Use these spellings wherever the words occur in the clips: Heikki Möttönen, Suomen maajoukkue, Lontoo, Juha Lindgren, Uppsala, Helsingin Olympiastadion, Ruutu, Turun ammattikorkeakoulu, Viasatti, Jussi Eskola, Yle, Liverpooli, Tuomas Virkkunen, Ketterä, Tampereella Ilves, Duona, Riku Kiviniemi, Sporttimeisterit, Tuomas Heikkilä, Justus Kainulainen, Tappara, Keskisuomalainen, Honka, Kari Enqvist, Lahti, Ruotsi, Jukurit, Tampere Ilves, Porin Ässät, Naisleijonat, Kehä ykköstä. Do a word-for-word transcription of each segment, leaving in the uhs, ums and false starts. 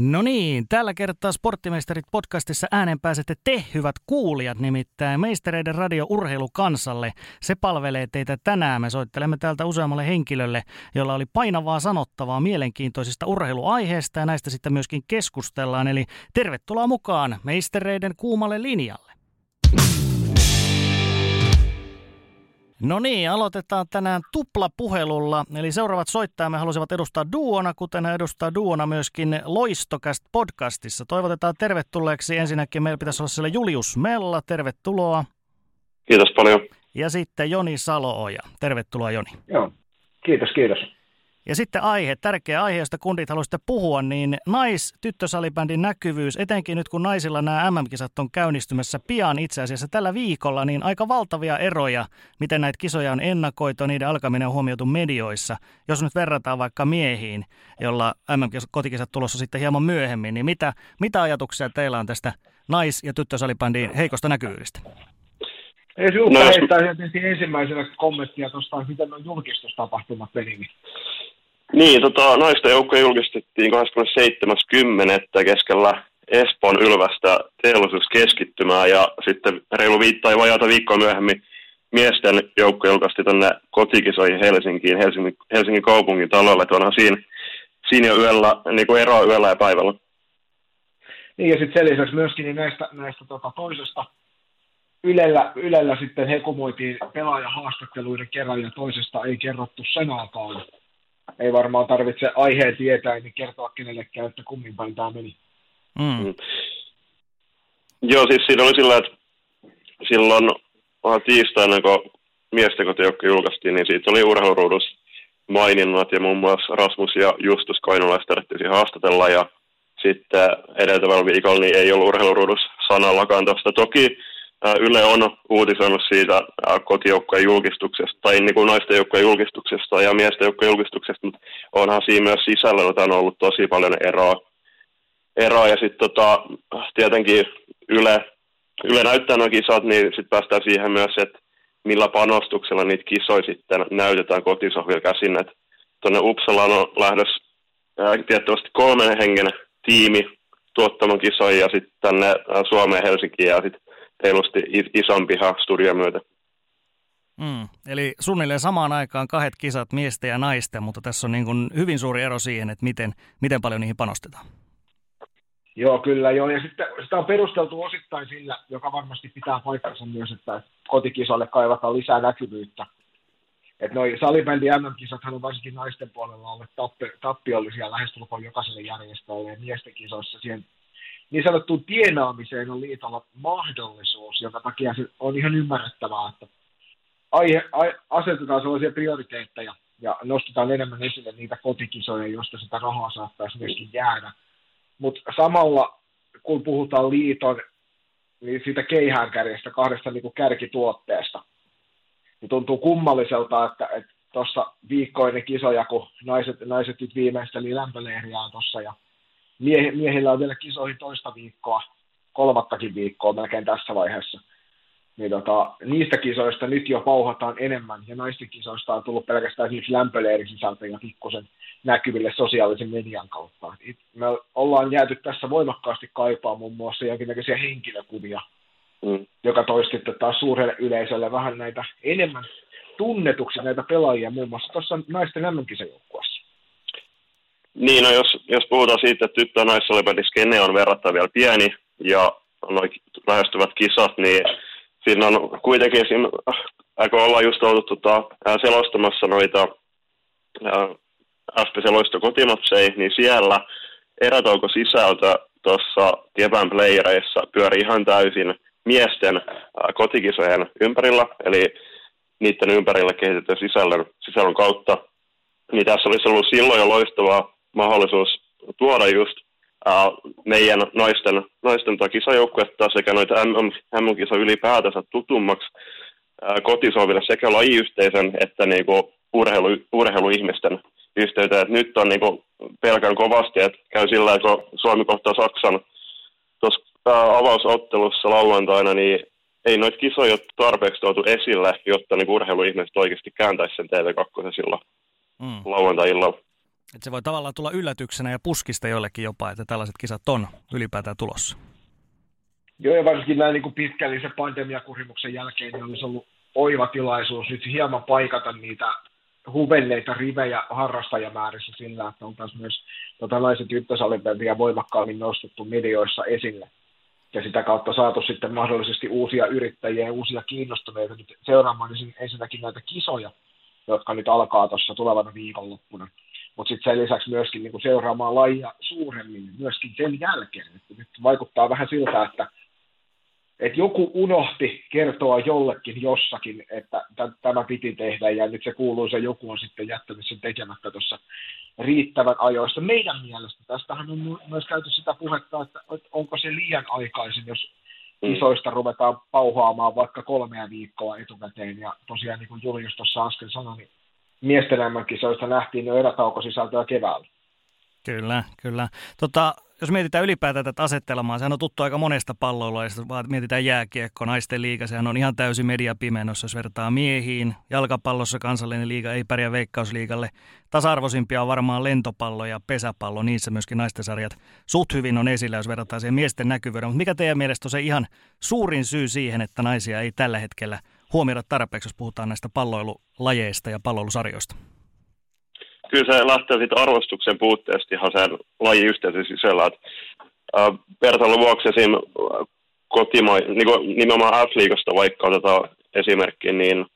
No niin, tällä kertaa Sporttimeisterit podcastissa ääneen pääsette te, hyvät kuulijat, nimittäin Meistereiden radio urheilukansalle. Se palvelee teitä tänään. Me soittelemme täältä useammalle henkilölle, jolla oli painavaa sanottavaa mielenkiintoisista urheiluaiheista ja näistä sitten myöskin keskustellaan. Eli tervetuloa mukaan Meistereiden kuumalle linjalle. No niin, aloitetaan tänään tuplapuhelulla. Eli seuraavat soittajamme halusivat edustaa Duona, kuten hän edustaa Duona myöskin Loistokast podcastissa. Toivotetaan tervetulleeksi. Ensinnäkin meillä pitäisi olla siellä Julius Mella. Tervetuloa. Kiitos paljon. Ja sitten Joni Salo-oja. Tervetuloa, Joni. Joo, kiitos, kiitos. Ja sitten aihe, tärkeä aihe, josta kundit haluaisitte puhua, niin nais-tyttösalibändin näkyvyys, etenkin nyt kun naisilla nämä M M-kisat on käynnistymässä pian itse asiassa tällä viikolla, niin aika valtavia eroja, miten näitä kisoja on ennakoitu, niiden alkaminen on huomioitu medioissa. Jos nyt verrataan vaikka miehiin, jolla M M-kotikisat tulossa sitten hieman myöhemmin, niin mitä, mitä ajatuksia teillä on tästä nais- ja tyttösalibändin heikosta näkyvyydestä? Ei Jukka no, heittää tietysti ensimmäisenä kommenttia tuosta, miten on julkistus tapahtumat meni. Niin, tota, naisten joukkoja julkistettiin kahdeskymmenesseitsemäs kymmenettä keskellä Espoon Ylvästä teollisuuskeskittymää ja sitten reilu viittaa ja vajaata viikkoa myöhemmin miesten joukko julkaistiin tänne kotikisoihin Helsinkiin, Helsingin, Helsingin kaupungin talolle, että onhan siinä, siinä jo yöllä, niin kuin eroa yöllä ja päivällä. Niin ja sitten sen lisäksi myöskin niin näistä, näistä tota, toisesta Ylellä, ylellä sitten hekumoitiin pelaajahaastatteluiden kerran ja toisesta ei kerrottu senaakaan. Ei varmaan tarvitse aiheen tietää, niin kertoa kenellekään, että kummin päin tämä meni. Mm. Joo, siis siinä oli sillä, että silloin tiistaina, kun miesten kotijoukko julkaistiin, niin siitä oli urheiluruudussa maininnat, ja muun muassa Rasmus ja Justus Kainulainen tarvittiin haastatella, ja sitten edeltävällä viikolla niin ei ollut urheiluruudussa sanallakaan tästä. Toki Yle on uutisoinut siitä kotijoukkojen julkistuksesta, tai niin kuin naisten joukkojen julkistuksesta ja miesten joukkojen julkistuksesta, mutta onhan siinä myös sisällöltään ollut tosi paljon eroa. eroa. Ja sitten tota, tietenkin Yle, Yle näyttää nuo kisat, niin sitten päästään siihen myös, että millä panostuksella niitä kisoja sitten näytetään kotisohvilla käsin. Et tuonne Uppsalaan on lähdössä tiettävästi kolmen hengen tiimi tuottamaan kisoja ja sitten tänne Suomeen, Helsinkiin ja sitten reilusti isompi studio myötä. Mm, eli suunnilleen samaan aikaan kahdet kisat miesten ja naisten, mutta tässä on niin kuin hyvin suuri ero siihen, että miten, miten paljon niihin panostetaan. Joo, kyllä joo. Ja sitten sitä on perusteltu osittain sillä, joka varmasti pitää paikkansa myös, että kotikisalle kaivataan lisää näkyvyyttä. Että noi salibändi M M-kisathan on varsinkin naisten puolella ollut tappi- tappiollisia lähestulkoon jokaiselle järjestäjälle ja miesten kisoissa siihen niin sanottuun tienaamiseen on liitolla mahdollisuus, jonka takia se on ihan ymmärrettävää, että aihe, aihe, asetetaan sellaisia prioriteetteja ja nostetaan enemmän esille niitä kotikisoja, joista sitä rahaa saattaisi myöskin jäädä. Mutta samalla, kun puhutaan liiton, niin siitä keihäänkärjestä, kahdesta niin kuin kärkituotteesta, niin tuntuu kummalliselta, että tuossa viikkoinen kisoja, kun naiset, naiset nyt viimeisteli lämpöleiriään tuossa ja miehillä on vielä kisoihin toista viikkoa, kolmattakin viikkoa melkein tässä vaiheessa. Niin tota, niistä kisoista nyt jo pauhataan enemmän, ja naisten kisoista on tullut pelkästään esimerkiksi lämpöleirin sisältä ja pikkusen näkyville sosiaalisen median kautta. It, me ollaan jääty tässä voimakkaasti kaipaamaan muun muassa jonkinnäköisiä henkilökuvia, mm. joka toistitte taas suurelle yleisölle vähän näitä enemmän tunnetuksi näitä pelaajia, muun muassa tuossa naisten lämmönkisajoukkuessa. Niin, no jos, jos puhutaan siitä, että tyttö- ja naissalibändin skene on verrattuna vielä pieni ja noin lähestyvät kisat, niin siinä on kuitenkin, siinä, kun ollaan just ollut tota, selostamassa noita S P C-loisto kotimatseja, niin siellä erätaukosisältö tuossa kevään playereissa pyörii ihan täysin miesten ää, kotikisojen ympärillä, eli niiden ympärillä kehitetään sisällön, sisällön kautta. Niin tässä olisi ollut silloin jo loistavaa mahdollisuus tuoda just ää, meidän naisten, naisten kisajoukkuetta sekä noita M M-kisoja ylipäätänsä tutummaksi ää, kotisohville sekä lajiyhteisön että niinku urheilu, urheiluihmisten yhteyteen. Et nyt on niinku pelkään kovasti, että käy sillä tavalla, kun Suomi kohtaa Saksan tuossa avausottelussa lauantaina, niin ei noita kisoja ole tarpeeksi tuotu esille, jotta niin urheiluihmiset oikeasti kääntäisi sen T V kaksi silloin mm. lauantai-illalla. Että se voi tavallaan tulla yllätyksenä ja puskista jollekin jopa, että tällaiset kisat on ylipäätään tulossa. Joo, ja varsinkin näin niin pitkällisen pandemiakurimuksen jälkeen niin olisi ollut oiva tilaisuus nyt hieman paikata niitä huvelleita rivejä harrastajamäärissä sillä, että on taas myös tota, naiset tyttösalibändiä voimakkaammin nostettu medioissa esille. Ja sitä kautta saatu sitten mahdollisesti uusia yrittäjiä ja uusia kiinnostuneita nyt seuraamaan niin ensinnäkin näitä kisoja, jotka nyt alkaa tuossa tulevana viikonloppuna. Mutta sitten sen lisäksi myöskin niinku seuraamaan lajia suuremmin myöskin sen jälkeen. Et nyt vaikuttaa vähän siltä, että et joku unohti kertoa jollekin jossakin, että t- tämä piti tehdä ja nyt se kuuluisa joku on sitten jättänyt sen tekemättä tuossa riittävän ajoista. Meidän mielestä tästähän on myös käyty sitä puhetta, että onko se liian aikaisin, jos isoista ruvetaan pauhaamaan vaikka kolmea viikkoa etukäteen. Ja tosiaan niin kuin Julius tuossa äsken sanoi, niin miesten M M-kisoista nähtiin jo erätaukosisältöä keväällä. Kyllä, kyllä. Tota, jos mietitään ylipäätään tätä asettelmaa, sehän on tuttu aika monesta palloiluista, vaan mietitään jääkiekko, naisten liiga, sehän on ihan täysin mediapimenossa, jos vertaa miehiin. Jalkapallossa kansallinen liiga ei pärjää Veikkausliigalle. Tasa-arvoisimpia on varmaan lentopallo ja pesäpallo, niissä myöskin naisten sarjat suht hyvin on esillä, jos verrataan siihen miesten näkyvyyden. Mutta mikä teidän mielestä on se ihan suurin syy siihen, että naisia ei tällä hetkellä huomioida tarpeeksi, jos puhutaan näistä palloilulajeista ja palloilusarjoista? Kyllä se lähtee sitten arvostuksen puutteesta ihan sen lajiyhteisön sisällä. Vertailun vuoksi esim. Kotima- niin nimenomaan F-liigasta vaikka otetaan esimerkki, niin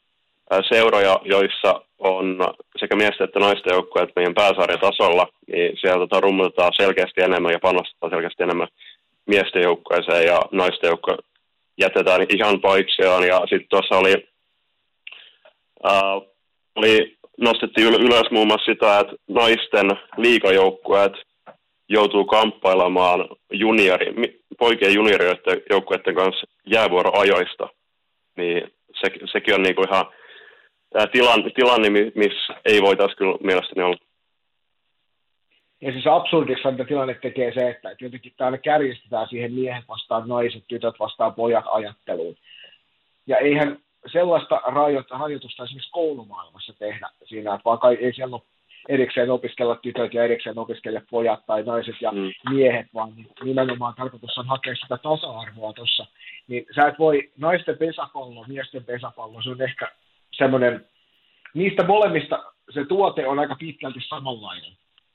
seuroja, joissa on sekä miesten että naisten joukkueet meidän pääsarjatasolla, niin siellä tota, rummutetaan selkeästi enemmän ja panostetaan selkeästi enemmän miesten joukkueeseen ja naisten joukkueeseen jätetään ihan paiksiaan. Ja sitten tuossa oli... Ää, oli nostettiin ylös muun muassa sitä, että naisten liigajoukkueet joutuu kamppailemaan juniori, poikien juniorioiden joukkueiden kanssa jäävuoroajoista. Niin se, sekin on niinku ihan tilanne, tilanne, missä ei voitaisi kyllä mielestäni olla. Ja siis absurdiksi tämä tilanne tekee se, että jotenkin täällä kärjistetään siihen miehet vastaan naiset, tytöt vastaan pojat ajatteluun. Ja eihän... Sellaista rajoitusta esimerkiksi koulumaailmassa tehdä siinä, että vaikka ei siellä ole erikseen opiskella tytöt ja erikseen opiskella pojat tai naiset ja mm. miehet, vaan nimenomaan tarkoitus on hakea sitä tasa-arvoa tuossa. Niin sä et voi naisten pesäpallo, miesten pesäpallo, se on ehkä semmoinen, niistä molemmista se tuote on aika pitkälti samanlainen,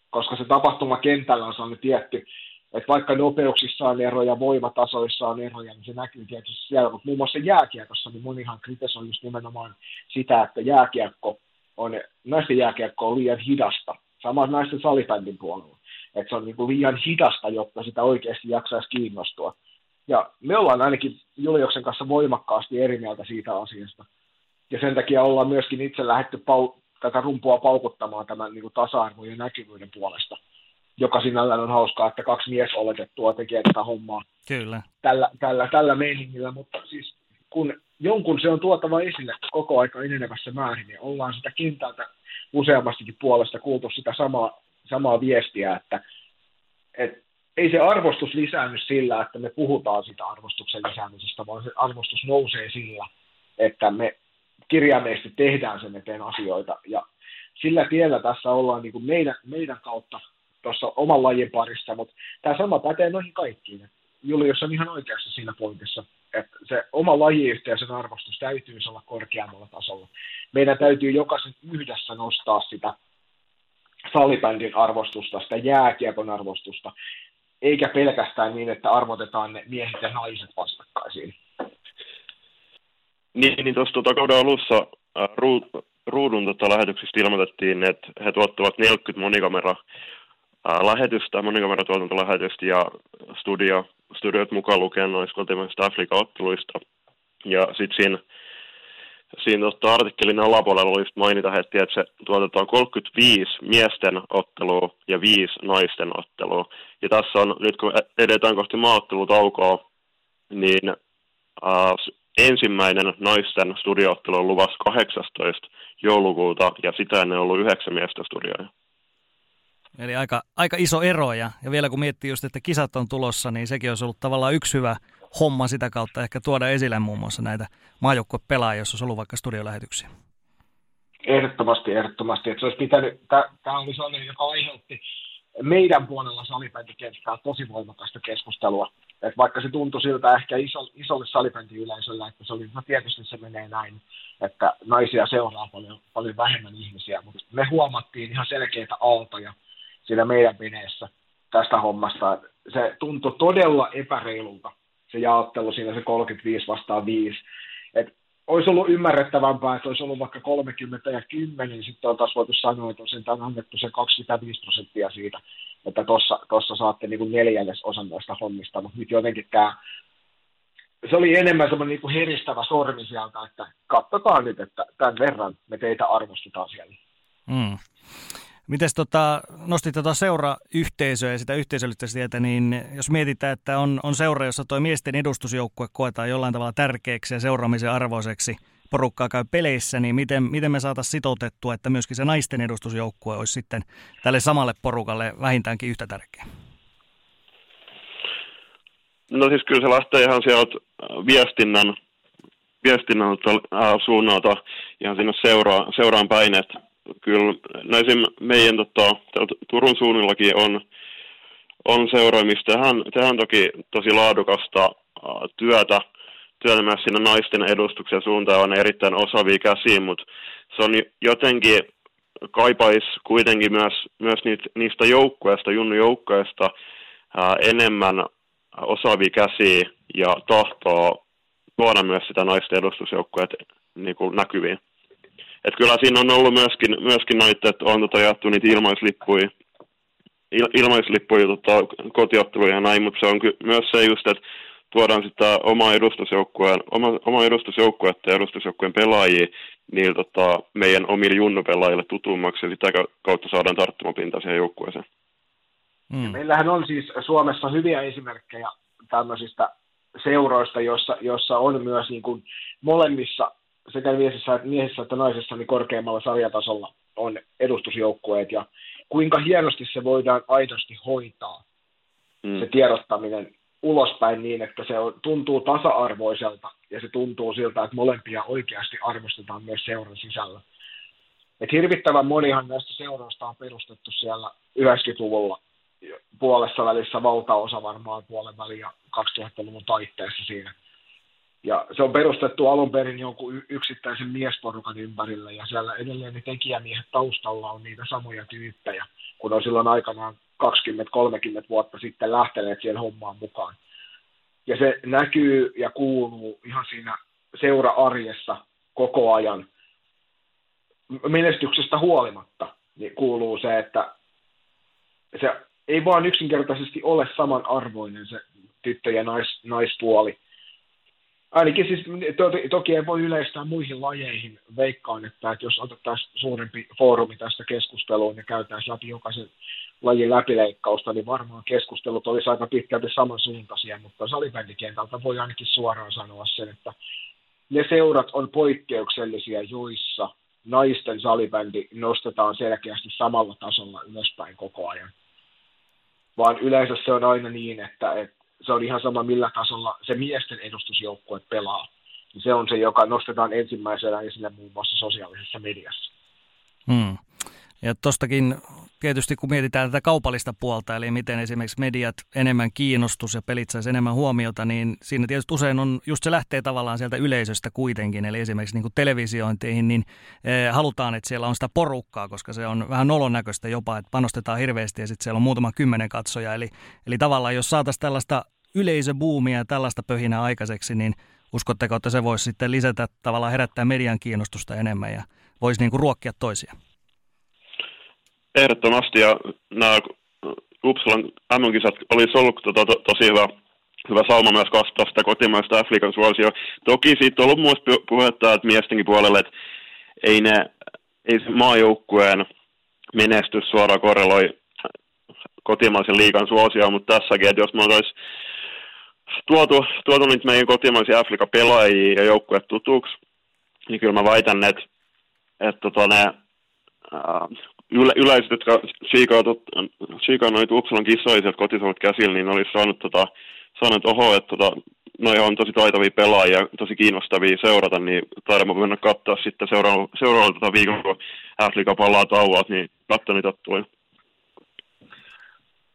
koska se tapahtuma kentällä on saanut tietty, että vaikka nopeuksissa on eroja, voimatasoissa on eroja, niin se näkyy tietysti siellä. Mutta muun muassa jääkiekossa, niin monihan kritisoi just nimenomaan sitä, että jääkiekko on, naisten jääkiekko on liian hidasta. Sama naisten salibändin puolella. Että se on niin kuin liian hidasta, jotta sitä oikeasti jaksaisi kiinnostua. Ja me ollaan ainakin Juliuksen kanssa voimakkaasti eri mieltä siitä asiasta. Ja sen takia ollaan myöskin itse lähdetty pau- tätä rumpua paukuttamaan tämän niin kuin tasa-arvon ja näkyvyyden puolesta. Joka sinällään on hauskaa, että kaksi miesoletettua tekee tätä hommaa. Kyllä. Tällä, tällä, tällä meiningillä, mutta siis kun jonkun se on tuotava esille koko aika enenevässä määrin, niin ollaan sitä kentältä useammastikin puolesta kuultu sitä samaa, samaa viestiä, että et, ei se arvostus lisäänny sillä, että me puhutaan sitä arvostuksen lisäämisestä, vaan se arvostus nousee sillä, että me kirjaimellisesti tehdään sen eteen asioita, ja sillä tiellä tässä ollaan niin kuin meidän, meidän kautta tuossa oman lajin parissa, mutta tämä sama pätee noihin kaikkiin. Julius on ihan oikeassa siinä pointissa, että se oma lajiyhteisön arvostus täytyy olla korkeammalla tasolla. Meidän täytyy jokaisen yhdessä nostaa sitä salibändin arvostusta, sitä jääkiekon arvostusta, eikä pelkästään niin, että arvotetaan ne miehet ja naiset vastakkaisiin. Niin, niin tuossa tuota kauden alussa ruud- ruudun tota lähetyksistä ilmoitettiin, että he tuottavat neljäkymmentä monikameraa lähetystä, monikameratuotantolähetystä ja studio, studiot mukaan lukien noissa kotimaisista Afrika-otteluista. Ja sitten siinä, siinä tota artikkelin alapuolella oli mainita heti, että se tuotetaan kolmekymmentäviisi miesten ottelua ja viisi naisten ottelua. Ja tässä on, nyt kun edetään kohti maaottelutaukoa, niin äh, ensimmäinen naisten studioottelu on luvassa kahdeksastoista joulukuuta ja sitä ennen on ollut yhdeksän miesten studioja. Eli aika, aika iso ero, ja, ja vielä kun miettii just, että kisat on tulossa, niin sekin olisi ollut tavallaan yksi hyvä homma sitä kautta ehkä tuoda esille muun muassa näitä maajoukkuepelaajia, jos olisi ollut vaikka studiolähetyksiä? Ehdottomasti, ehdottomasti. Että se olisi pitänyt, tämä oli sellainen, joka aiheutti meidän puolella salibändikenttää tosi voimakasta keskustelua. Että vaikka se tuntui siltä ehkä iso, isolle salibändiyleisölle, että se oli, no tietysti se menee näin, että naisia seuraa paljon, paljon vähemmän ihmisiä, mutta me huomattiin ihan selkeitä aaltoja siinä meidän veneessä tästä hommasta. Se tuntui todella epäreilulta, se jaottelu siinä, se kolmekymmentäviisi vastaan viisi. Et olisi ollut ymmärrettävämpää, että olisi ollut vaikka kolmekymmentä ja kymmenen, niin sitten oltaisiin voitu sanoa, että on annettu se kaksikymmentäviisi prosenttia siitä, että tuossa saatte niin kuin neljännes osan noista hommista, mutta nyt jotenkin tämä, se oli enemmän semmoinen niin heristävä sormi sieltä, että katsokaa nyt, että tämän verran me teitä arvostetaan siellä. Mm. Mites tota, nostit tota seurayhteisöä ja sitä yhteisöllistä sieltä, niin jos mietitään, että on, on seura, jossa tuo miesten edustusjoukkue koetaan jollain tavalla tärkeäksi ja seuraamisen arvoiseksi, porukkaa käy peleissä, niin miten, miten me saataisiin sitoutettua, että myöskin se naisten edustusjoukkue olisi sitten tälle samalle porukalle vähintäänkin yhtä tärkeä? No siis kyllä se lähtee ihan sieltä viestinnän, viestinnän suunnalta ihan sinne seura, seuraan päin, että kyllä näisin meidän tota, Turun suunnillakin on, on seuraamista. Tehän, tehän toki tosi laadukasta äh, työtä. Työtä myös siinä naisten edustuksen suuntaan on erittäin osaavia käsiä, mutta se on jotenkin, kaipaisi kuitenkin myös, myös niitä, niistä joukkueista, junnujoukkueista äh, enemmän osaavia käsiä ja tahtoa tuoda myös sitä naisten edustusjoukkueet niin kuin näkyviin. Että kyllä siinä on ollut myöskin, myöskin noita, että on tota jaettu niitä ilmaislippuja, il, ilmaislippuja tota, kotiotteluja ja näin, mutta se on ky- myös se just, että tuodaan sitä omaa edustusjoukkueen, oma, oma edustusjoukkuetta ja edustusjoukkueen pelaajia niillä tota, meidän omille junnupelaajille tutummaksi, ja sitä kautta saadaan tarttumapintaa siihen joukkueeseen. Mm. Meillähän on siis Suomessa hyviä esimerkkejä tämmöisistä seuroista, joissa, joissa on myös niin kuin molemmissa sekä miehissä, miehissä että naisissa niin korkeammalla sarjatasolla on edustusjoukkueet, ja kuinka hienosti se voidaan aidosti hoitaa, mm. se tiedottaminen ulospäin niin, että se tuntuu tasa-arvoiselta, ja se tuntuu siltä, että molempia oikeasti arvostetaan myös seuran sisällä. Et hirvittävän monihan näistä seuroista on perustettu siellä yhdeksänkymmentäluvulla puolessa välissä, valtaosa varmaan puolen väliin ja kaksituhattaluvun taitteessa siinä. Ja se on perustettu alun perin jonkun yksittäisen miesporukan ympärille, ja siellä edelleen ne tekijämiehet taustalla on niitä samoja tyyppejä, kun on silloin aikanaan kaksikymmentä kolmekymmentä vuotta sitten lähteneet siihen hommaan mukaan. Ja se näkyy ja kuuluu ihan siinä seura-arjessa koko ajan. Menestyksestä huolimatta niin kuuluu se, että se ei vaan yksinkertaisesti ole samanarvoinen se tyttö- ja nais, naispuoli. Ainakin siis, to- toki ei voi yleistää muihin lajeihin, veikkaan, että, että jos otettaisiin suurempi foorumi tästä keskusteluun ja käytäisiin läpi jokaisen lajin läpileikkausta, niin varmaan keskustelut olisi aika pitkälti samansuuntaisia, mutta salibändikentältä voi ainakin suoraan sanoa sen, että ne seurat on poikkeuksellisia, joissa naisten salibändi nostetaan selkeästi samalla tasolla ylöspäin koko ajan. Vaan yleensä se on aina niin, että, että se on ihan sama, millä tasolla se miesten edustusjoukkue pelaa. Se on se, joka nostetaan ensimmäisenä esille muun muassa sosiaalisessa mediassa. Hmm. Ja tuostakin tietysti, kun mietitään tätä kaupallista puolta, eli miten esimerkiksi mediat enemmän kiinnostus ja pelit saisi enemmän huomiota, niin siinä tietysti usein on, just se lähtee tavallaan sieltä yleisöstä kuitenkin, eli esimerkiksi niin kuin televisiointeihin, niin halutaan, että siellä on sitä porukkaa, koska se on vähän nolonäköistä jopa, että panostetaan hirveästi ja sitten siellä on muutama kymmenen katsoja, eli, eli tavallaan jos saataisiin tällaista yleisöbuumia ja tällaista pöhinää aikaiseksi, niin uskotteko, että se voisi sitten lisätä, tavallaan herättää median kiinnostusta enemmän ja voisi niin kuin ruokkia toisia? Ehdottomasti, ja nämä Uppsalan M M-kisat olisi ollut to- to- tosi hyvä, hyvä sauma myös kasvattaa sitä kotimaista Afrikan suosioa. Toki siitä on ollut myös puhetta, että miestenkin puolelle, että ei, ne, ei se maajoukkueen menestys suoraan korreloi kotimaisen liigan suosioon, mutta tässäkin, että jos me oltaisiin tuotu, tuotu nyt meidän kotimaisia Afrikan pelaajia ja joukkueet tutuksi, niin kyllä mä väitän, että, että tota ne... Äh, yleiset, jotka siikaavat noita Uppsalan kisoja sieltä kotiseurat käsillä, niin olisi saanut, tota, saanut oho, että tota, no ihan tosi taitavia pelaajia, tosi kiinnostavia seurata, niin taidamme mennä katsoa sitten seuraavalta tota viikon, kun F-liiga palaa tauot, niin katso niitä tuolla.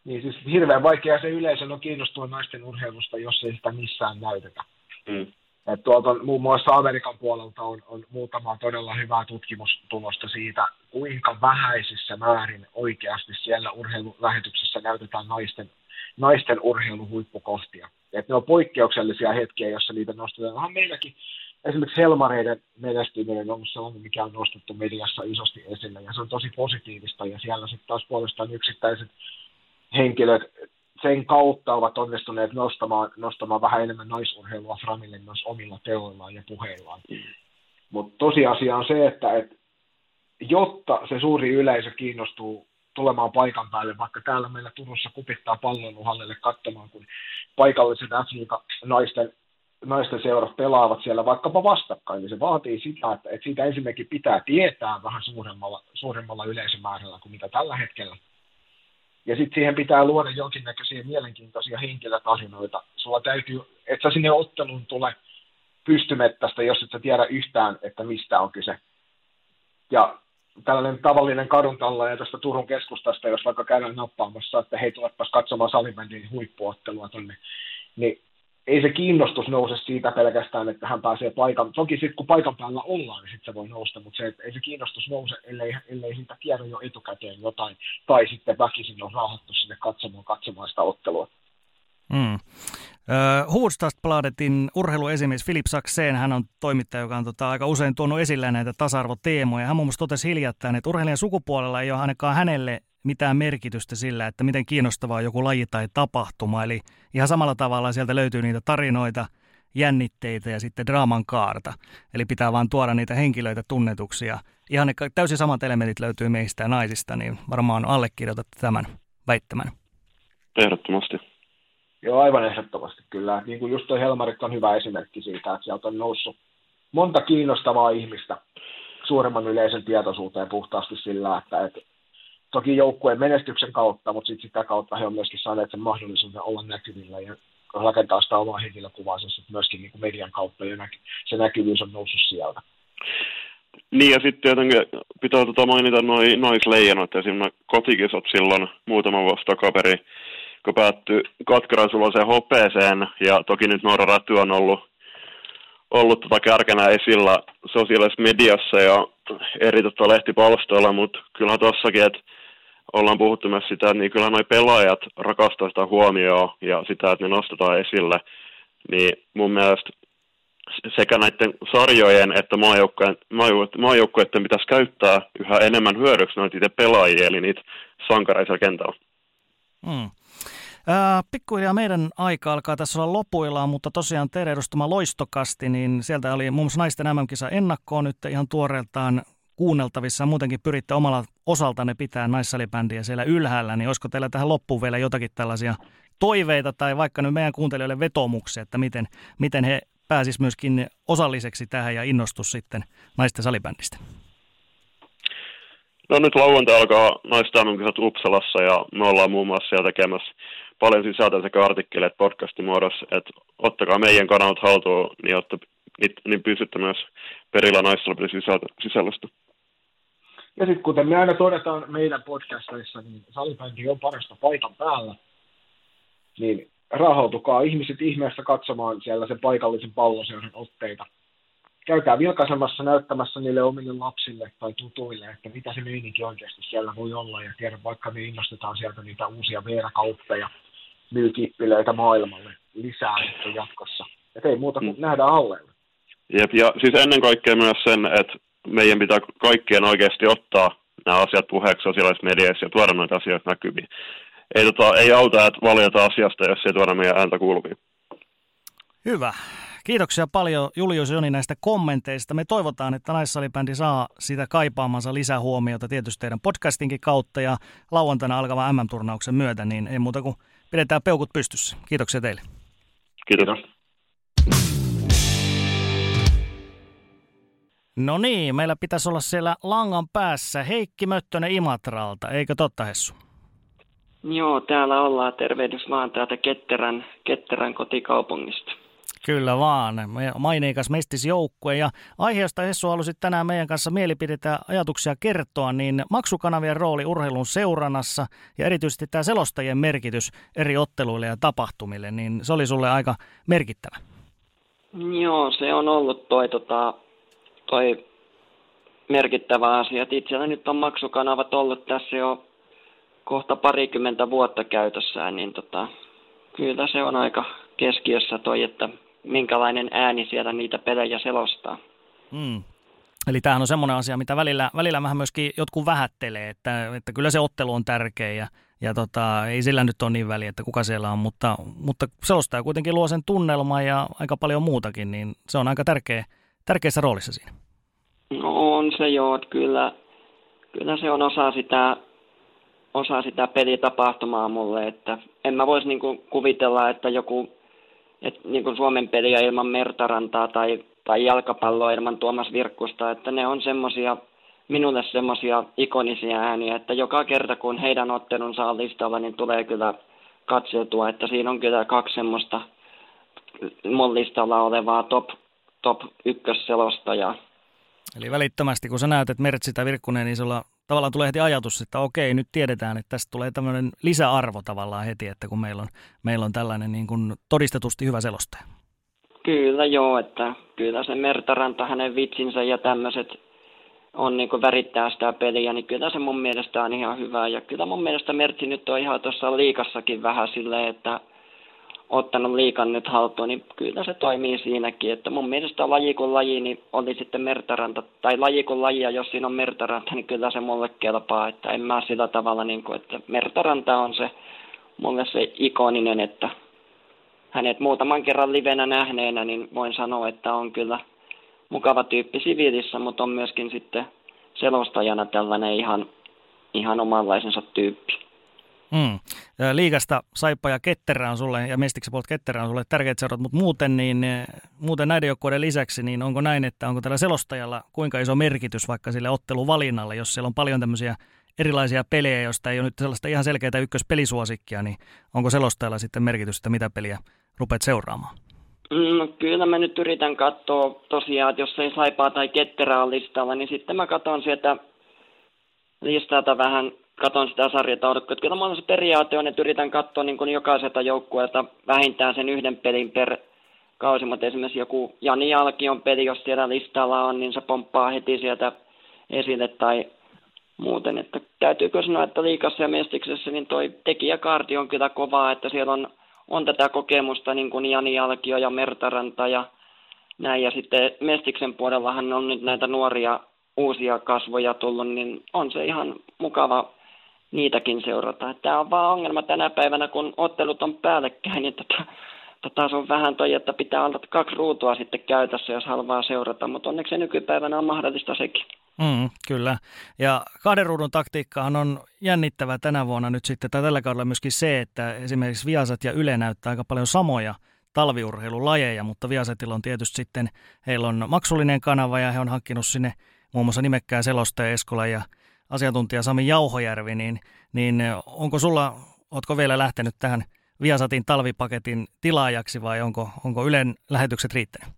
Niin siis hirveän vaikea se yleisön on kiinnostua naisten urheilusta, jos ei sitä missään näytetä. Mm. Et tuolta on, muun muassa Amerikan puolelta on, on muutama todella hyvää tutkimustulosta siitä, kuinka vähäisissä määrin oikeasti siellä urheilulähetyksessä näytetään naisten, naisten urheiluhuippukohtia. Et ne on poikkeuksellisia hetkiä, joissa niitä nostetaan. Vähän meilläkin esimerkiksi Helmareiden menestyminen on sellainen, mikä on nostettu mediassa isosti esille, ja se on tosi positiivista, ja siellä sitten taas puolestaan yksittäiset henkilöt sen kautta ovat onnistuneet nostamaan, nostamaan vähän enemmän naisurheilua framille myös omilla teoillaan ja puheillaan. Mm. Mutta tosiasia on se, että et, jotta se suuri yleisö kiinnostuu tulemaan paikan päälle, vaikka täällä meillä Turussa kupittaa palloiluhallille katsomaan, kun paikalliset F-liiga-naisten naisten seurat pelaavat siellä vaikkapa vastakkain, niin se vaatii sitä, että et siitä ensinnäkin pitää tietää vähän suuremmalla, suuremmalla yleisömäärällä kuin mitä tällä hetkellä. Ja sitten siihen pitää luoda jonkinnäköisiä mielenkiintoisia henkilötarinoita. Sulla täytyy, et sä sinne otteluun tule pystymettästä, jos et sä tiedä yhtään, että mistä on kyse. Ja tällainen tavallinen kaduntallaja tästä Turun keskustasta, jos vaikka käydään nappaamassa, että hei, tulepas katsomaan salibändin huippuottelua tonne, niin ei se kiinnostus nouse siitä pelkästään, että hän pääsee paikan. Toki sitten kun paikan päällä ollaan, niin sitten se voi nousta, mutta se, ei se kiinnostus nouse, ellei, ellei siitä tiedä jo etukäteen jotain. Tai sitten väkisin on raahattu sinne katsomaan, katsomaan sitä ottelua. Mm. Huudstadsbladetin urheiluesimies Philip Saxén, hän on toimittaja, joka on tota aika usein tuonut esille näitä tasa-arvoteemoja. Hän muun muassa totesi hiljattain, että urheilijan sukupuolella ei ole ainakaan hänelle mitään merkitystä sillä, että miten kiinnostavaa joku laji tai tapahtuma. Eli ihan samalla tavalla sieltä löytyy niitä tarinoita, jännitteitä ja sitten draaman kaarta. Eli pitää vaan tuoda niitä henkilöitä tunnetuksia. Ihan ne täysin samat elementit löytyy meistä ja naisista, niin varmaan allekirjoitatte tämän väittämän. Ehdottomasti. Joo, aivan ehdottomasti kyllä. Niin kuin just toi Helmarit on hyvä esimerkki siitä, että sieltä on noussut monta kiinnostavaa ihmistä suuremman yleisen tietoisuuteen puhtaasti sillä, että et, toki joukkueen menestyksen kautta, mutta sit sitä kautta he on myöskin saaneet sen mahdollisuuden olla näkyvillä ja rakentaa sitä omaa henkilökuvaansa sitten myöskin niin kuin median kautta ja näky- se näkyvyys on noussut sieltä. Niin ja sitten tietenkin pitää tota mainita noin naisleijonat, esimerkiksi kotikisot silloin muutama vuosi takaperi, kun päättyi katkeran suloiseen hopeeseen, ja toki nyt Noora Rätty on ollut, ollut tota kärkenä esillä sosiaalisessa mediassa ja eri tota lehtipalstoilla, mutta kyllähän tossakin, että ollaan puhuttu myös sitä, että niin kyllähän noi pelaajat rakastaa sitä huomioon ja sitä, että ne nostetaan esille, niin mun mielestä sekä näiden sarjojen että maajoukkueiden pitäisi käyttää yhä enemmän hyödyksi noita itse pelaajia, eli niitä sankareisia kentällä. Mm. Pikkuhiljaa meidän aika alkaa tässä olla lopuillaan, mutta tosiaan teidän edustama Loistokasti, niin sieltä oli muun muassa naisten M M-kisa ennakkoon nyt ihan tuoreeltaan kuunneltavissa. Muutenkin pyritte omalla osaltanne pitää naissalibändiä siellä ylhäällä, niin olisiko teillä tähän loppuun vielä jotakin tällaisia toiveita tai vaikka nyt meidän kuuntelijoille vetomuksia, että miten, miten he pääsisivät myöskin osalliseksi tähän ja innostus sitten naisten salibändistä? No nyt lauantai alkaa naisten M M-kisat Uppsalassa ja me ollaan muun muassa siellä tekemässä paljon sisältöä sekä artikkeleita podcastin muodossa, että ottakaa meidän kanavat haltuun, niin, niin pysytte myös perillä naissalibändin sisällöstä. Ja sitten kuten me aina todetaan meidän podcastissa, niin salibändi on parasta paikan päällä, niin rahoitukaa ihmiset ihmeessä katsomaan siellä sen paikallisen palloseuran otteita. Käykää vilkaisemassa näyttämässä niille omille lapsille tai tutuille, että mitä se meininki oikeasti siellä voi olla. Ja tiedän, vaikka me innostetaan sieltä niitä uusia veerakauppeja, myykippilöitä maailmalle lisää sitten jatkossa. Että ei muuta kuin mm. nähdä alleilla. Jep, ja siis ennen kaikkea myös sen, että meidän pitää kaikkien oikeasti ottaa nämä asiat puheeksi sosiaalisessa mediassa ja tuoda noita asioita näkyviin. Ei, tota, ei auta, että valjata asiasta, jos ei tuoda meidän ääntä kuuluviin. Hyvä. Kiitoksia paljon Julius ja Joni näistä kommenteista. Me toivotaan, että naissalibändi saa sitä kaipaamansa lisähuomiota tietysti teidän podcastinkin kautta ja lauantaina alkavan M M-turnauksen myötä, niin ei muuta kuin pidetään peukut pystyssä. Kiitoksia teille. Kiitos. No niin, meillä pitäisi olla siellä langan päässä Heikki Möttönen Imatralta, eikö totta Hessu? Joo, täällä ollaan. Tervehdys vaan täältä Ketterän, Ketterän kotikaupungista. Kyllä vaan. Maineikas Mestis-joukkue. Ja aiheesta Hessu halusi tänään meidän kanssa mielipidettä ajatuksia kertoa, niin maksukanavien rooli urheilun seurannassa ja erityisesti tämä selostajien merkitys eri otteluille ja tapahtumille, niin se oli sulle aika merkittävä. Joo, se on ollut toi, tota, toi merkittävä asia. Itsellä nyt on maksukanavat ollut tässä jo kohta parikymmentä vuotta käytössään, niin tota, kyllä se on aika keskiössä toi, että minkälainen ääni siellä niitä pelejä selostaa. Mm. Eli tämähän on semmoinen asia, mitä välillä, välillä vähän myöskin jotkut vähättelee, että, että kyllä se ottelu on tärkeä ja, ja tota, ei sillä nyt ole niin väliä, että kuka siellä on, mutta, mutta selostaja kuitenkin luo sen tunnelman ja aika paljon muutakin, niin se on aika tärkeä, tärkeässä roolissa siinä. No on se joo, että kyllä, kyllä se on osa sitä, osa sitä pelitapahtumaa mulle, että en mä voisi niinku kuvitella, että joku et niinku Suomen peliä ilman Mertarantaa tai, tai jalkapalloa ilman Tuomas Virkkusta, että ne on semmosia, minulle semmosia ikonisia ääniä, että joka kerta kun heidän ottelunsa on listalla, niin tulee kyllä katseltua, että siinä on kyllä kaksi semmoista mun listalla olevaa top, top ykkösselostajaa. Eli välittömästi, kun sä näytät Mertsitä Virkkunen, niin sulla tavallaan tulee heti ajatus, että okei, nyt tiedetään, että tästä tulee tämmöinen lisäarvo tavallaan heti, että kun meillä on, meillä on tällainen niin kuin todistetusti hyvä selostaja. Kyllä joo, että kyllä se Mertaranta, hänen vitsinsä ja tämmöiset on niin kuin värittää sitä peliä, niin kyllä se mun mielestä on ihan hyvä. Ja kyllä mun mielestä Mertsi nyt on ihan tuossa liikassakin vähän silleen, että ottanut liikan nyt haltuun, niin kyllä se toimii siinäkin, että mun mielestä laji kuin laji, niin oli sitten Mertaranta, tai laji kuin lajia, jos siinä on Mertaranta, niin kyllä se mulle kelpaa, että en mä sillä tavalla, niin kuin, että Mertaranta on se, mulle se ikoninen, että hänet muutaman kerran livenä nähneenä, niin voin sanoa, että on kyllä mukava tyyppi siviilissä, mutta on myöskin sitten selostajana tällainen ihan, ihan omanlaisensa tyyppi. Mm. Liigasta Saippa ja Ketterä on sulle, ja Mestiksen puolelta Ketterä on sulle tärkeät seurat, mutta muuten, niin, muuten näiden joukkueiden lisäksi, niin onko näin, että onko tällä selostajalla kuinka iso merkitys vaikka sille otteluvalinnalle, jos siellä on paljon tämmöisiä erilaisia pelejä, joista ei ole nyt sellaista ihan selkeää ykköspelisuosikkia, niin onko selostajalla sitten merkitystä, mitä peliä rupeat seuraamaan? No, kyllä mä nyt yritän katsoa tosiaan, että jos ei Saipaa tai Ketterää ole listalla, niin sitten mä katson sieltä listalta vähän, katon sitä sarjataulukkoa. Kyllä minulla on se periaate on, että yritän katsoa niin kuin jokaiselta joukkueelta vähintään sen yhden pelin per kausi, mutta esimerkiksi joku Jani Jalkion peli, jos siellä listalla on, niin se pomppaa heti sieltä esille tai muuten. Että täytyykö sanoa, että liigassa ja Mestiksessä niin toi tekijäkaarti on kyllä kovaa, että siellä on, on tätä kokemusta niin kuin Jani Jalkio ja Mertaranta ja näin. Ja sitten Mestiksen puolellahan on nyt näitä nuoria uusia kasvoja tullut, niin on se ihan mukava niitäkin seurata. Tämä on vaan ongelma tänä päivänä, kun ottelut on päällekkäin, niin tota, tota on vähän toi, että pitää olla kaksi ruutua sitten käytössä, jos haluaa seurata, mutta onneksi se nykypäivänä on mahdollista sekin. Mm, kyllä. Ja kahden ruudun taktiikkahan on jännittävä tänä vuonna nyt sitten, tai tällä kaudella myöskin se, että esimerkiksi Viasat ja Yle näyttää aika paljon samoja talviurheilulajeja, mutta Viasatilla on tietysti sitten, heillä on maksullinen kanava ja he on hankkinut sinne muun muassa nimekkää selostaja Eskola ja asiantuntija Sami Jauhojärvi, niin, niin onko sulla, ootko vielä lähtenyt tähän Viasatin talvipaketin tilaajaksi vai onko, onko Ylen lähetykset riittänyt?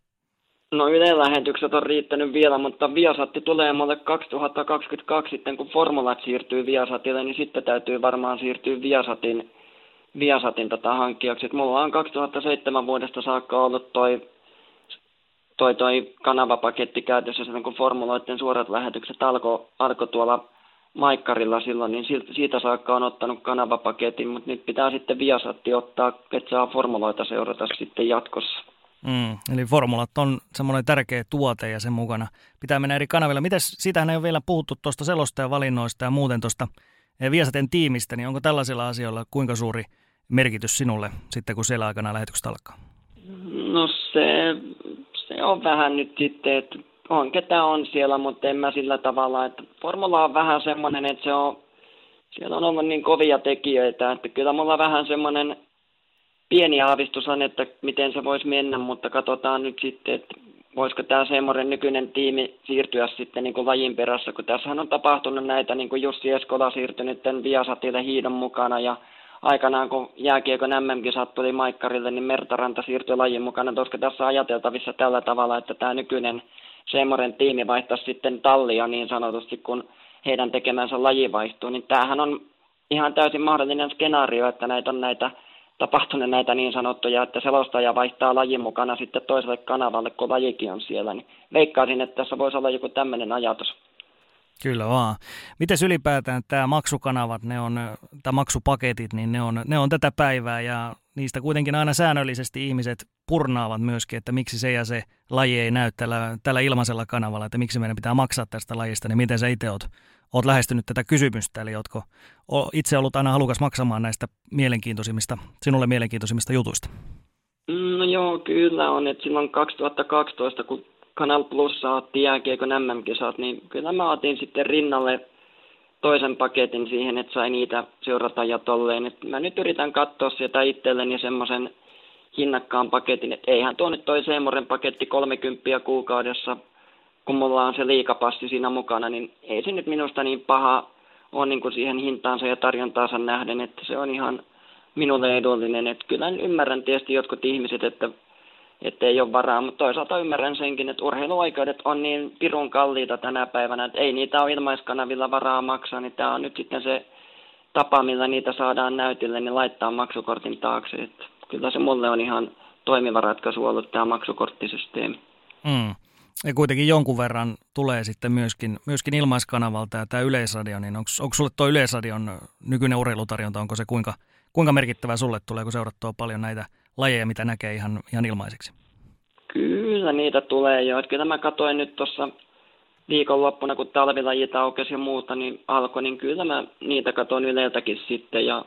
No Ylen lähetykset on riittänyt vielä, mutta Viasatti tulee mulle kaksituhattakaksikymmentäkaksi sitten, kun formulat siirtyy Viasatille, niin sitten täytyy varmaan siirtyä Viasatin, Viasatin tota hankkijaksi. Et mulla on kaksituhattaseitsemän vuodesta saakka ollut toi toi, toi kanavapaketti käytössä silloin, kun formuloiden suorat lähetykset alkoi alko tuolla Maikkarilla silloin, niin siitä saakka on ottanut kanavapaketin, mutta nyt pitää sitten Viasatti ottaa, että saa formuloita seurata sitten jatkossa. Mm, eli formulat on semmoinen tärkeä tuote ja sen mukana pitää mennä eri kanavilla. Mitäs, siitähän ei ole vielä puhuttu tuosta selostajavalinnoista ja muuten tuosta Viasaten tiimistä, niin onko tällaisilla asioilla kuinka suuri merkitys sinulle sitten, kun siellä aikana lähetykset alkaa? No se... Se on vähän nyt sitten, että on ketä on siellä, mutta en mä sillä tavalla, että formula on vähän semmoinen, että se on, siellä on ollut niin kovia tekijöitä, että kyllä mulla vähän semmoinen pieni aavistus on, että miten se voisi mennä, mutta katsotaan nyt sitten, että voisiko tämä C Moren nykyinen tiimi siirtyä sitten niin kuin lajin perässä, kun tässähän on tapahtunut näitä, niin kuin Jussi Eskola siirtynyt tämän Viasatille hiidon mukana ja aikanaan, kun jääkiekon M M-kisat tuli Maikkarille, niin Mertaranta siirtyi lajin mukana. Olisiko tässä ajateltavissa tällä tavalla, että tämä nykyinen C Moren tiimi vaihtaisi sitten tallia niin sanotusti, kun heidän tekemänsä laji vaihtuu, niin tämähän on ihan täysin mahdollinen skenaario, että näitä on näitä tapahtunut näitä niin sanottuja, että selostaja vaihtaa lajin mukana sitten toiselle kanavalle, kun lajikin on siellä. Niin veikkaisin, että tässä voisi olla joku tämmöinen ajatus. Kyllä vaan. Mites ylipäätään tämä maksukanavat, ne on, tai maksupaketit, niin ne on, ne on tätä päivää ja niistä kuitenkin aina säännöllisesti ihmiset purnaavat myöskin, että miksi se ja se laji ei näy tällä, tällä ilmaisella kanavalla, että miksi meidän pitää maksaa tästä lajista, niin miten sä itse oot, oot lähestynyt tätä kysymystä, eli ootko itse ollut aina halukas maksamaan näistä mielenkiintoisimmista, sinulle mielenkiintoisimmista jutuista? No joo, kyllä on, että silloin kaksituhattakaksitoista, kun Kanal Plus saatti jääkiekon M M-kisat, niin kyllä mä otin sitten rinnalle toisen paketin siihen, että sai niitä seurata ja tolleen. Et mä nyt yritän katsoa sieltä itselleni semmoisen hinnakkaan paketin, että eihän tuo nyt toi C Moren paketti kolmekymmentä kuukaudessa, kun mulla on se liikapassi siinä mukana, niin ei se nyt minusta niin paha ole niin kuin siihen hintaansa ja tarjontaansa nähden, että se on ihan minulle edullinen. Et kyllä ymmärrän tietysti jotkut ihmiset, että Että ei ole varaa, mutta toisaalta ymmärrän senkin, että urheiluoikeudet on niin pirun kalliita tänä päivänä, että ei niitä ole ilmaiskanavilla varaa maksaa, niin tämä on nyt sitten se tapa, millä niitä saadaan näytille, niin laittaa maksukortin taakse. Että kyllä se mulle on ihan toimiva ratkaisu ollut tämä maksukorttisysteemi. Mm. Ja kuitenkin jonkun verran tulee sitten myöskin, myöskin ilmaiskanavalta ja tämä Yleisradio, niin onko, onko sulle tuo Yleisradion nykyinen urheilutarjonta, onko se kuinka, kuinka merkittävää sulle tulee, kun seurattua paljon näitä lajeja, mitä näkee ihan, ihan ilmaiseksi? Kyllä niitä tulee jo. Kyllä mä katsoin nyt tuossa viikonloppuna, kun talvilajit aukesi ja muuta niin alkoi, niin kyllä mä niitä katsoin Yleltäkin sitten. Ja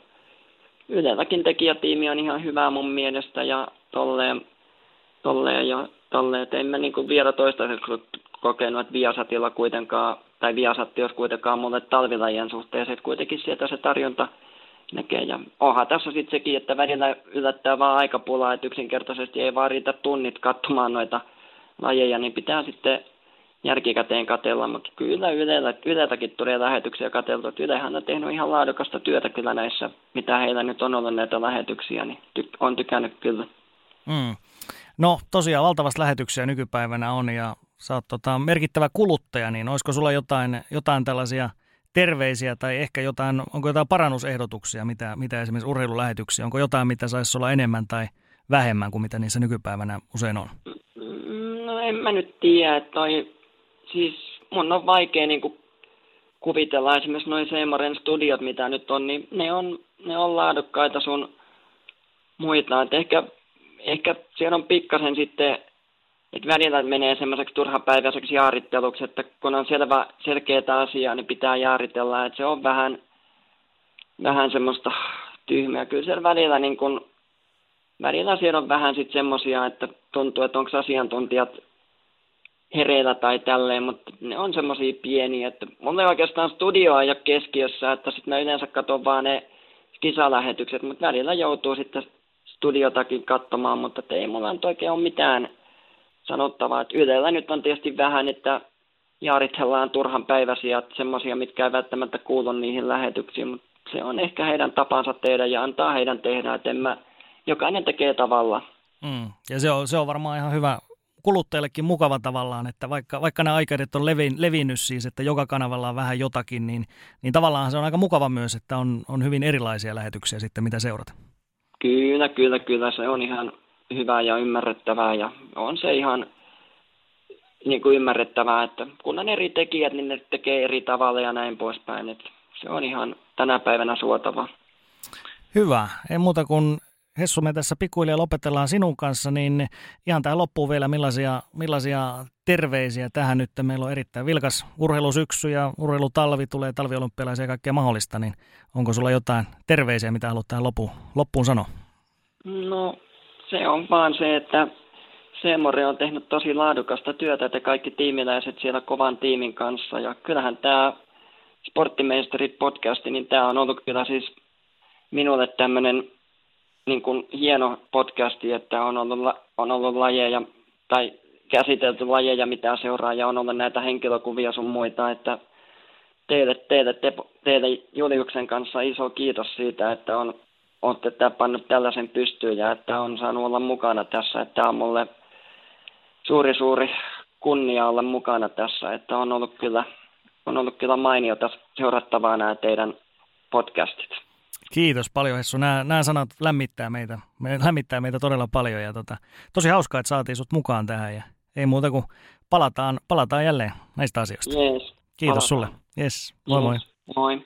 Yleltäkin tekijätiimi on ihan hyvä mun mielestä ja tolleen, tolleen ja tolleen. En mä niin kuin vielä toistaiseksi kokenut, että Viasatilla kuitenkaan, tai Viasatti olisi kuitenkaan mulle talvilajien suhteen, että kuitenkin sieltä se tarjonta näkee. Ja onhan tässä sitten sekin, että välillä yllättää vaan aikapulaa, että yksinkertaisesti ei vaan riitä tunnit katsomaan noita lajeja, niin pitää sitten järkikäteen katsella, mutta kyllä Ylellä, Yleltäkin tulee lähetyksiä katseltua, että Ylehän on tehnyt ihan laadukasta työtä kyllä näissä, mitä heillä nyt on ollut näitä lähetyksiä, niin ty- on tykännyt kyllä. Mm. No tosiaan valtavasti lähetyksiä nykypäivänä on ja sä oot tota, merkittävä kuluttaja, niin olisiko sulla jotain, jotain tällaisia terveisiä tai ehkä jotain, onko jotain parannusehdotuksia, mitä, mitä esimerkiksi urheilulähetyksiä, onko jotain, mitä saisi olla enemmän tai vähemmän kuin mitä niissä nykypäivänä usein on? No en mä nyt tiedä, toi, siis mun on vaikea niin kuin kuvitella esimerkiksi noin C Moren studiot, mitä nyt on, niin ne on, ne on laadukkaita sun muita, että ehkä, ehkä siellä on pikkasen sitten, että välillä menee semmoiseksi turhapäiväiseksi jaaritteluksi, että kun on selvä, selkeätä asiaa, niin pitää jaaritella, että se on vähän, vähän semmoista tyhmää. Kyllä siellä välillä, niin kun, välillä siellä on vähän sitten semmoisia, että tuntuu, että onko asiantuntijat hereillä tai tälleen, mutta ne on semmoisia pieniä. Että mulla ei oikeastaan studioa ole keskiössä, että sitten mä yleensä katson vaan ne kisalähetykset, mutta välillä joutuu sitten studiotakin katsomaan, mutta ei mulla nyt oikein ole mitään sanottavaa, että Ylellä nyt on tietysti vähän, että jaaritellaan turhan päiväisiä, että semmoisia, mitkä ei välttämättä kuulu niihin lähetyksiin, mutta se on ehkä heidän tapansa tehdä ja antaa heidän tehdä, että mä, jokainen tekee tavallaan. Mm. Ja se on, se on varmaan ihan hyvä kuluttajillekin mukava tavallaan, että vaikka, vaikka nämä aikaiset on levin, levinnyt siis, että joka kanavalla on vähän jotakin, niin, niin tavallaan se on aika mukava myös, että on, on hyvin erilaisia lähetyksiä sitten, mitä seurata. Kyllä, kyllä, kyllä, se on ihan hyvää ja ymmärrettävää ja on se ihan niin kuin ymmärrettävää, että kun on eri tekijät, niin ne tekee eri tavalla ja näin poispäin. Että se on ihan tänä päivänä suotavaa. Hyvä. Ei muuta kuin Hessu, me tässä pikkuhiljaa lopetellaan sinun kanssa, niin ihan tähän loppuun vielä millaisia, millaisia terveisiä tähän nyt. Meillä on erittäin vilkas urheilusyksy ja urheilutalvi tulee, talviolympialaisia ja kaikkea mahdollista, niin onko sulla jotain terveisiä, mitä haluat tähän loppuun, loppuun sanoa? No se on vaan se, että C More on tehnyt tosi laadukasta työtä, että kaikki tiimiläiset siellä kovan tiimin kanssa. Ja kyllähän tämä Sporttimeisterit-podcasti, niin tämä on ollut kyllä siis minulle tämmöinen niin kuin hieno podcasti, että on ollut, on ollut lajeja tai käsitelty lajeja, mitä seuraa, ja on ollut näitä henkilökuvia sun muita, että teille, teille, te, teille Juliuksen kanssa iso kiitos siitä, että on olette tämä pannut tällaisen pystyyn ja että on saanut olla mukana tässä. Että tämä on mulle suuri suuri kunnia olla mukana tässä, että on ollut kyllä, on ollut kyllä mainiota seurattavaa nämä teidän podcastit. Kiitos paljon, Hessu. Nämä, nämä sanat lämmittää meitä, lämmittää meitä todella paljon ja tota, tosi hauskaa, että saatiin sut mukaan tähän ja ei muuta kuin palataan, palataan jälleen näistä asioista. Yes, kiitos palataan. Sulle. Yes, moi moi. Yes, moi.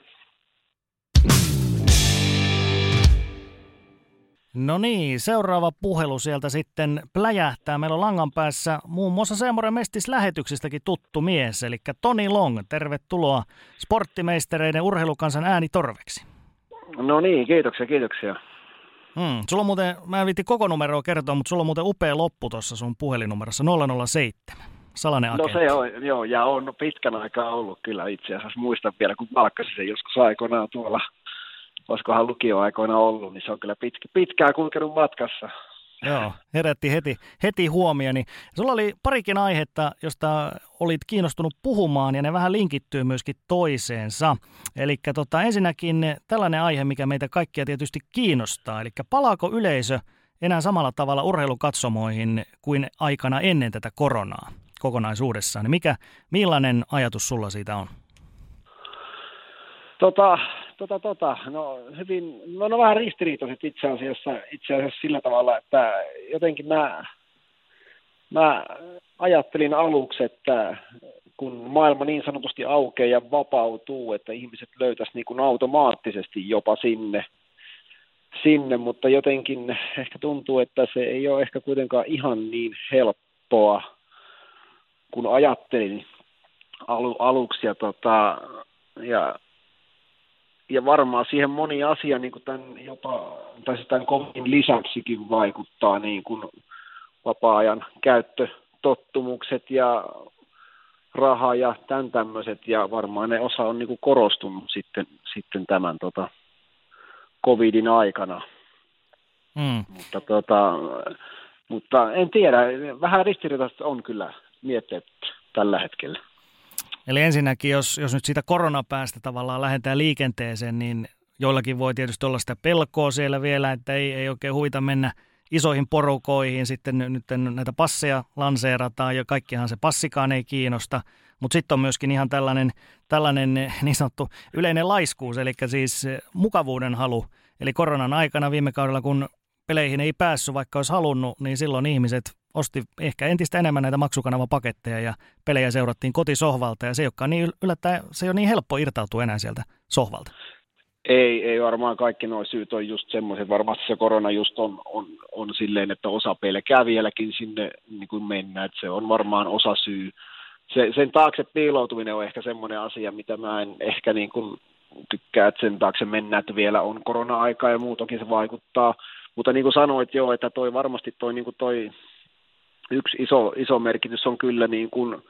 No niin, seuraava puhelu sieltä sitten pläjähtää. Meillä on langan päässä muun muassa C Moren Mestis-lähetyksistäkin tuttu mies, eli Toni Long. Tervetuloa sporttimeistereiden urheilukansan äänitorveksi. No niin, kiitoksia, kiitoksia. Hmm, sulla on muuten, mä en viitti koko numeroa kertoa, mutta sulla on muuten upea loppu tuossa sun puhelinnumerossa nolla nolla seitsemän. Salainen agentti. No se on, joo, ja on pitkän aikaa ollut kyllä itse asiassa. Muistan vielä, kun palkkasin sen joskus aikoinaan tuolla. Olisikohan lukioaikoina ollut, niin se on kyllä pitkä, pitkään kulkenut matkassa. Joo, herätti heti, heti huomioni. Sulla oli parikin aihetta, josta olit kiinnostunut puhumaan, ja ne vähän linkittyy myöskin toiseensa. Eli tota, ensinnäkin tällainen aihe, mikä meitä kaikkia tietysti kiinnostaa, eli palaako yleisö enää samalla tavalla urheilukatsomoihin kuin aikana ennen tätä koronaa kokonaisuudessaan? Mikä, millainen ajatus sulla siitä on? Tota... Tota, tota, no hyvin, no, no vähän ristiriitoiset itse asiassa, itse asiassa sillä tavalla, että jotenkin mä, mä ajattelin aluksi, että kun maailma niin sanotusti aukeaa ja vapautuu, että ihmiset löytäisi niin kuin automaattisesti jopa sinne, sinne, mutta jotenkin ehkä tuntuu, että se ei ole ehkä kuitenkaan ihan niin helppoa, kun ajattelin alu, aluksi ja tota, ja Ja varmaan siihen moni asia niin kuin tämän, jopa, tai tämän komin lisäksikin vaikuttaa niin kuin vapaa-ajan käyttötottumukset ja raha ja tämän tämmöiset. Ja varmaan ne osa on niin kuin korostunut sitten, sitten tämän tota, covidin aikana. Mm. Mutta, tota, mutta en tiedä, vähän ristiriitaista on kyllä mietteet tällä hetkellä. Eli ensinnäkin, jos, jos nyt siitä koronapäästä tavallaan lähdetään liikenteeseen, niin joillakin voi tietysti olla sitä pelkoa siellä vielä, että ei, ei oikein huvita mennä isoihin porukoihin. Sitten nyt näitä passeja lanseerataan ja kaikkihan se passikaan ei kiinnosta. Mutta sitten on myöskin ihan tällainen, tällainen niin sanottu yleinen laiskuus, eli siis mukavuuden halu. Eli koronan aikana viime kaudella, kun peleihin ei päässyt, vaikka olisi halunnut, niin silloin ihmiset osti ehkä entistä enemmän näitä maksukanavapaketteja ja pelejä seurattiin kotisohvalta ja se ei olekaan niin yllättäen, se ei ole niin helppo irtautua enää sieltä sohvalta. Ei, ei varmaan kaikki nuo syyt on just semmoiset. Varmasti se korona just on, on, on silleen, että osa pelkää vieläkin sinne niin kuin mennä, että se on varmaan osa syy. Se, sen taakse piiloutuminen on ehkä semmoinen asia, mitä mä en ehkä niin kuin tykkää, että sen taakse mennä, että vielä on korona-aikaa ja muutokin se vaikuttaa. Mutta niin kuin sanoit joo, että toi varmasti toi niin kuin toi yksi iso, iso merkitys on kyllä niin kuin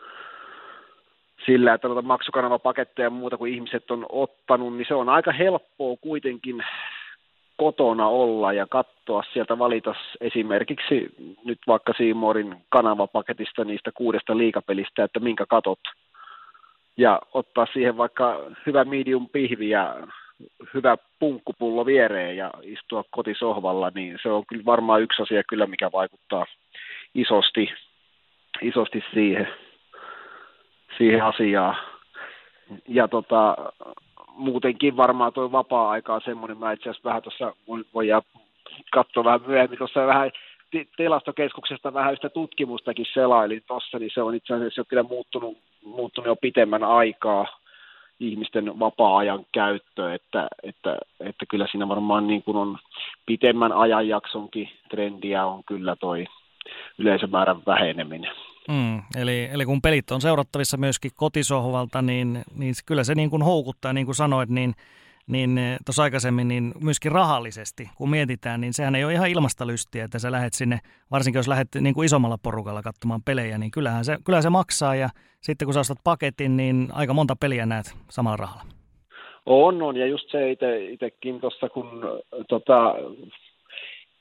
sillä, että maksukanavapaketteja ja muuta kuin ihmiset on ottanut, niin se on aika helppoa kuitenkin kotona olla ja katsoa sieltä, valita esimerkiksi nyt vaikka C Moren kanavapaketista niistä kuudesta liigapelistä, että minkä katot ja ottaa siihen vaikka hyvä medium pihvi ja hyvä punkkupullo viereen ja istua kotisohvalla, niin se on kyllä varmaan yksi asia kyllä, mikä vaikuttaa isosti, isosti siihen, siihen asiaan. Ja tota, muutenkin varmaan tuo vapaa-aika on semmoinen, mä itse asiassa vähän tuossa, voidaan katsoa vähän myöhemmin, tuossa vähän tilastokeskuksesta vähän yhtä tutkimustakin selailin tuossa, niin se on itse asiassa jo kyllä muuttunut, muuttunut jo pitemmän aikaa ihmisten vapaa-ajan käyttö, että, että, että kyllä siinä varmaan niin kuin on pitemmän ajanjaksonkin trendiä on kyllä toi yleisömäärän väheneminen. Mm, eli, eli kun pelit on seurattavissa myöskin kotisohvalta, niin, niin kyllä se niin kuin houkuttaa, niin kuin sanoit, niin, niin tuossa aikaisemmin niin myöskin rahallisesti, kun mietitään, niin sehän ei ole ihan ilmasta lystiä, että sä lähet sinne, varsinkin jos lähet niin kuin isommalla porukalla katsomaan pelejä, niin kyllähän se, kyllähän se maksaa ja sitten kun sä ostat paketin, niin aika monta peliä näet samalla rahalla. On, on ja just se ite, itekin tuossa, kun tota,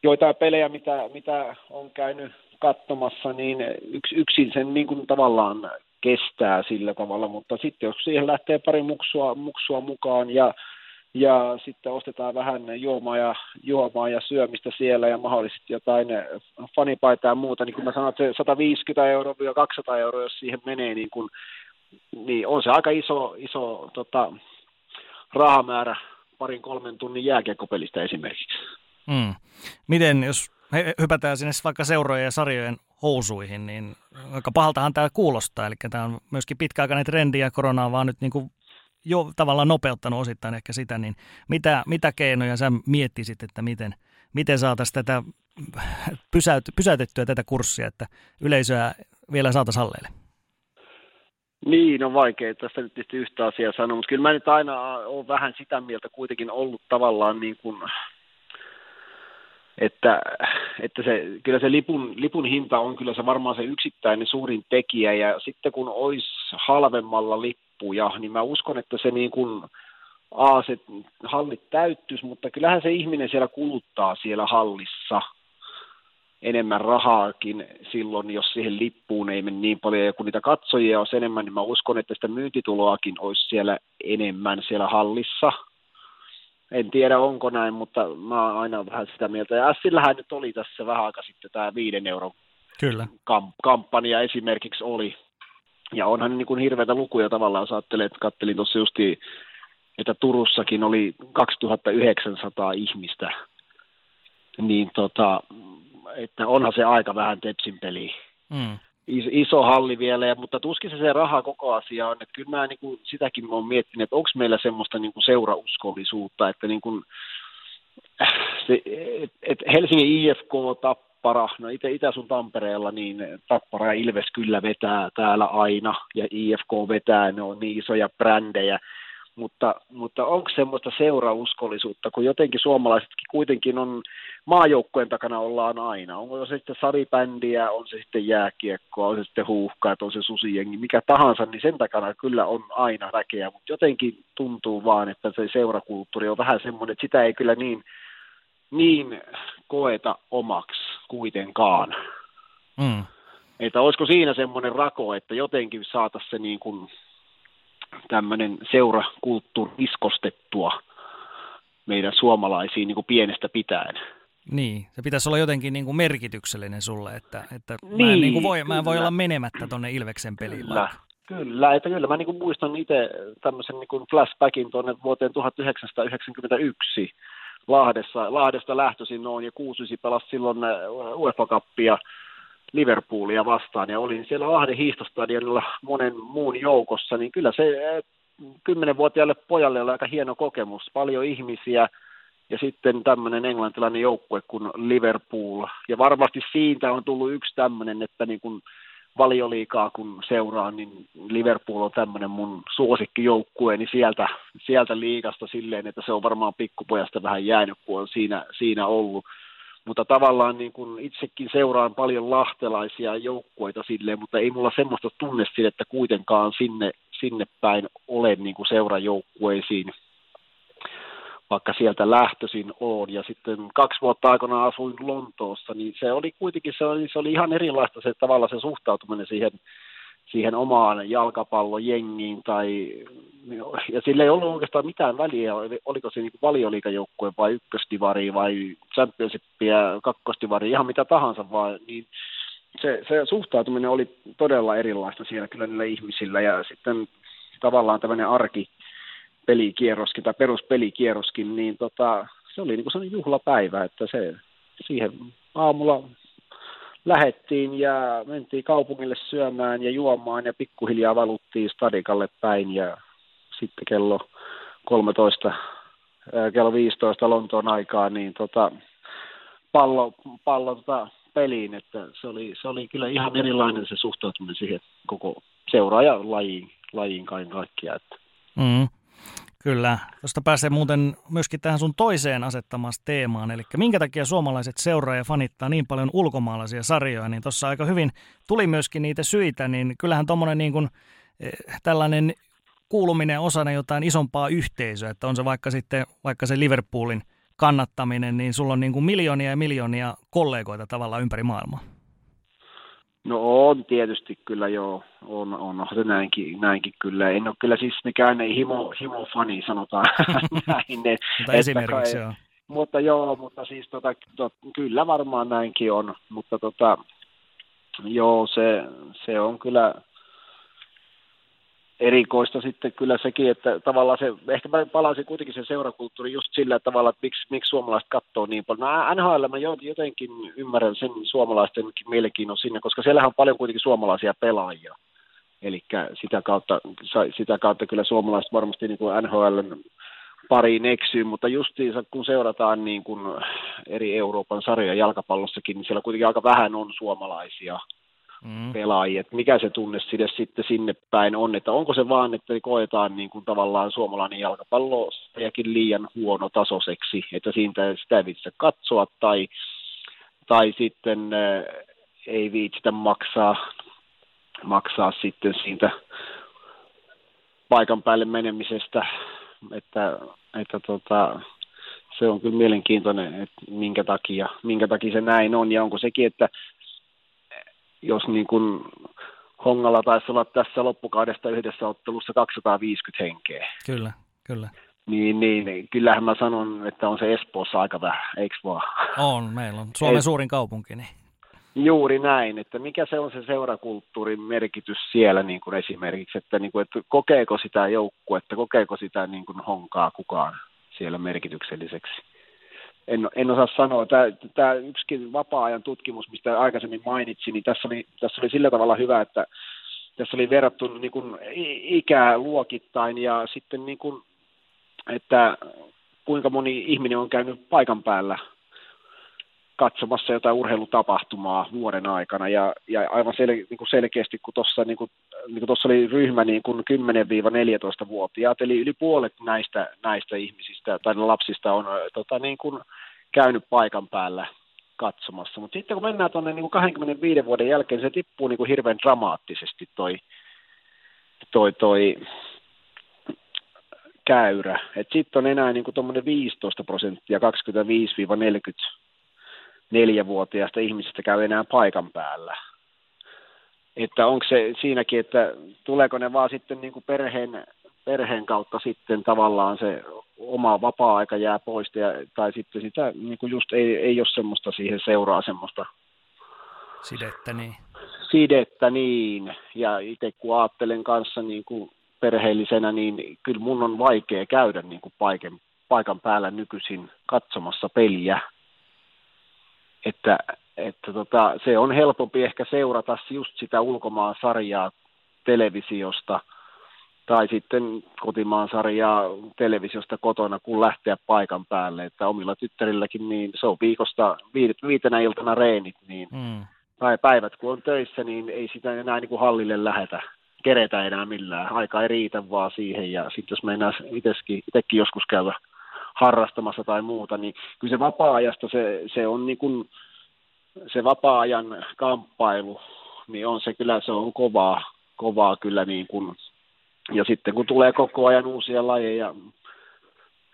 joitain pelejä, mitä, mitä on käynyt katsomassa, niin yks, yksin sen niin kuin tavallaan kestää sillä tavalla, mutta sitten jos siihen lähtee pari muksua, muksua mukaan ja, ja sitten ostetaan vähän juomaa ja, juomaa ja syömistä siellä ja mahdollisesti jotain fanipaitaa ja muuta, niin kuin mä sanoin, että se sata viisikymmentä euroa kaksisataa euroa, jos siihen menee, niin, kun, niin on se aika iso, iso tota, rahamäärä parin kolmen tunnin jääkiekkopelistä esimerkiksi. Mm. Miten, jos hypätään sinne vaikka seurojen ja sarjojen housuihin, niin aika pahaltahan tämä kuulostaa, eli tämä on myöskin pitkäaikainen trendi ja korona on vaan nyt niin kuin jo tavallaan nopeuttanut osittain ehkä sitä, niin mitä, mitä keinoja sä miettisit, että miten, miten saataisiin tätä pysäyt, pysäytettyä tätä kurssia, että yleisöä vielä saataisiin halleille? Niin, on vaikea tästä nyt tietysti yhtä asiaa sanoa, mutta kyllä mä nyt aina olen vähän sitä mieltä kuitenkin ollut tavallaan niin kuin, että, että se, kyllä se lipun, lipun hinta on kyllä se varmaan se yksittäinen suurin tekijä ja sitten kun olisi halvemmalla lippu, ja, niin mä uskon, että se niin kuin, a, se hallit täyttyisi, mutta kyllähän se ihminen siellä kuluttaa siellä hallissa enemmän rahaakin silloin, jos siihen lippuun ei mene niin paljon. Ja kun niitä katsojia olisi enemmän, niin mä uskon, että sitä myyntituloakin olisi siellä enemmän siellä hallissa. En tiedä, onko näin, mutta mä oon aina vähän sitä mieltä. Ja sillähän nyt oli tässä vähän aika sitten tämä viiden euron Kyllä. Kamp- kampanja esimerkiksi oli. Ja onhan niin kuin hirveätä lukuja tavallaan, jos ajattelee, että katselin tuossa justiin, että Turussakin oli kaksituhattayhdeksänsataa ihmistä, niin tota, että onhan se aika vähän tepsin peliä. Mm. Iso halli vielä, mutta tuskin se se raha koko asia on, että kyllä mä niin kuin sitäkin olen miettinyt, että onko meillä semmoista niin kuin seurauskollisuutta, että niin kuin, se, et, et Helsingin I F K tappaa. No ite, itä sun Tampereella, niin Tappara ja Ilves kyllä vetää täällä aina, ja I F K vetää, ne on niin isoja brändejä, mutta, mutta onko semmoista seurauskollisuutta, kun jotenkin suomalaisetkin kuitenkin on, maajoukkueen takana ollaan aina, onko se sitten saribändiä, on se sitten jääkiekkoa, on se sitten huuhkaat, on se susijengi, mikä tahansa, niin sen takana kyllä on aina väkeä, mutta jotenkin tuntuu vaan, että se seurakulttuuri on vähän semmoinen, että sitä ei kyllä niin, niin koeta omaksi kuitenkaan. Mm. Että olisiko siinä semmoinen rako, että jotenkin saataisiin se niin kuin tämmöinen seurakulttuuri iskostettua meidän suomalaisiin niin kuin pienestä pitäen. Niin, se pitäisi olla jotenkin niin kuin merkityksellinen sulle, että, että niin, mä, en niin kuin voi, mä en voi olla menemättä tuonne Ilveksen peliin. Kyllä, kyllä, että kyllä mä niin kuin muistan itse tämmöisen niin kuin flashbackin tuonne vuoteen tuhatyhdeksänsataayhdeksänkymmentäyksi, Lahdessa, Lahdesta lähtöisin noin ja kuusi yhdeksän pelasi silloin UEFA-kappia Liverpoolia vastaan ja olin siellä Lahden hiihtostadionilla monen muun joukossa, niin kyllä se kymmenvuotiaalle pojalle oli aika hieno kokemus, paljon ihmisiä ja sitten tämmöinen englantilainen joukkue kuin Liverpool ja varmasti siitä on tullut yksi tämmöinen, että niin kun Valioliigaa kun seuraan, niin Liverpool on tämmöinen mun suosikkijoukkueeni sieltä, sieltä liigasta silleen, että se on varmaan pikkupojasta vähän jäänyt, kun on siinä, siinä ollut. Mutta tavallaan niin kun itsekin seuraan paljon lahtelaisia joukkueita silleen, mutta ei mulla semmoista tunne sille, että kuitenkaan sinne, sinne päin olen niin kun seurajoukkueisiin, vaikka sieltä lähtöisin on. Ja sitten kaksi vuotta aikana asuin Lontoossa, niin se oli kuitenkin se oli, se oli ihan erilaista se tavalla se suhtautuminen siihen, siihen omaan jalkapallojengiin. Tai, ja sillä ei ollut oikeastaan mitään väliä, oliko se niin kuin Valioliiga-joukkue vai ykkösdivari vai championshipia, kakkosdivari, ihan mitä tahansa vaan. Niin se, se suhtautuminen oli todella erilaista siellä kyllä niillä ihmisillä ja sitten tavallaan tämmöinen arki. Pelikierroskin tai peruspelikierroskin, niin tota, se oli niin kuin sellainen juhlapäivä, että se, siihen aamulla lähettiin ja mentiin kaupungille syömään ja juomaan ja pikkuhiljaa valuttiin stadikalle päin ja sitten kello kolmetoista, kello viisitoista Lontoon aikaa, niin tota, pallo, pallo tota peliin, että se oli, se oli kyllä ihan erilainen se suhtautuminen siihen koko seuraajalajiin lajiin kaiken kaikkiaan. Mm. Kyllä. Tuosta pääsee muuten myöskin tähän sun toiseen asettamaan teemaan, eli minkä takia suomalaiset seuraa ja fanittaa niin paljon ulkomaalaisia sarjoja, niin tuossa aika hyvin tuli myöskin niitä syitä, niin kyllähän tuommoinen niin kuin tällainen kuuluminen osana jotain isompaa yhteisöä, että on se vaikka sitten, vaikka se Liverpoolin kannattaminen, niin sulla on niin kuin miljoonia ja miljoonia kollegoita tavallaan ympäri maailmaa. No on tietysti kyllä joo, on, on se näinkin, näinkin kyllä. En ole kyllä siis mikään himo, himofani, sanotaan näin. Mutta esimerkiksi kai, joo. Mutta joo, mutta siis tota, tot, kyllä varmaan näinkin on, mutta tota, joo se, se on kyllä erikoista sitten kyllä sekin, että tavallaan se, ehkä mä palasin kuitenkin sen seurakulttuuriin just sillä tavalla, että miksi, miksi suomalaiset katsoo niin paljon. No N H L mä jotenkin ymmärrän sen suomalaistenkin mielenkiinnon sinne, koska siellähän on paljon kuitenkin suomalaisia pelaajia. Eli sitä kautta, sitä kautta kyllä suomalaiset varmasti niin kuin N H L:n pariin eksyy, mutta justiinsa kun seurataan niin kuin eri Euroopan sarjoja jalkapallossakin, niin siellä kuitenkin aika vähän on suomalaisia Mm. pelaajia, että mikä se tunne sinne, sitten sinne päin on, että onko se vaan, että koetaan niin kuin tavallaan suomalainen jalkapallo jäkin liian huono tasoiseksi, että siitä sitä ei viitsitä katsoa tai, tai sitten äh, ei viitsitä maksaa, maksaa sitten siitä paikan päälle menemisestä, että, että tota, se on kyllä mielenkiintoinen, että minkä takia, minkä takia se näin on ja onko sekin, että jos niin kuin Hongalla taisi olla tässä loppukaudesta yhdessä ottelussa kaksisataaviisikymmentä henkeä. Kyllä, kyllä. Niin, niin, kyllähän mä sanon, että on se Espoossa aika vähän, eikö vaan? On, meillä on Suomen Et, suurin kaupunki. Niin. Juuri näin, että mikä se on se seurakulttuurin merkitys siellä niin kuin esimerkiksi, että, niin kuin, että kokeeko sitä joukkuetta, kokeeko sitä niin kuin Honkaa kukaan siellä merkitykselliseksi? En, en osaa sanoa. Tämä, tämä yksikin vapaa-ajan tutkimus, mistä aikaisemmin mainitsin, niin tässä oli, tässä oli sillä tavalla hyvä, että tässä oli verrattu niin kuin ikää luokittain ja sitten niin kuin, että kuinka moni ihminen on käynyt paikan päällä katsomassa jotain urheilutapahtumaa vuoden aikana ja, ja aivan sel, niin kuin selkeästi, kun tuossa niin kuin, niin kuin tuossa oli ryhmä niin kuin kymmenen-neljätoista-vuotiaat, eli yli puolet näistä, näistä ihmisistä tai lapsista on tota, niin kuin käynyt paikan päällä katsomassa. Mutta sitten kun mennään tuonne niin kuin kaksikymmentäviisi vuoden jälkeen, se tippuu niin kuin hirveän dramaattisesti toi, toi, toi käyrä. Sitten on enää niin kuin tuommoinen viisitoista prosenttia kaksikymmentäviisi-neljäkymmentäneljä-vuotiaista ihmisistä käy enää paikan päällä. Että onko se siinäkin, että tuleeko ne vaan sitten niin kuin perheen, perheen kautta sitten tavallaan se oma vapaa-aika jää pois, ja, tai sitten sitä niin kuin just ei, ei ole semmoista siihen seuraa semmoista sidettä niin. Sidettä niin, ja itse kun ajattelen kanssa niin kuin perheellisenä, niin kyllä mun on vaikea käydä niin kuin paikan, paikan päällä nykyisin katsomassa peliä, että Että tota, se on helpompi ehkä seurata just sitä ulkomaan sarjaa televisiosta tai sitten kotimaan sarjaa televisiosta kotona, kun lähteä paikan päälle. Että omilla tyttärilläkin niin se on viikosta viitenä iltana reenit niin, mm. tai päivät kun on töissä, niin ei sitä enää niin kuin hallille lähetä, keretä enää millään. Aika ei riitä vaan siihen ja sitten jos mennään itsekin joskus käydä harrastamassa tai muuta, niin kyllä se vapaa-ajasta se, se on niin kuin se vapaa-ajan kamppailu, niin on se kyllä, se on kovaa, kovaa kyllä niin kuin, ja sitten kun tulee koko ajan uusia lajeja,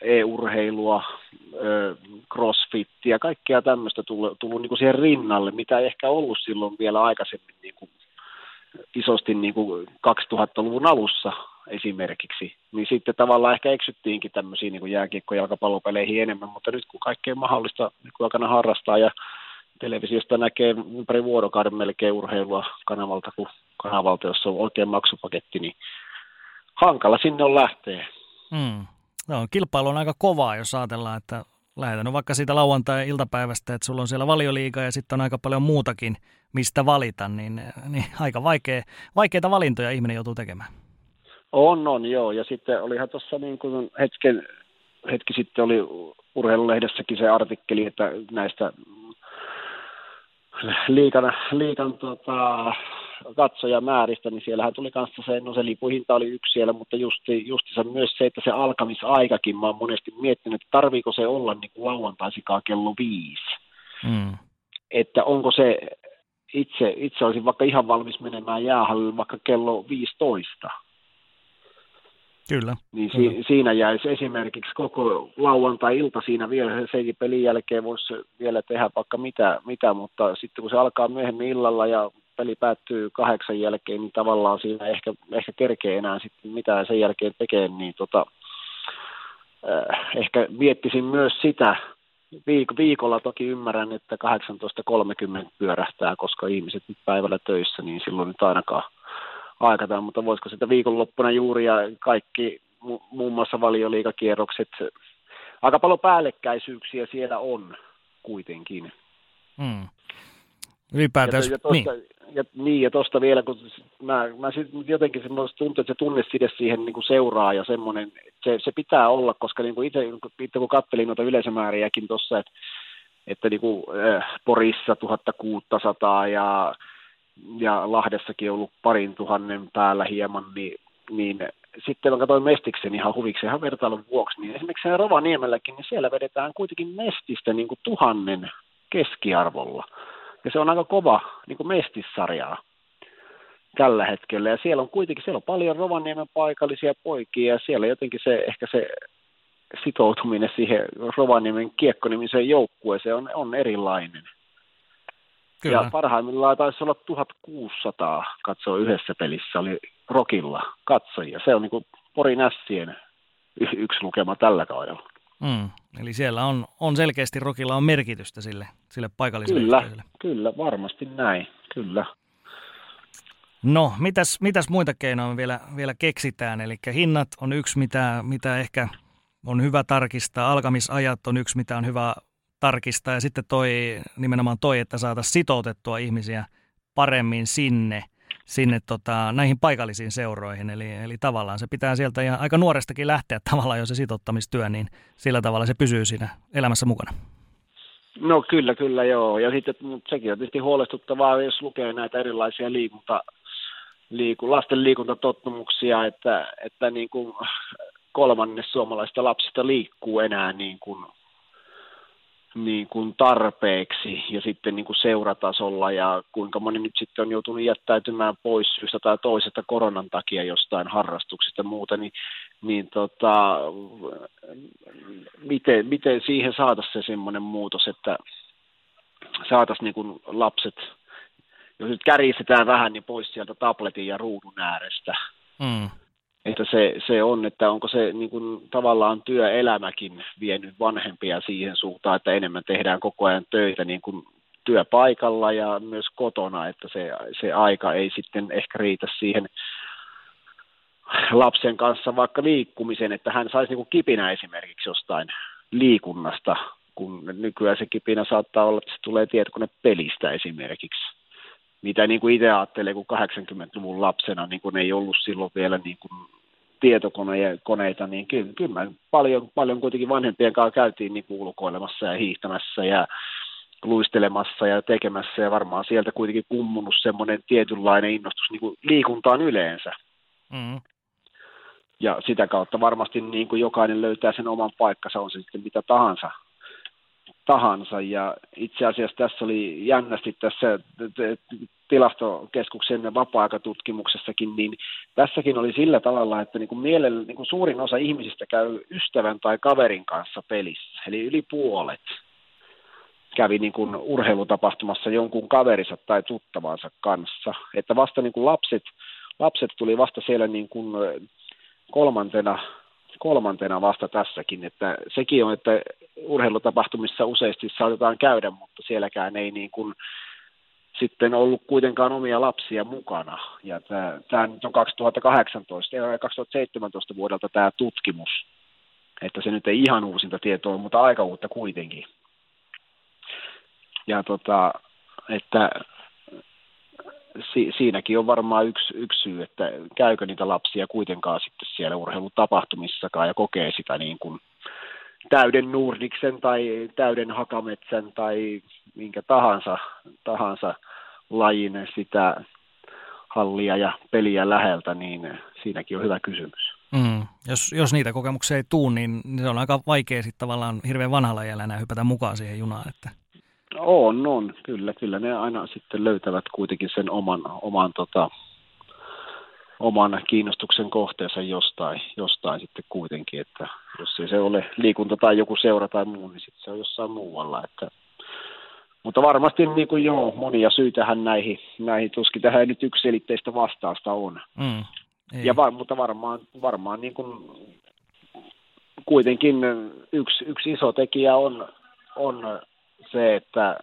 e-urheilua, crossfittiä, kaikkea tämmöistä tullut, tullut niin kuin siihen rinnalle, mitä ei ehkä ollut silloin vielä aikaisemmin niin kuin, isosti niin kuin kaksituhattaluvun alussa esimerkiksi, niin sitten tavallaan ehkä eksyttiinkin tämmöisiin niin kuin jääkiekko- ja jalkapallopeleihin enemmän, mutta nyt kun kaikkea mahdollista niin kuin aikana harrastaa ja televisiosta näkee ympäri vuorokauden melkein urheilua kanavalta kuin kanavalta, jossa on oikein maksupaketti, niin hankala sinne on lähteä. Mm. No, kilpailu on aika kovaa, jos ajatellaan, että lähdetään no vaikka siitä lauantai-iltapäivästä, että sulla on siellä Valioliiga ja sitten on aika paljon muutakin, mistä valita, niin, niin aika vaikea, vaikeita valintoja ihminen joutuu tekemään. On, on, joo. Ja sitten olihan tuossa niin kuin hetken, hetki sitten oli urheilulehdessäkin se artikkeli, että näistä liikan, liikan tota, katsojamääristä, niin siellähän tuli kanssa se, no se lipuhinta oli yksi siellä, mutta justi, justissa myös se, että se alkamisaikakin, mä oon monesti miettinyt, että tarviiko se olla niin kuin lauantaisikaa kello viisi. Mm. Että onko se, itse, itse olisin vaikka ihan valmis menemään jäähallille vaikka kello viisitoista. Kyllä. Niin si- Kyllä. Siinä jäisi esimerkiksi koko lauantai-ilta siinä vielä, sen pelin jälkeen voisi vielä tehdä vaikka mitä, mitä, mutta sitten kun se alkaa myöhemmin illalla ja peli päättyy kahdeksan jälkeen, niin tavallaan siinä ehkä, ehkä kerkee enää sitten mitään sen jälkeen tekee, niin tota, ehkä miettisin myös sitä. Viik- viikolla toki ymmärrän, että kahdeksantoista kolmekymmentä pyörähtää, koska ihmiset nyt päivällä töissä, niin silloin nyt ainakaan aikataan, mutta voisiko sitä viikonloppuna juuri ja kaikki mu- muun muassa valioliigakierrokset, aika paljon päällekkäisyyksiä siellä on kuitenkin. Mm. Ylipäätään. Ja, ja, niin. ja, niin, ja tosta vielä, kun mä, mä jotenkin semmoista tuntuu, että se tunneside siihen niin kuin seuraa ja semmoinen, se, se pitää olla, koska niin kuin itse, itse kun kattelin noita yleisömääriäkin tuossa, että, että niin kuin, äh, Porissa tuhatkuusisataa ja, ja Lahdessakin on ollut parin tuhannen päällä hieman, niin, niin sitten mä katsoin Mestiksen ihan huviksi, ihan vertailun vuoksi, niin esimerkiksi Rovaniemelläkin, niin siellä vedetään kuitenkin Mestistä niin kuin tuhannen keskiarvolla. Ja se on aika kova niin kuin Mestis-sarjaa tällä hetkellä. Ja siellä on kuitenkin siellä on paljon Rovaniemen paikallisia poikia, ja siellä jotenkin se, ehkä se sitoutuminen siihen Rovaniemen kiekko-nimiseen joukkueeseen on, on erilainen. Kyllä. Ja parhaimmillaan taisi olla tuhatkuusisataa katsoa yhdessä pelissä, oli Rokilla katsojia. Se on niin kuin Porin ässien yksi lukema tällä kaudella. Mm, eli siellä on, on selkeästi Rokilla on merkitystä sille, sille paikalliselle kyllä, yhteisölle. Kyllä, varmasti näin, kyllä. No, mitäs, mitäs muita keinoja me vielä, vielä keksitään? Eli hinnat on yksi, mitä, mitä ehkä on hyvä tarkistaa, alkamisajat on yksi, mitä on hyvä tarkistaa, ja sitten toi, nimenomaan toi, että saataisiin sitoutettua ihmisiä paremmin sinne, sinne tota, näihin paikallisiin seuroihin, eli, eli tavallaan se pitää sieltä ja aika nuorestakin lähteä tavallaan jo se sitouttamistyö, niin sillä tavalla se pysyy siinä elämässä mukana. No kyllä, kyllä joo, ja sitten sekin on tietysti huolestuttavaa, jos lukee näitä erilaisia liikunta, liiku, lasten liikuntatottumuksia, että, että niin kuin kolmannes suomalaisista lapsista liikkuu enää niin kuin niin kuin tarpeeksi ja sitten niin kuin seuratasolla ja kuinka moni nyt sitten on joutunut jättäytymään pois syystä tai toisesta koronan takia jostain harrastuksista ja muuta, niin, niin tota, miten, miten siihen saataisiin se semmoinen muutos, että saataisiin niin kuin lapset, jos nyt kärjistetään vähän, niin pois sieltä tabletin ja ruudun äärestä. Mm. Että se, se on, että onko se niin kuin, tavallaan työelämäkin vienyt vanhempia siihen suuntaan, että enemmän tehdään koko ajan töitä niin kuin työpaikalla ja myös kotona, että se, se aika ei sitten ehkä riitä siihen lapsen kanssa vaikka liikkumisen, että hän saisi niin kuin kipinä esimerkiksi jostain liikunnasta, kun nykyään se kipinä saattaa olla, että se tulee tietokonepelistä pelistä esimerkiksi. Mitä niin kuin itse ajattelee, kun kahdeksankymmentäluvun lapsena niin kun ei ollut silloin vielä niin kun tietokoneita, niin kyllä, kyllä paljon, paljon kuitenkin vanhempien kanssa käytiin niin kuin ulkoilemassa ja hiihtämässä ja luistelemassa ja tekemässä, ja varmaan sieltä kuitenkin kummunut semmoinen tietynlainen innostus niin kuin liikuntaan yleensä. Mm. Ja sitä kautta varmasti niin kuin jokainen löytää sen oman paikkansa, on se sitten mitä tahansa. tahansa. Ja itse asiassa tässä oli jännästi tässä tilastokeskuksen vapaa-aikatutkimuksessakin, niin tässäkin oli sillä tavalla, että niin kuin mielellä, niin kuin suurin osa ihmisistä käy ystävän tai kaverin kanssa pelissä, eli yli puolet kävi niin kuin urheilutapahtumassa jonkun kaverinsa tai tuttavansa kanssa, että vasta niin kuin lapset, lapset tuli vasta siellä niin kuin kolmantena kolmantena vasta tässäkin, että sekin on, että urheilutapahtumissa useasti saatetaan käydä, mutta sielläkään ei niin kuin sitten ollut kuitenkaan omia lapsia mukana. Ja tämä, tämä nyt on kaksituhattakahdeksantoista, kaksituhattaseitsemäntoista vuodelta tämä tutkimus, että se nyt ei ihan uusinta tietoa, mutta aika uutta kuitenkin. Ja tota, että Si- siinäkin on varmaan yksi, yksi syy, että käykö niitä lapsia kuitenkaan sitten siellä urheilutapahtumissakaan ja kokee sitä niin kuin täyden Nurdiksen tai täyden Hakametsän tai minkä tahansa, tahansa lajin sitä hallia ja peliä läheltä, niin siinäkin on hyvä kysymys. Mm. Jos, jos niitä kokemuksia ei tule, niin se on aika vaikea sitten tavallaan hirveän vanhalla jäljellä enää hypätä mukaan siihen junaan, että... On, on, kyllä, kyllä. Ne aina sitten löytävät kuitenkin sen oman, oman, tota, oman kiinnostuksen kohteensa jostain, jostain sitten kuitenkin, että jos ei se ole liikunta tai joku seura tai muu, niin sitten se on jossain muualla, että Mutta varmasti niin kuin joo, monia syitähän näihin, näihin tuskin tähän ei nyt yksiselitteistä vastausta on. Mm, ja var, mutta varmaan, varmaan niin kuin kuitenkin yksi, yksi iso tekijä on, on se, että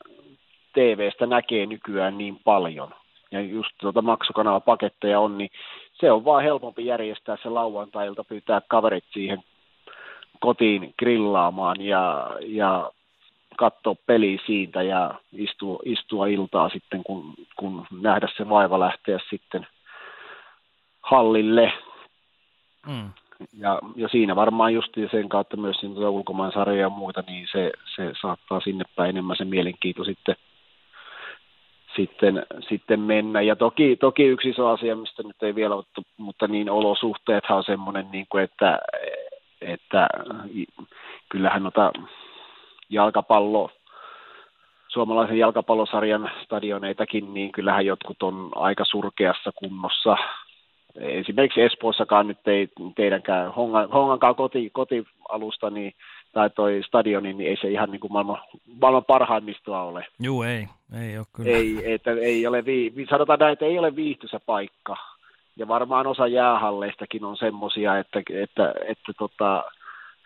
T V:stä näkee nykyään niin paljon. Ja just tuota maksukanavapaketteja on, niin se on vaan helpompi järjestää se lauantailta, pyytää kaverit siihen kotiin grillaamaan ja, ja katsoa peliä siitä ja istua, istua iltaa sitten, kun, kun nähdä se vaiva lähteä sitten hallille. Mm. Ja, ja siinä varmaan just sen kautta myös tuota ulkomaan sarjoja ja muuta, niin se, se saattaa sinne päin enemmän se mielenkiinto sitten, sitten, sitten mennä. Ja toki, toki yksi iso asia, mistä nyt ei vielä ottu, mutta niin olosuhteethan on semmoinen, niin kuin että, että kyllähän noita jalkapallo, suomalaisen jalkapallosarjan stadioneitakin, niin kyllähän jotkut on aika surkeassa kunnossa. Esimerkiksi Espoossakaan nyt ei teidänkään, hongan, hongankaan koti, kotialusta niin, tai toi stadioni, niin ei se ihan niin kuin maailman, maailman parhaimmistoa ole. Juu, ei. Ei ole kyllä. Ei, että ei ole, sanotaan näin, että ei ole viihtyisä paikka. Ja varmaan osa jäähalleistakin on semmoisia, että, että, että tota,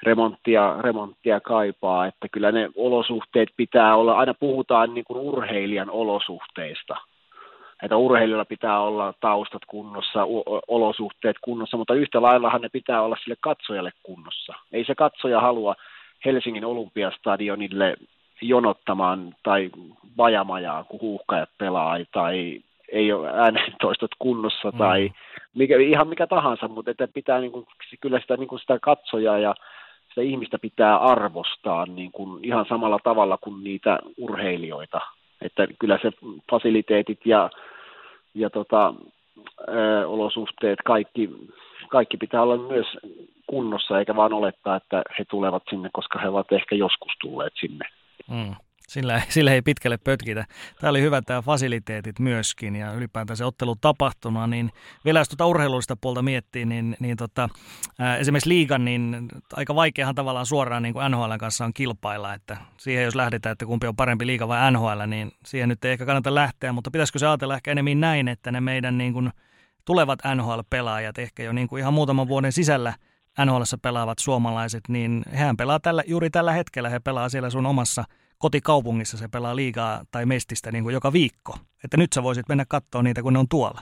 remonttia, remonttia kaipaa. Että kyllä ne olosuhteet pitää olla, aina puhutaan niin kuin urheilijan olosuhteista. Että urheilijalla pitää olla taustat kunnossa, olosuhteet kunnossa, mutta yhtä laillahan ne pitää olla sille katsojalle kunnossa. Ei se katsoja halua Helsingin Olympiastadionille jonottamaan tai vajamajaan, kun Huuhkajat pelaa, tai ei ole äänentoistot kunnossa, mm. tai mikä, ihan mikä tahansa, mutta että pitää niin kuin, kyllä sitä, niin kuin sitä katsojaa ja sitä ihmistä pitää arvostaa niin kuin ihan samalla tavalla kuin niitä urheilijoita. Että kyllä se fasiliteetit ja, ja tota, ö, olosuhteet, kaikki, kaikki pitää olla myös kunnossa, eikä vaan olettaa, että he tulevat sinne, koska he ovat ehkä joskus tulleet sinne. Mm. Sillä, sillä ei pitkälle pötkitä. Tämä oli hyvä tämä fasiliteetit myöskin ja ylipäätään se ottelutapahtuma. Niin vielä jos tuota urheilullista puolta miettii, niin, niin tota, ää, esimerkiksi liigan, niin aika vaikeahan tavallaan suoraan niin kuin N H L kanssa on kilpailla. Että siihen jos lähdetään, että kumpi on parempi liiga vai N H L, niin siihen nyt ei ehkä kannata lähteä. Mutta pitäisikö se ajatella ehkä enemmän näin, että ne meidän niin kuin tulevat N H L-pelaajat, ehkä jo niin kuin ihan muutaman vuoden sisällä N H L:ssä pelaavat suomalaiset, niin hehän pelaa tällä, juuri tällä hetkellä, he pelaa siellä sun omassa kotikaupungissa, se pelaa liigaa tai mestistä niin kuin joka viikko. Että nyt sä voisit mennä katsoa niitä, kun ne on tuolla.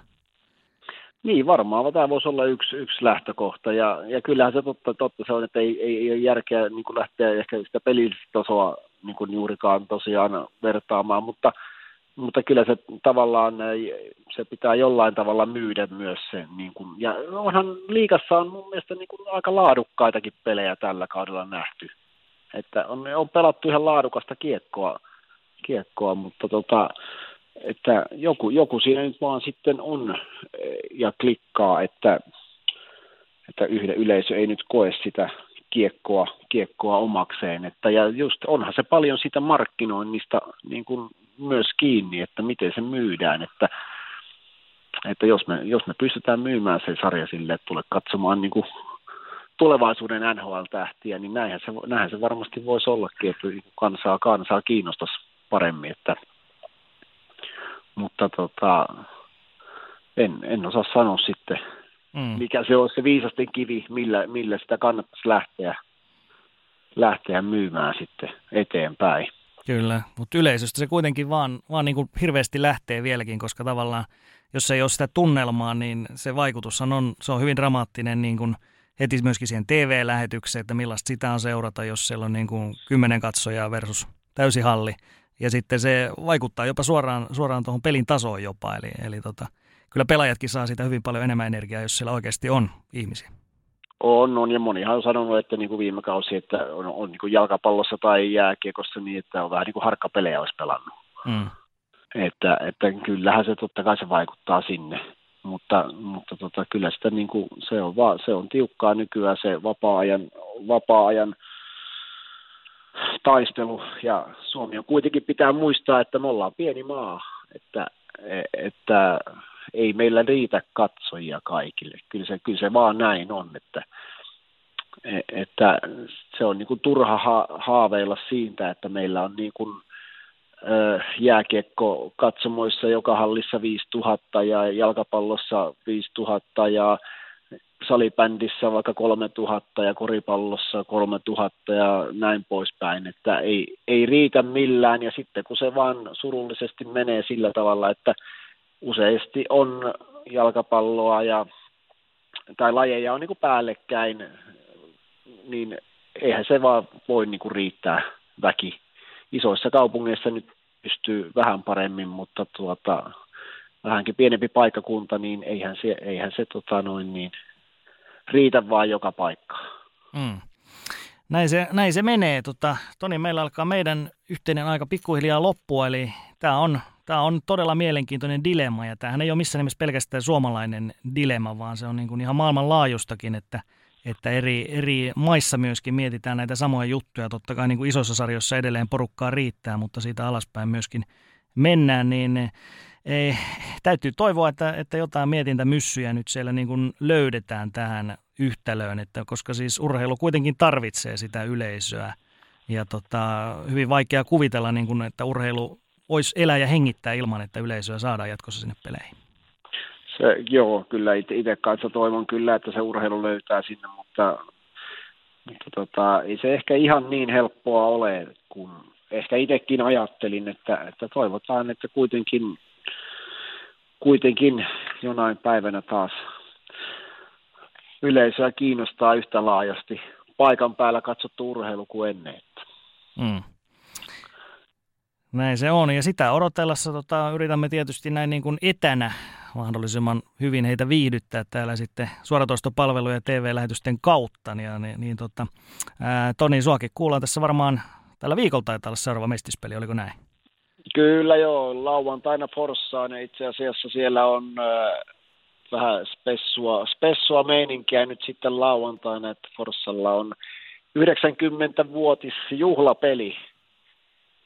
Niin, varmaan. Tämä voisi olla yksi, yksi lähtökohta. Ja, ja kyllähän se totta, totta se on, että ei, ei, ei ole järkeä niin kuin lähteä ehkä sitä pelitasoa niin kuin juurikaan tosiaan vertaamaan. Mutta, mutta kyllä se tavallaan se pitää jollain tavalla myydä myös sen. Niin kuin. Ja onhan liigassa on mun mielestä niin kuin aika laadukkaitakin pelejä tällä kaudella nähty. Että on, on pelattu ihan laadukasta kiekkoa, kiekkoa mutta tota, että joku, joku siinä nyt vaan sitten on ja klikkaa, että, että yhden yleisö ei nyt koe sitä kiekkoa, kiekkoa omakseen. Että, ja just onhan se paljon sitä markkinoinnista niin kuin myös kiinni, että miten se myydään, että, että jos, me, jos me pystytään myymään se sarja sille, että tule katsomaan niin kuin tulevaisuuden N H L-tähtiä, niin näinhän se, näinhän se varmasti voisi ollakin, että kansaa, kansaa kiinnostaisi paremmin. Että, mutta tota, en, en osaa sanoa sitten, mm. mikä se on se viisasten kivi, millä, millä sitä kannattaisi lähteä, lähteä myymään sitten eteenpäin. Kyllä, mutta yleisöstä se kuitenkin vaan, vaan niin kuin hirveästi lähtee vieläkin, koska tavallaan, jos ei ole sitä tunnelmaa, niin se vaikutus on, se on hyvin dramaattinen niin kuin heti myöskin siihen T V-lähetykseen, että millaista sitä on seurata, jos siellä on niin kuin kymmenen katsojaa versus täysi halli. Ja sitten se vaikuttaa jopa suoraan, suoraan tuohon pelin tasoon jopa. Eli, eli tota, kyllä pelaajatkin saa siitä hyvin paljon enemmän energiaa, jos siellä oikeasti on ihmisiä. On, on. Ja monihan on sanonut, että niin kuin viime kausi, että on, on niin kuin jalkapallossa tai jääkiekossa niin, että on vähän niin kuin harkkapelejä olisi pelannut. Mm. Että, että kyllähän se totta kai se vaikuttaa sinne. Mutta, mutta tota, kyllä sitä niin kuin, se, on va, se on tiukkaa nykyään se vapaa-ajan, vapaa-ajan taistelu. Ja Suomi on kuitenkin pitää muistaa, että me ollaan pieni maa, että, että ei meillä riitä katsojia kaikille. Kyllä se, kyllä se vaan näin on, että, että se on niin kuin turha haaveilla siitä, että meillä on niin kuin jääkiekko katsomoissa joka hallissa viisituhatta ja jalkapallossa viisituhatta ja salibändissä vaikka kolmetuhatta ja koripallossa kolmetuhatta ja näin poispäin, että ei, ei riitä millään, ja sitten kun se vaan surullisesti menee sillä tavalla, että useasti on jalkapalloa ja, tai lajeja on niin kuin päällekkäin, niin eihän se vaan voi niin kuin riittää väki. Isoissa kaupungeissa nyt pystyy vähän paremmin, mutta tuota, vähänkin pienempi paikkakunta, niin eihän se, eihän se tota noin niin, riitä vaan joka paikkaan. Mm. Näin se, näin se menee. Tota, Toni, meillä alkaa meidän yhteinen aika pikkuhiljaa loppua, eli tämä on, tämä on todella mielenkiintoinen dilemma, ja tämähän ei ole missään nimessä pelkästään suomalainen dilemma, vaan se on niin kuin ihan maailmanlaajustakin, että että eri, eri maissa myöskin mietitään näitä samoja juttuja. Totta kai niin kuin isossa sarjossa edelleen porukkaa riittää, mutta siitä alaspäin myöskin mennään, niin ei, täytyy toivoa, että, että jotain mietintämyssyjä nyt siellä niin kuin löydetään tähän yhtälöön, että koska siis urheilu kuitenkin tarvitsee sitä yleisöä, ja tota, hyvin vaikea kuvitella, niin kuin, että urheilu olisi elää ja hengittää ilman, että yleisöä saadaan jatkossa sinne peleihin. Se, joo, kyllä itse kanssa toivon kyllä, että se urheilu löytää sinne, mutta, mutta tota, ei se ehkä ihan niin helppoa ole, kun ehkä itsekin ajattelin, että, että toivotaan, että kuitenkin, kuitenkin jonain päivänä taas yleisöä kiinnostaa yhtä laajasti paikan päällä katsottu urheilu kuin ennen. Mm. Näin se on, ja sitä odotellessa tota, yritämme tietysti näin niin kuin etänä mahdollisimman hyvin heitä viihdyttää täällä sitten suoratoistopalveluja ja T V-lähetysten kautta. Ja niin, niin tota, ää, Toni, suakin kuullaan tässä varmaan tällä viikolla taitaa olla seuraava mestispeli, oliko näin? Kyllä joo, lauantaina Forssaan, ja itse asiassa siellä on ää, vähän spessua, spessua meininkiä nyt sitten lauantaina, että Forssalla on yhdeksänkymmenvuotis juhlapeli.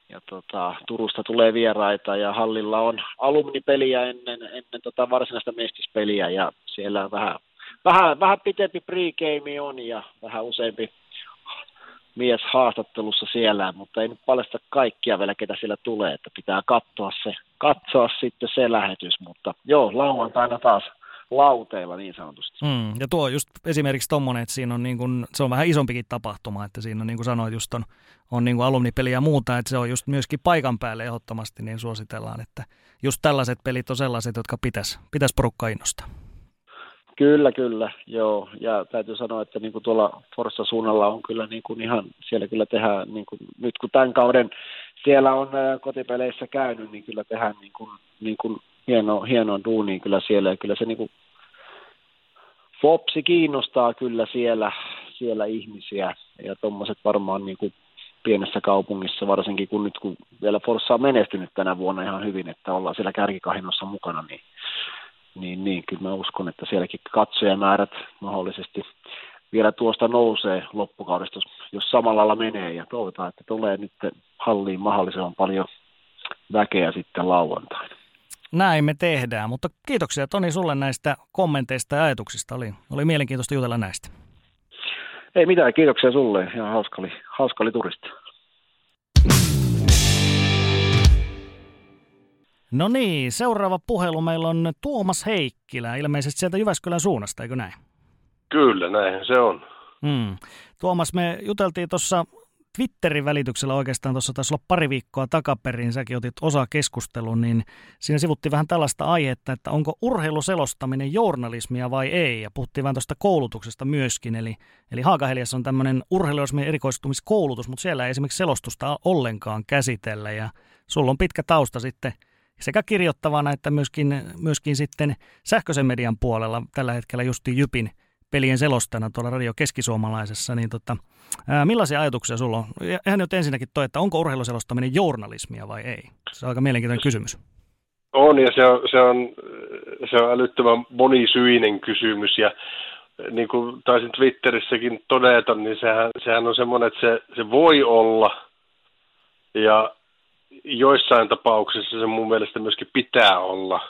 Ja tota, Turusta tulee vieraita ja hallilla on alumnipeliä ennen, ennen tota varsinaista mestispeliä, ja siellä vähän, vähän, vähän pitempi pregame on ja vähän useampi mies haastattelussa siellä, mutta ei nyt paljasta kaikkia vielä, ketä siellä tulee, että pitää katsoa se, katsoa sitten se lähetys, mutta joo, lauantaina taas lauteilla niin sanotusti. Mm, ja tuo just esimerkiksi tommonen, että siinä on niin kuin, se on vähän isompikin tapahtuma, että siinä on niin kuin sanoit just on, on niin kuin alumnipeli ja muuta, että se on just myöskin paikan päälle ehdottomasti, niin suositellaan, että just tällaiset pelit on sellaiset, jotka pitäisi, pitäisi porukkaa innostaa. Kyllä, kyllä, joo, ja täytyy sanoa, että niin kuin tuolla Forssan suunnalla on kyllä niin kuin ihan, siellä kyllä tehdään, niin kuin, nyt kun tämän kauden siellä on kotipeleissä käynyt, niin kyllä tehdään niin kuin, niin kuin Hieno, hienoa duunia kyllä siellä, ja kyllä se niin kuin F O P S kiinnostaa kyllä siellä, siellä ihmisiä, ja tuommoiset varmaan niin kuin pienessä kaupungissa, varsinkin kun nyt kun vielä Forssa on menestynyt tänä vuonna ihan hyvin, että ollaan siellä kärkikahinossa mukana, niin, niin, niin kyllä mä uskon, että sielläkin katsojamäärät mahdollisesti vielä tuosta nousee loppukaudesta, jos samalla lailla menee, ja toivotaan, että tulee nyt halliin mahdollisimman paljon väkeä sitten lauantaina. Näin me tehdään, mutta kiitoksia Toni sulle näistä kommenteista ja ajatuksista. Oli, oli mielenkiintoista jutella näistä. Ei mitään, kiitoksia sulle. Ihan hauska oli, hauska oli turisti. No niin, seuraava puhelu meillä on Tuomas Heikkilä, ilmeisesti sieltä Jyväskylän suunnasta, eikö näin? Kyllä, näin se on. Mm. Tuomas, me juteltiin tuossa Twitterin välityksellä oikeastaan, tuossa taisi olla pari viikkoa takaperin, säkin otit osaa keskusteluun, niin siinä sivuttiin vähän tällaista aihetta, että onko urheiluselostaminen journalismia vai ei, ja puhuttiin vähän tuosta koulutuksesta myöskin, eli, eli Haakaheliassa on tämmöinen urheilujournalismin erikoistumiskoulutus, mutta siellä ei esimerkiksi selostusta ollenkaan käsitellä, ja sulla on pitkä tausta sitten sekä kirjoittavana että myöskin, myöskin sitten sähköisen median puolella tällä hetkellä justiin Jypin pelien selostajana tuolla Radio Keski-Suomalaisessa, niin tota, ää, millaisia ajatuksia sulla on? Eihän nyt ensinnäkin toi, että onko urheiluselostaminen journalismia vai ei? Se on aika mielenkiintoinen kysymys. On, ja se on, se on, se on älyttömän monisyinen kysymys, ja niin kuin taisin Twitterissäkin todeta, niin sehän, sehän on semmoinen, että se, se voi olla, ja joissain tapauksissa se mun mielestä myöskin pitää olla,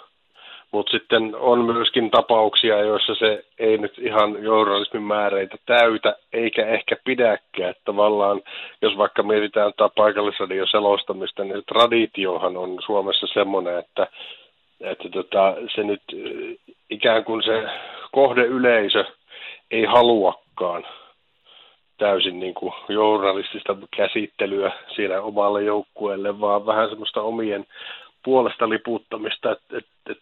Mutta sitten on myöskin tapauksia, joissa se ei nyt ihan journalismin määreitä täytä, eikä ehkä pidäkään. Että tavallaan, jos vaikka mietitään tätä paikallisradion selostamista, niin traditiohan on Suomessa semmoinen, että, että tota, se nyt ikään kuin se kohdeyleisö ei haluakaan täysin niin kuin journalistista käsittelyä siinä omalle joukkueelle, vaan vähän semmoista omien puolesta liputtamista, että et, et,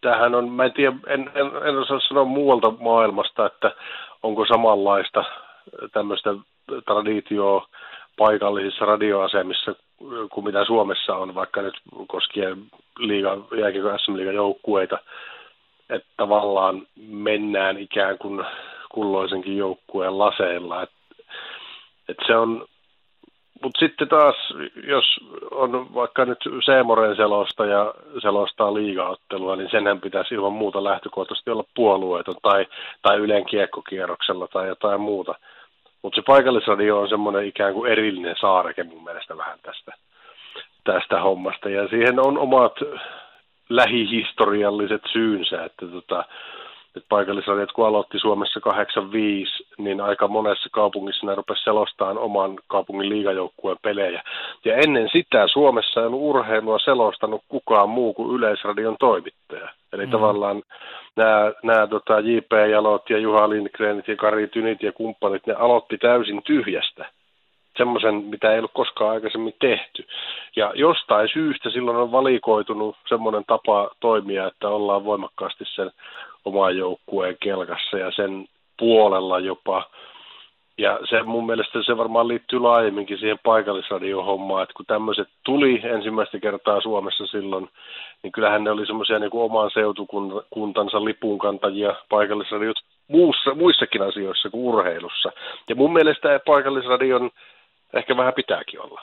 tämähän on, mä en tiedä, en, en, en osaa sanoa muualta maailmasta, että onko samanlaista tämmöistä traditioa paikallisissa radioasemissa kuin mitä Suomessa on, vaikka nyt koskien liigan, jääkiekon S M-liigan joukkueita, että tavallaan mennään ikään kuin kulloisenkin joukkueen laseilla, että et se on. Mutta sitten taas, jos on vaikka nyt C Moren selostaja selostaa liigaottelua, niin senhän pitäisi ilman muuta lähtökohtaisesti olla puolueeton tai, tai Ylen kiekkokierroksella tai jotain muuta. Mutta se paikallisradio on semmoinen ikään kuin erillinen saareke mun mielestä vähän tästä, tästä hommasta. Ja siihen on omat lähihistorialliset syynsä, että tota, et paikallisradiot kun aloitti Suomessa kahdeksankymmentäviisi, niin aika monessa kaupungissa ne rupesi selostamaan oman kaupungin liigajoukkueen pelejä. Ja ennen sitä Suomessa ei ollut urheilua selostanut kukaan muu kuin Yleisradion toimittaja. Eli mm-hmm. tavallaan nämä, nämä tota, J P Jalot ja Juha Lindgrenit ja Kari Tynit ja kumppanit, ne aloitti täysin tyhjästä. Semmoisen, mitä ei ollut koskaan aikaisemmin tehty. Ja jostain syystä silloin on valikoitunut semmoinen tapa toimia, että ollaan voimakkaasti sen oman joukkueen kelkassa ja sen puolella jopa. Ja se mun mielestä se varmaan liittyy laajemminkin siihen paikallisradiohommaan, että kun tämmöiset tuli ensimmäistä kertaa Suomessa silloin, niin kyllähän ne oli semmoisia niin kuin oman seutukuntansa lipunkantajia paikallisradiot muussa, muissakin asioissa kuin urheilussa. Ja mun mielestä paikallisradion ehkä vähän pitääkin olla.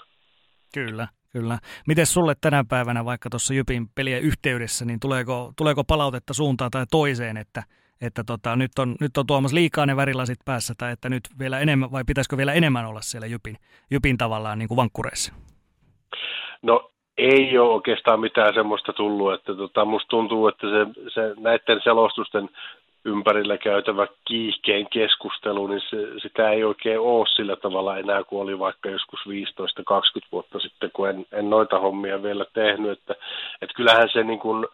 Kyllä, kyllä. Miten sulle tänä päivänä vaikka tuossa Jypin peliä yhteydessä, niin tuleeko, tuleeko palautetta suuntaan tai toiseen, että, että tota, nyt, on, nyt on tuomassa liikaa ne värilasit päässä tai että nyt vielä enemmän vai pitäisikö vielä enemmän olla siellä Jypin, Jypin tavallaan niin kuin vankkureissa? No ei ole oikeastaan mitään semmoista tullut, että tota, musta tuntuu, että se, se näiden selostusten ympärillä käytävä kiihkeen keskustelu, niin se, sitä ei oikein ole sillä tavalla enää kuin oli vaikka joskus viisitoista kaksikymmentä vuotta sitten, kun en, en noita hommia vielä tehnyt. Että, et kyllähän se, niin kun,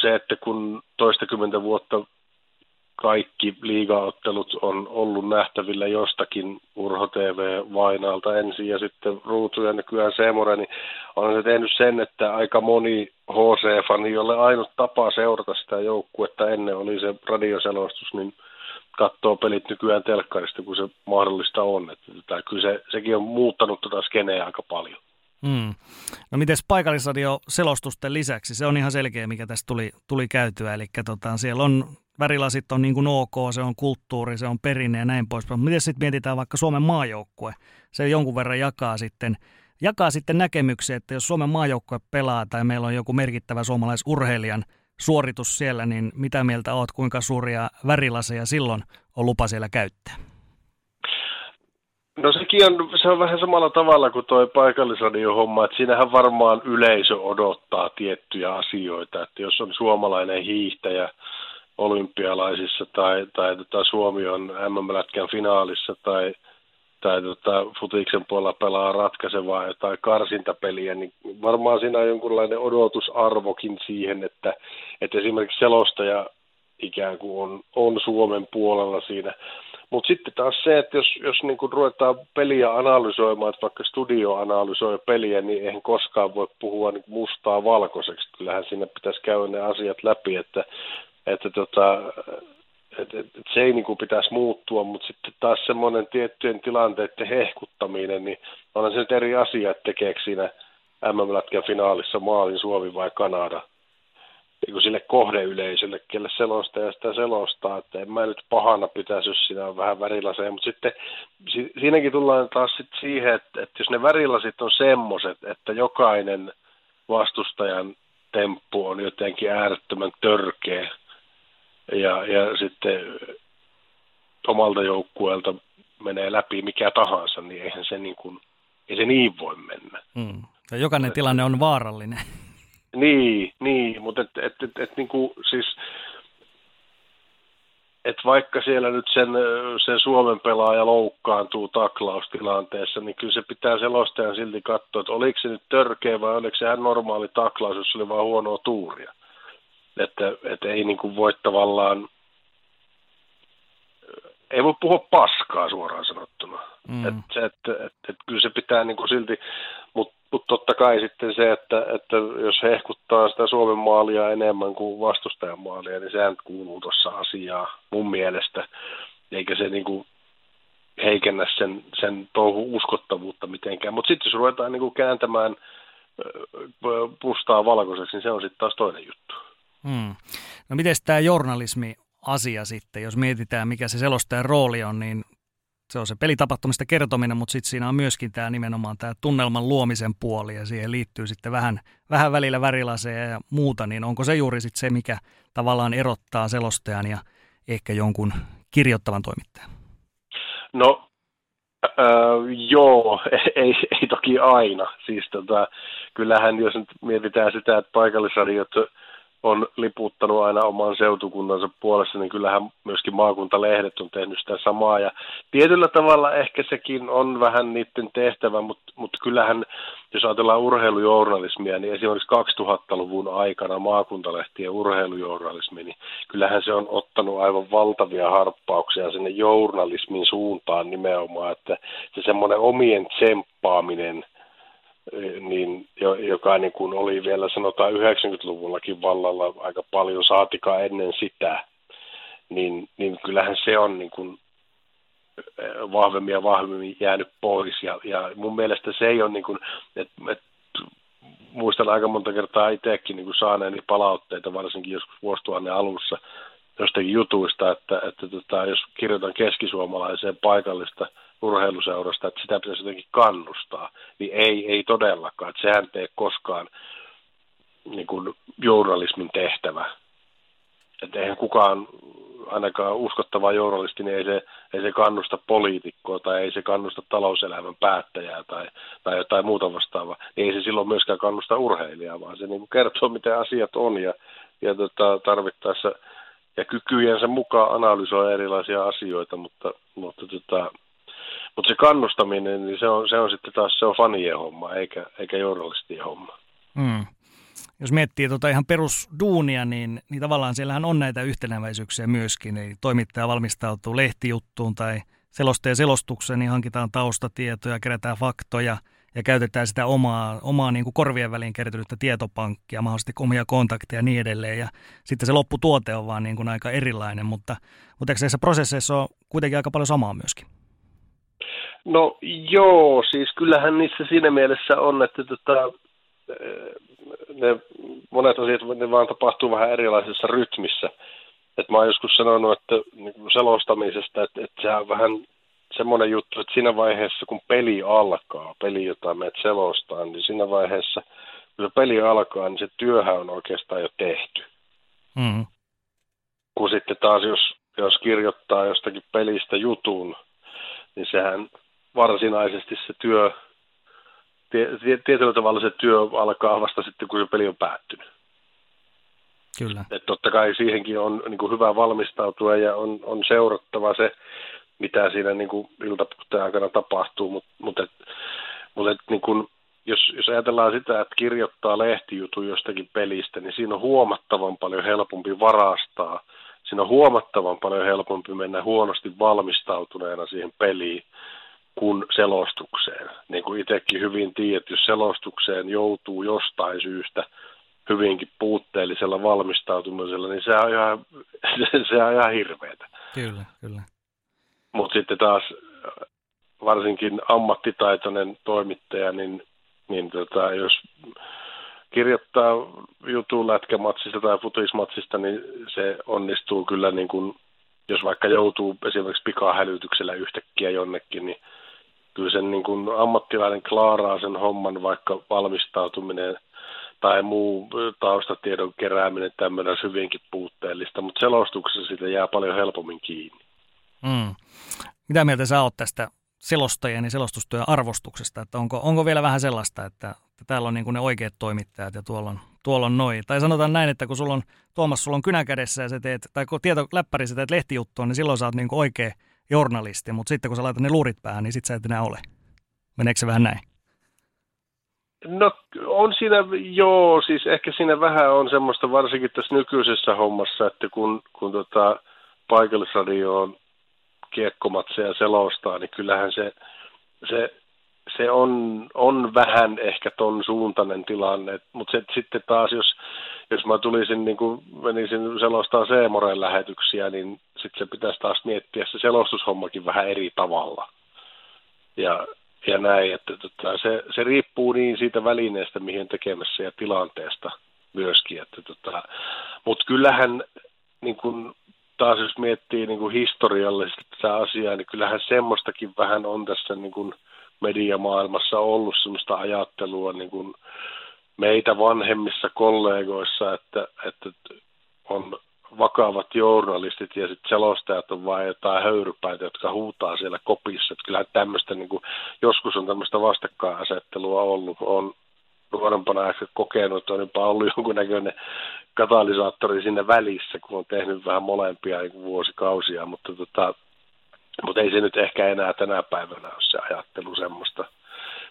se, että kun toistakymmentä vuotta kaikki liigaottelut on ollut nähtävillä jostakin Urho T V-vainaalta ensin ja sitten Ruutuja nykyään C More, niin on se tehnyt sen, että aika moni H C-fani, jolle ainut tapa seurata sitä joukkuetta ennen oli se radioselostus, niin katsoo pelit nykyään telkkarista, kun se mahdollista on. Että kyllä se, sekin on muuttanut tuota skeneä aika paljon. Mm. No mites paikallisradioselostusten lisäksi? Se on ihan selkeä, mikä tässä tuli, tuli käytyä, eli tota, siellä on värilasit on niin kuin ok, se on kulttuuri, se on perinne ja näin poispäin. Miten sitten mietitään vaikka Suomen maajoukkue? Se jonkun verran jakaa sitten, jakaa sitten näkemyksiä, että jos Suomen maajoukkue pelaa tai meillä on joku merkittävä suomalaisurheilijan suoritus siellä, niin mitä mieltä olet, kuinka suuria värilaseja silloin on lupa siellä käyttää? No sekin on, se on vähän samalla tavalla kuin tuo paikallisradiohomma, että siinähän varmaan yleisö odottaa tiettyjä asioita, että jos on suomalainen hiihtäjä olympialaisissa tai, tai tota, Suomi on M M-lätkän finaalissa tai, tai tota, futiksen puolella pelaa ratkaisevaa jotain karsintapeliä, niin varmaan siinä on jonkunlainen odotusarvokin siihen, että, että esimerkiksi selostaja ikään kuin on, on Suomen puolella siinä. Mutta sitten taas se, että jos, jos niinku ruvetaan peliä analysoimaan, että vaikka studio analysoi peliä, niin eihän koskaan voi puhua niinku mustaa valkoiseksi. Kyllähän siinä pitäisi käydä ne asiat läpi, että Että tota, et, et, et se ei niinku pitäisi muuttua, mutta sitten taas semmoinen tiettyjen tilanteiden hehkuttaminen, niin onhan se nyt eri asia, että tekeekö siinä M M-lätkän finaalissa maalin Suomi vai Kanada. Niin sille kohdeyleisölle, kelle selostaja sitä selostaa, että en mä nyt pahana pitäisi, jos siinä on vähän värilaseja, mutta sitten si- siinäkin tullaan taas sit siihen, että, että jos ne värilasit on semmoiset, että jokainen vastustajan temppu on jotenkin äärettömän törkeä, Ja, ja sitten omalta joukkueelta menee läpi mikä tahansa, niin eihän se niin, kuin, ei se niin voi mennä. Mm. Ja jokainen Et, tilanne on vaarallinen. Niin, niin mutta et, et, et, et, niinku, siis, et vaikka siellä nyt sen, sen Suomen pelaaja loukkaantuu taklaustilanteessa, niin kyllä se pitää selostajan silti katsoa, että oliko se nyt törkeä vai oliko sehän normaali taklaus, jos oli vaan huonoa tuuria. Että et ei niinku voi tavallaan, ei voi puhua paskaa suoraan sanottuna. Mm. Että et, et, et, kyllä se pitää niinku silti, mutta Mutta totta kai sitten se, että, että jos hehkuttaa sitä Suomen maalia enemmän kuin vastustajan maalia, niin sehän kuuluu tuossa asiaa mun mielestä, eikä se niinku heikennä sen, sen touhun uskottavuutta mitenkään. Mutta sitten jos ruvetaan niinku kääntämään pustaa valkoiseksi, niin se on sitten taas toinen juttu. Hmm. No mites tämä journalismi-asia sitten, jos mietitään mikä se selostajan rooli on, niin se on se pelitapahtumista kertominen, mutta sitten siinä on myöskin tämä nimenomaan tämä tunnelman luomisen puoli ja siihen liittyy sitten vähän, vähän välillä värilaseja ja muuta, niin onko se juuri sitten se, mikä tavallaan erottaa selostajan ja ehkä jonkun kirjoittavan toimittajan? No äh, joo, ei, ei toki aina. Siis tota, kyllähän jos nyt mietitään sitä, että paikallisradiot on liputtanut aina oman seutukunnansa puolesta, niin kyllähän myöskin maakuntalehdet on tehnyt sitä samaa. Ja tietyllä tavalla ehkä sekin on vähän niiden tehtävä, mutta, mutta kyllähän, jos ajatellaan urheilujournalismia, niin esimerkiksi kaksituhattaluvun aikana maakuntalehtien urheilujournalismi, niin kyllähän se on ottanut aivan valtavia harppauksia sinne journalismin suuntaan nimenomaan, että se semmoinen omien tsemppaaminen, niin, joka niin kuin oli vielä sanotaan yhdeksänkymmentäluvullakin vallalla aika paljon, saatikaan ennen sitä, niin, niin kyllähän se on niin kuin vahvemmin ja vahvemmin jäänyt pois. Ja, ja mun mielestä se ei ole, niin kuin, et, et, muistan aika monta kertaa itsekin niin kuin saaneeni palautteita, varsinkin joskus vuosituhannen alussa jostakin jutuista, että, että tota, jos kirjoitan keskisuomalaiseen paikallista urheiluseurasta, että sitä pitäisi jotenkin kannustaa, niin ei, ei todellakaan. Että sehän ei koskaan niin kuin journalismin tehtävä. Että eihän kukaan, ainakaan uskottava journalisti, niin ei se, ei se kannusta poliitikkoa tai ei se kannusta talouselämän päättäjää tai, tai jotain muuta vastaavaa. Ei se silloin myöskään kannusta urheilijaa, vaan se niin kuin kertoo, miten asiat on ja, ja tota, tarvittaessa ja kykyjensä mukaan analysoi erilaisia asioita, mutta, mutta tota, Mutta se kannustaminen, niin se on, se on sitten taas se on fanien homma, eikä, eikä journalistien homma. Mm. Jos miettii tota ihan perusduunia, niin, niin tavallaan siellähän on näitä yhtenäväisyyksiä myöskin. Eli toimittaja valmistautuu lehtijuttuun tai selosteen selostukseen, niin hankitaan taustatietoja, kerätään faktoja ja käytetään sitä omaa, omaa niin kuin korvien väliin kertynyttä tietopankkia, mahdollisesti omia kontakteja ja niin edelleen. Ja sitten se lopputuote on vaan niin kuin aika erilainen, mutta, mutta eikö se prosesseissa on kuitenkin aika paljon samaa myöskin? No joo, siis kyllähän niissä siinä mielessä on, että tota, ne monet asiat ne vaan tapahtuu vähän erilaisessa rytmissä. Et mä oon joskus sanonut, että selostamisesta, että, että se on vähän semmoinen juttu, että siinä vaiheessa kun peli alkaa, peli jota meet selostaa, niin siinä vaiheessa kun se peli alkaa, niin se työhän on oikeastaan jo tehty. Mm. Kun sitten taas jos, jos kirjoittaa jostakin pelistä jutun, niin sehän varsinaisesti se työ, tietyllä tavalla se työ alkaa vasta sitten, kun se peli on päättynyt. Kyllä. Et totta kai siihenkin on niin kuin hyvä valmistautua ja on, on seurattava se, mitä siinä niin kuin iltapuhteen aikana tapahtuu, mutta mut mut niin jos, jos ajatellaan sitä, että kirjoittaa lehtijutun jostakin pelistä, niin siinä on huomattavan paljon helpompi varastaa. Siinä on huomattavan paljon helpompi mennä huonosti valmistautuneena siihen peliin kuin selostukseen. Niin kuin itsekin hyvin tiedät, jos selostukseen joutuu jostain syystä hyvinkin puutteellisella valmistautumisella, niin se on ihan, se on ihan hirveätä. Kyllä, kyllä. Mutta sitten taas varsinkin ammattitaitoinen toimittaja, niin, niin tota, jos kirjoittaa jutun lätkämatsista tai futismatsista, niin se onnistuu kyllä, niin kuin, jos vaikka joutuu esimerkiksi pikahälytyksellä yhtäkkiä jonnekin, niin kyllä sen niin kuin ammattilainen klaaraa sen homman, vaikka valmistautuminen tai muu taustatiedon kerääminen tämmöinen on hyvinkin puutteellista, mutta selostuksessa siitä jää paljon helpommin kiinni. Mm. Mitä mieltä sä oot tästä selostajien ja selostustyön arvostuksesta, että onko, onko vielä vähän sellaista, että täällä on niin kuin ne oikeat toimittajat ja tuolla on, tuolla on noin. Tai sanotaan näin, että kun sulla on, Tuomas, sulla on kynä kädessä ja sä teet, tai kun tietoläppärissä teet lehtijuttua, niin silloin sä oot niin kuin oikea journalisti, mutta sitten kun sä laitat ne luurit päähän, niin sit sä et enää ole. Meneekö se vähän näin? No on siinä, joo, siis ehkä siinä vähän on semmoista, varsinkin tässä nykyisessä hommassa, että kun, kun tota paikallisradioon kiekkomatseja selostaa, niin kyllähän se, se, se on, on vähän ehkä ton suuntainen tilanne, mutta sitten taas jos, jos mä tulisin, niin kun menisin selostaa C Moren lähetyksiä, niin sitten se pitäisi taas miettiä se selostushommakin vähän eri tavalla. Ja Ja näin, että tota, se, se riippuu niin siitä välineestä, mihin tekemässä ja tilanteesta myöskin. Tota, mutta kyllähän, niin kun taas jos miettii niin kun historiallisesti tätä asiaa, niin kyllähän semmoistakin vähän on tässä niin kun mediamaailmassa ollut semmoista ajattelua niin kun meitä vanhemmissa kollegoissa, että, että on vakavat journalistit ja sitten selostajat on vain jotain höyrypäitä, jotka huutaa siellä kopissa. Että kyllähän tämmöistä, niin kuin, joskus on tämmöistä vastakkainasettelua ollut. Olen nuorempana ehkä kokenut, että on jopa ollut jonkunnäköinen katalysaattori siinä välissä, kun on tehnyt vähän molempia niin vuosikausia, mutta, tota, mutta ei se nyt ehkä enää tänä päivänä ole se ajattelu semmoista,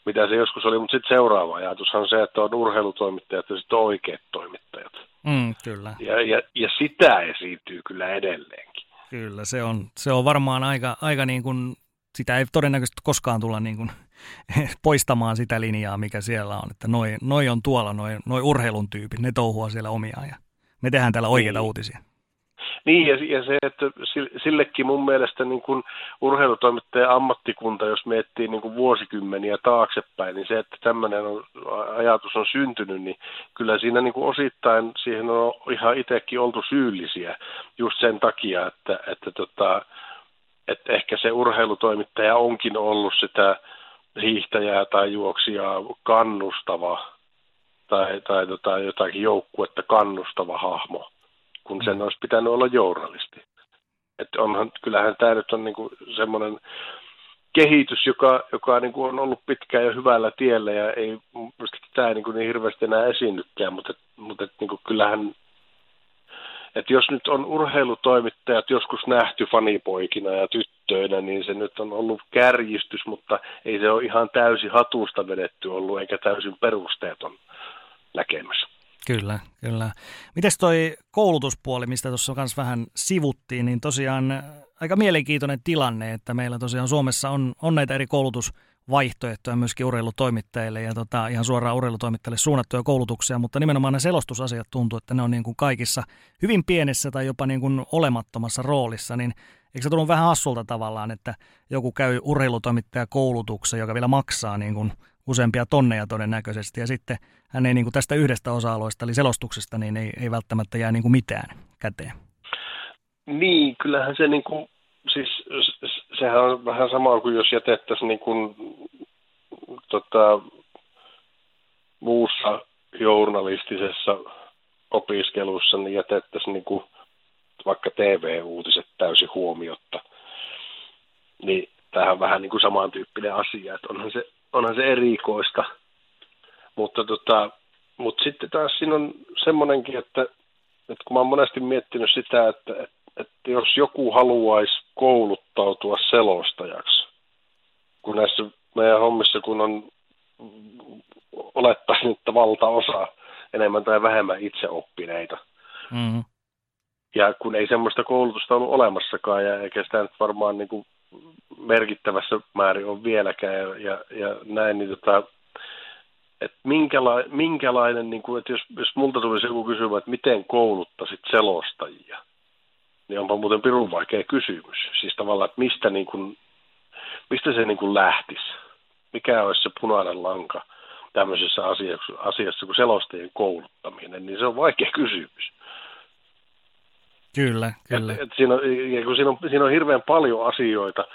mitä se joskus oli. Mutta sitten seuraava ajatushan on se, että on urheilutoimittajat ja sitten oikeat toimittajat. Mm, kyllä. Ja, ja, ja sitä esiintyy kyllä edelleenkin. Kyllä, se on, se on varmaan aika, aika niin kuin, sitä ei todennäköisesti koskaan tulla niin kuin poistamaan sitä linjaa, mikä siellä on. Että noi, noi on tuolla, noi, noi urheilun tyypit, ne touhua siellä omiaan ja me tehdään täällä oikeita niin. uutisia. Niin, ja, ja se, että sillekin mun mielestä niin kuin urheilutoimittajan ammattikunta, jos miettii niin kuin vuosikymmeniä taaksepäin, niin se, että tämmöinen ajatus on syntynyt, niin kyllä siinä niin kuin osittain siihen on ihan itsekin oltu syyllisiä just sen takia, että, että, tota, että ehkä se urheilutoimittaja onkin ollut sitä hiihtäjää tai juoksijaa kannustava tai, tai tota, jotakin joukkuetta kannustava hahmo, kun sen olisi pitänyt olla journalisti. Että onhan, kyllähän tämä nyt on niinku semmoinen kehitys, joka, joka niinku on ollut pitkään ja hyvällä tiellä, ja ei tämä niinku niin hirveästi enää esiinnykään, mutta, mutta niinku kyllähän, että jos nyt on urheilutoimittajat joskus nähty fanipoikina ja tyttöinä, niin se nyt on ollut kärjistys, mutta ei se ole ihan täysin hatusta vedetty ollut, eikä täysin perusteeton näkemys. Kyllä, kyllä. Mites toi koulutuspuoli, mistä tuossa kanssa vähän sivuttiin, niin tosiaan aika mielenkiintoinen tilanne, että meillä tosiaan Suomessa on, on näitä eri koulutusvaihtoehtoja myöskin urheilutoimittajille ja tota, ihan suoraan urheilutoimittajille suunnattuja koulutuksia, mutta nimenomaan ne selostusasiat tuntuu, että ne on niin kuin kaikissa hyvin pienessä tai jopa niin kuin olemattomassa roolissa, niin eikö se tullut vähän hassulta tavallaan, että joku käy urheilutoimittajakoulutuksen, joka vielä maksaa niin kuin useampia tonneja todennäköisesti, ja sitten hän ei niin kuin tästä yhdestä osa-alueesta, eli selostuksesta, niin ei, ei välttämättä jää niin kuin mitään käteen. Niin, kyllähän se, niin kuin, siis, sehän on vähän sama kuin jos jätettäisiin niin kuin, tota, muussa journalistisessa opiskelussa, niin jätettäisiin niin kuin, vaikka T V-uutiset täysin huomiotta. Niin tämähän on vähän niin kuin samantyyppinen asia, että onhan se Onhan se erikoista, mutta, tota, mutta sitten taas siinä on semmoinenkin, että, että kun mä oon monesti miettinyt sitä, että, että jos joku haluaisi kouluttautua selostajaksi, kun näissä meidän hommissa, kun on olettaisiin, että valtaosa enemmän tai vähemmän itseoppineita, mm-hmm. ja kun ei semmoista koulutusta ollut olemassakaan, ja eikä sitä nyt varmaan niin kuin merkittävässä määrin on vieläkään ja, ja, ja näin, niin tota, että minkäla, minkälainen, niin kuin, että jos, jos multa tulisi joku kysymään, että miten kouluttaisit selostajia, niin onpa muuten pirun vaikea kysymys. Siis tavallaan, että mistä, niin kuin, mistä se niin kuin lähtisi? Mikä olisi se punainen lanka tämmöisessä asiassa, asiassa kuin selostajien kouluttaminen, niin se on vaikea kysymys. Kyllä, kyllä. Et, et siinä, on, siinä, on, siinä on hirveän paljon asioita,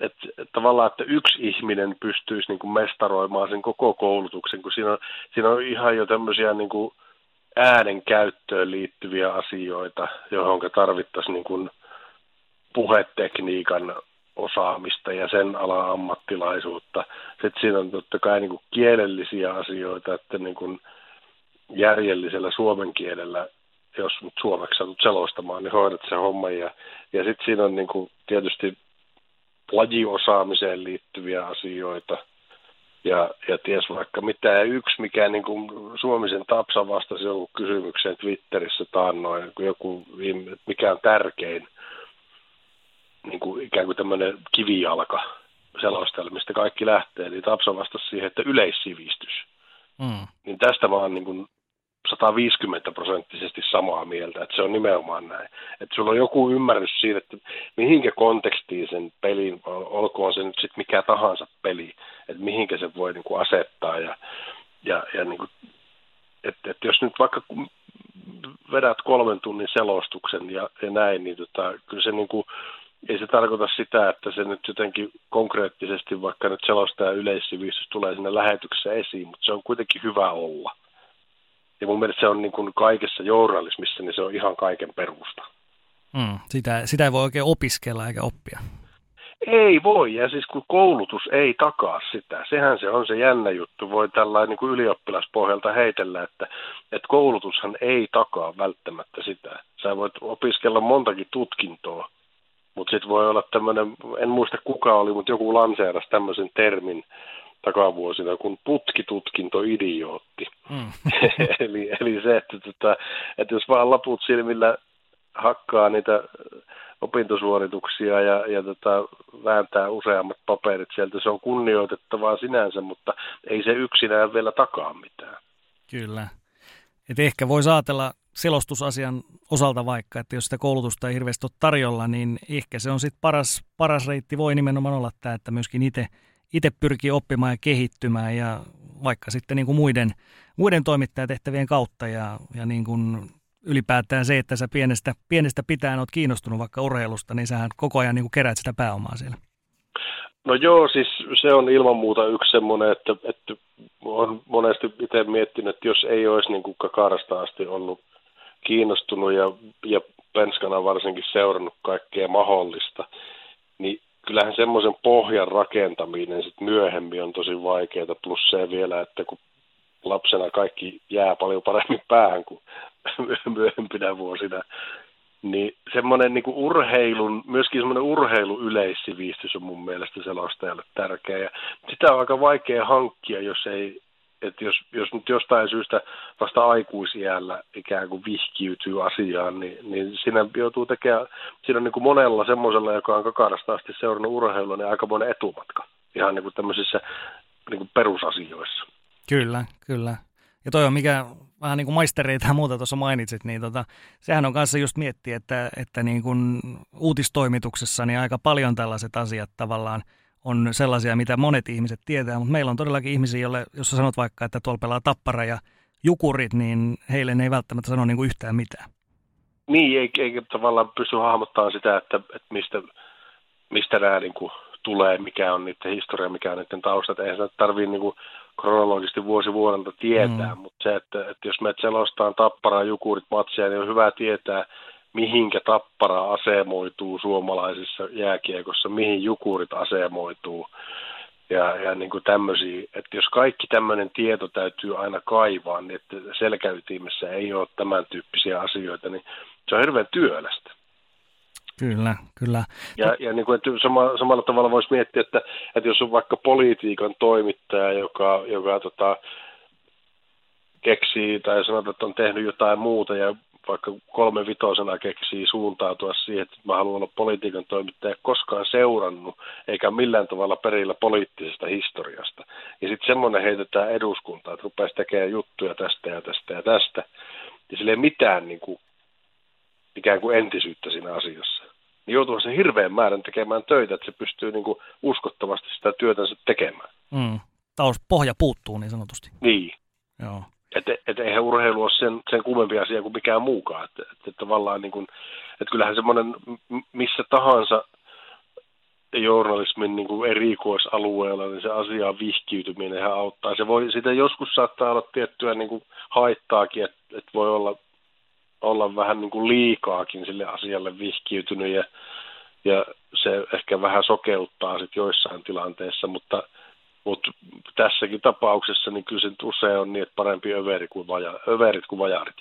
että et tavallaan, että yksi ihminen pystyisi niin kuin mestaroimaan sen koko koulutuksen, kun siinä on, siinä on ihan jo tämmöisiä niin kuin äänenkäyttöön liittyviä asioita, johon tarvittaisiin niin kuin puhetekniikan osaamista ja sen alan ammattilaisuutta. Sitten siinä on totta kai niin kuin kielellisiä asioita, että niin kuin järjellisellä suomen kielellä, jos suomeksi satut selostamaan, niin hoidat sen homman. Ja, ja sitten siinä on niin kuin tietysti lajiosaamiseen liittyviä asioita ja, ja ties vaikka mitä. Yksi, mikä niin kuin Suomisen Tapsa vastasi joku kysymykseen Twitterissä taannoin, joku, mikä on tärkein niin kuin ikään kuin tämmöinen kivijalka selostelmista, mistä kaikki lähtee, niin Tapsa vastasi siihen, että yleissivistys. Mm. Niin tästä mä oon niin kuin sataviisikymmentä prosenttisesti samaa mieltä, että se on nimenomaan näin. Että sulla on joku ymmärrys siitä, että mihinkä kontekstiin sen pelin, olkoon se nyt sitten mikä tahansa peli, että mihinkä se voi niin kuin asettaa. Ja, ja, ja niin kuin, että, että jos nyt vaikka vedät kolmen tunnin selostuksen ja, ja näin, niin tota, kyllä se niin kuin, ei se tarkoita sitä, että se nyt jotenkin konkreettisesti, vaikka nyt selostaja yleissivistys tulee siinä lähetyksessä esiin, mutta se on kuitenkin hyvä olla. Ja mun mielestä se on niin kuin kaikessa journalismissa, niin se on ihan kaiken perusta. Mm, sitä, sitä ei voi oikein opiskella eikä oppia. Ei voi, ja siis kun koulutus ei takaa sitä. Sehän se on se jännä juttu. Voi tällainen niin kuin ylioppilaspohjalta heitellä, että, että koulutushan ei takaa välttämättä sitä. Sä voit opiskella montakin tutkintoa, mutta sitten voi olla tämmöinen, en muista kuka oli, mutta joku lanseerasi tämmöisen termin takavuosina, kun putkitutkintoidiootti. Mm. eli, eli se, että, että, että jos vaan laput silmillä hakkaa niitä opintosuorituksia ja, ja tota, vääntää useammat paperit sieltä, se on kunnioitettavaa sinänsä, mutta ei se yksinään vielä takaa mitään. Kyllä. Et ehkä voisi ajatella selostusasian osalta vaikka, että jos sitä koulutusta ei hirveästi ole tarjolla, niin ehkä se on sitten paras, paras reitti voi nimenomaan olla tämä, että myöskin itse Itse pyrkii oppimaan ja kehittymään ja vaikka sitten niin kuin muiden, muiden toimittajatehtävien kautta ja, ja niin kuin ylipäätään se, että sä pienestä, pienestä pitäen oot kiinnostunut vaikka urheilusta, niin sähän koko ajan niin kuin kerät sitä pääomaa siellä. No joo, siis se on ilman muuta yksi semmoinen, että, että olen monesti itse miettinyt, että jos ei olisi niin kuin kakarasta asti ollut kiinnostunut ja, ja penskana varsinkin seurannut kaikkea mahdollista, niin kyllähän semmoisen pohjan rakentaminen sit myöhemmin on tosi vaikeaa, plus se vielä, että kun lapsena kaikki jää paljon paremmin päähän kuin myöhempinä vuosina, niin semmoinen niin kuin urheilun, myöskin semmoinen urheiluyleissivistys on mun mielestä selostajalle tärkeä. Ja sitä on aika vaikea hankkia, jos ei, että jos, jos nyt jostain syystä vasta aikuisiällä ikään kuin vihkiytyy asiaan, niin, niin siinä joutuu tekemään, siinä on niin kuin monella semmoisella, joka on kakarasta asti seurannut urheilua, niin aika monen etumatka ihan niin kuin tämmöisissä niin kuin perusasioissa. Kyllä, kyllä. Ja toi on mikä vähän niin kuin maistereita ja muuta tuossa mainitsit, niin tota, sehän on kanssa just miettiä, että, että niin kuin uutistoimituksessa niin aika paljon tällaiset asiat tavallaan on sellaisia, mitä monet ihmiset tietää, mutta meillä on todellakin ihmisiä, jolle, jos sä sanot vaikka, että tuolla pelaa Tappara ja Jukurit, niin heille ne ei välttämättä sano niin kuin yhtään mitään. Niin, ei, ei tavallaan pysty hahmottamaan sitä, että, että mistä, mistä nämä niin kuin tulee, mikä on niiden historia, mikä on niiden taustat. Eihän sitä tarvitse niin kuin kronologisesti vuosi vuodelta tietää, mm. mutta se, että, että jos me selostaan Tapparaa Jukurit matseja, niin on hyvä tietää, mihinkä Tappara asemoituu suomalaisessa jääkiekossa, mihin Jukurit asemoituu ja, ja niin kuin tämmöisiä. Että jos kaikki tämmöinen tieto täytyy aina kaivaa, niin että selkäytimessä ei ole tämän tyyppisiä asioita, niin se on hirveän työlästä. Kyllä, kyllä. Ja, ja niin kuin, että sama, samalla tavalla voisi miettiä, että, että jos on vaikka politiikan toimittaja, joka... joka tota, keksii tai sanotaan, että on tehnyt jotain muuta ja vaikka kolme vitosena keksii suuntautua siihen, että mä haluan olla politiikan toimittaja, koskaan seurannut eikä millään tavalla perillä poliittisesta historiasta. Ja sitten semmoinen heitetään eduskuntaan, että rupeaisi tekemään juttuja tästä ja tästä ja tästä. Ja sillä ei mitään niin kuin, ikään kuin entisyyttä siinä asiassa. Niin joutuu se hirveän määrän tekemään töitä, että se pystyy niin kuin, uskottavasti sitä työtänsä tekemään. Mm. Taus pohja puuttuu niin sanotusti. Niin. Joo. Että et eihän urheilu ole sen, sen kummempi asia kuin mikään muukaan. Että et, et tavallaan niin kuin, että kyllähän semmoinen missä tahansa journalismin niin kuin erikoisalueella, niin se asiaan vihkiytyminen auttaa. Se voi, sitä joskus saattaa olla tiettyä niin kuin haittaakin, että et voi olla, olla vähän niin kuin liikaakin sille asialle vihkiytynyt ja, ja se ehkä vähän sokeuttaa sit joissain tilanteissa, mutta Mutta tässäkin tapauksessa niin kyllä sen usein on niin, että parempi överi kuin vaja, överit kuin vajarit.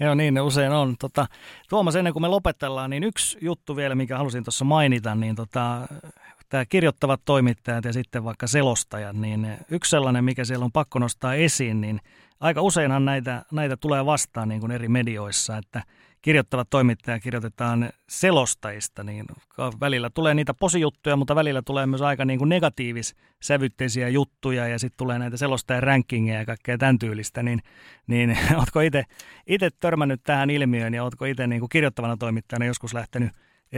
Joo niin, ne usein on. Tota, Tuomas, ennen kuin me lopetellaan, niin yksi juttu vielä, mikä halusin tuossa mainita, niin tota, tämä kirjoittavat toimittajat ja sitten vaikka selostajat, niin yksi sellainen, mikä siellä on pakko nostaa esiin, niin aika useinhan näitä, näitä tulee vastaan niin kuin eri medioissa, että kirjoittavat toimittajat kirjoitetaan selostajista, niin välillä tulee niitä posijuttuja, mutta välillä tulee myös aika niin kuin negatiivissävytteisiä juttuja ja sitten tulee näitä selostajan rankingeja ja kaikkea tämän tyylistä, niin, niin ootko itse törmännyt tähän ilmiöön ja ootko itse niin kuin kirjoittavana toimittajana joskus lähtenyt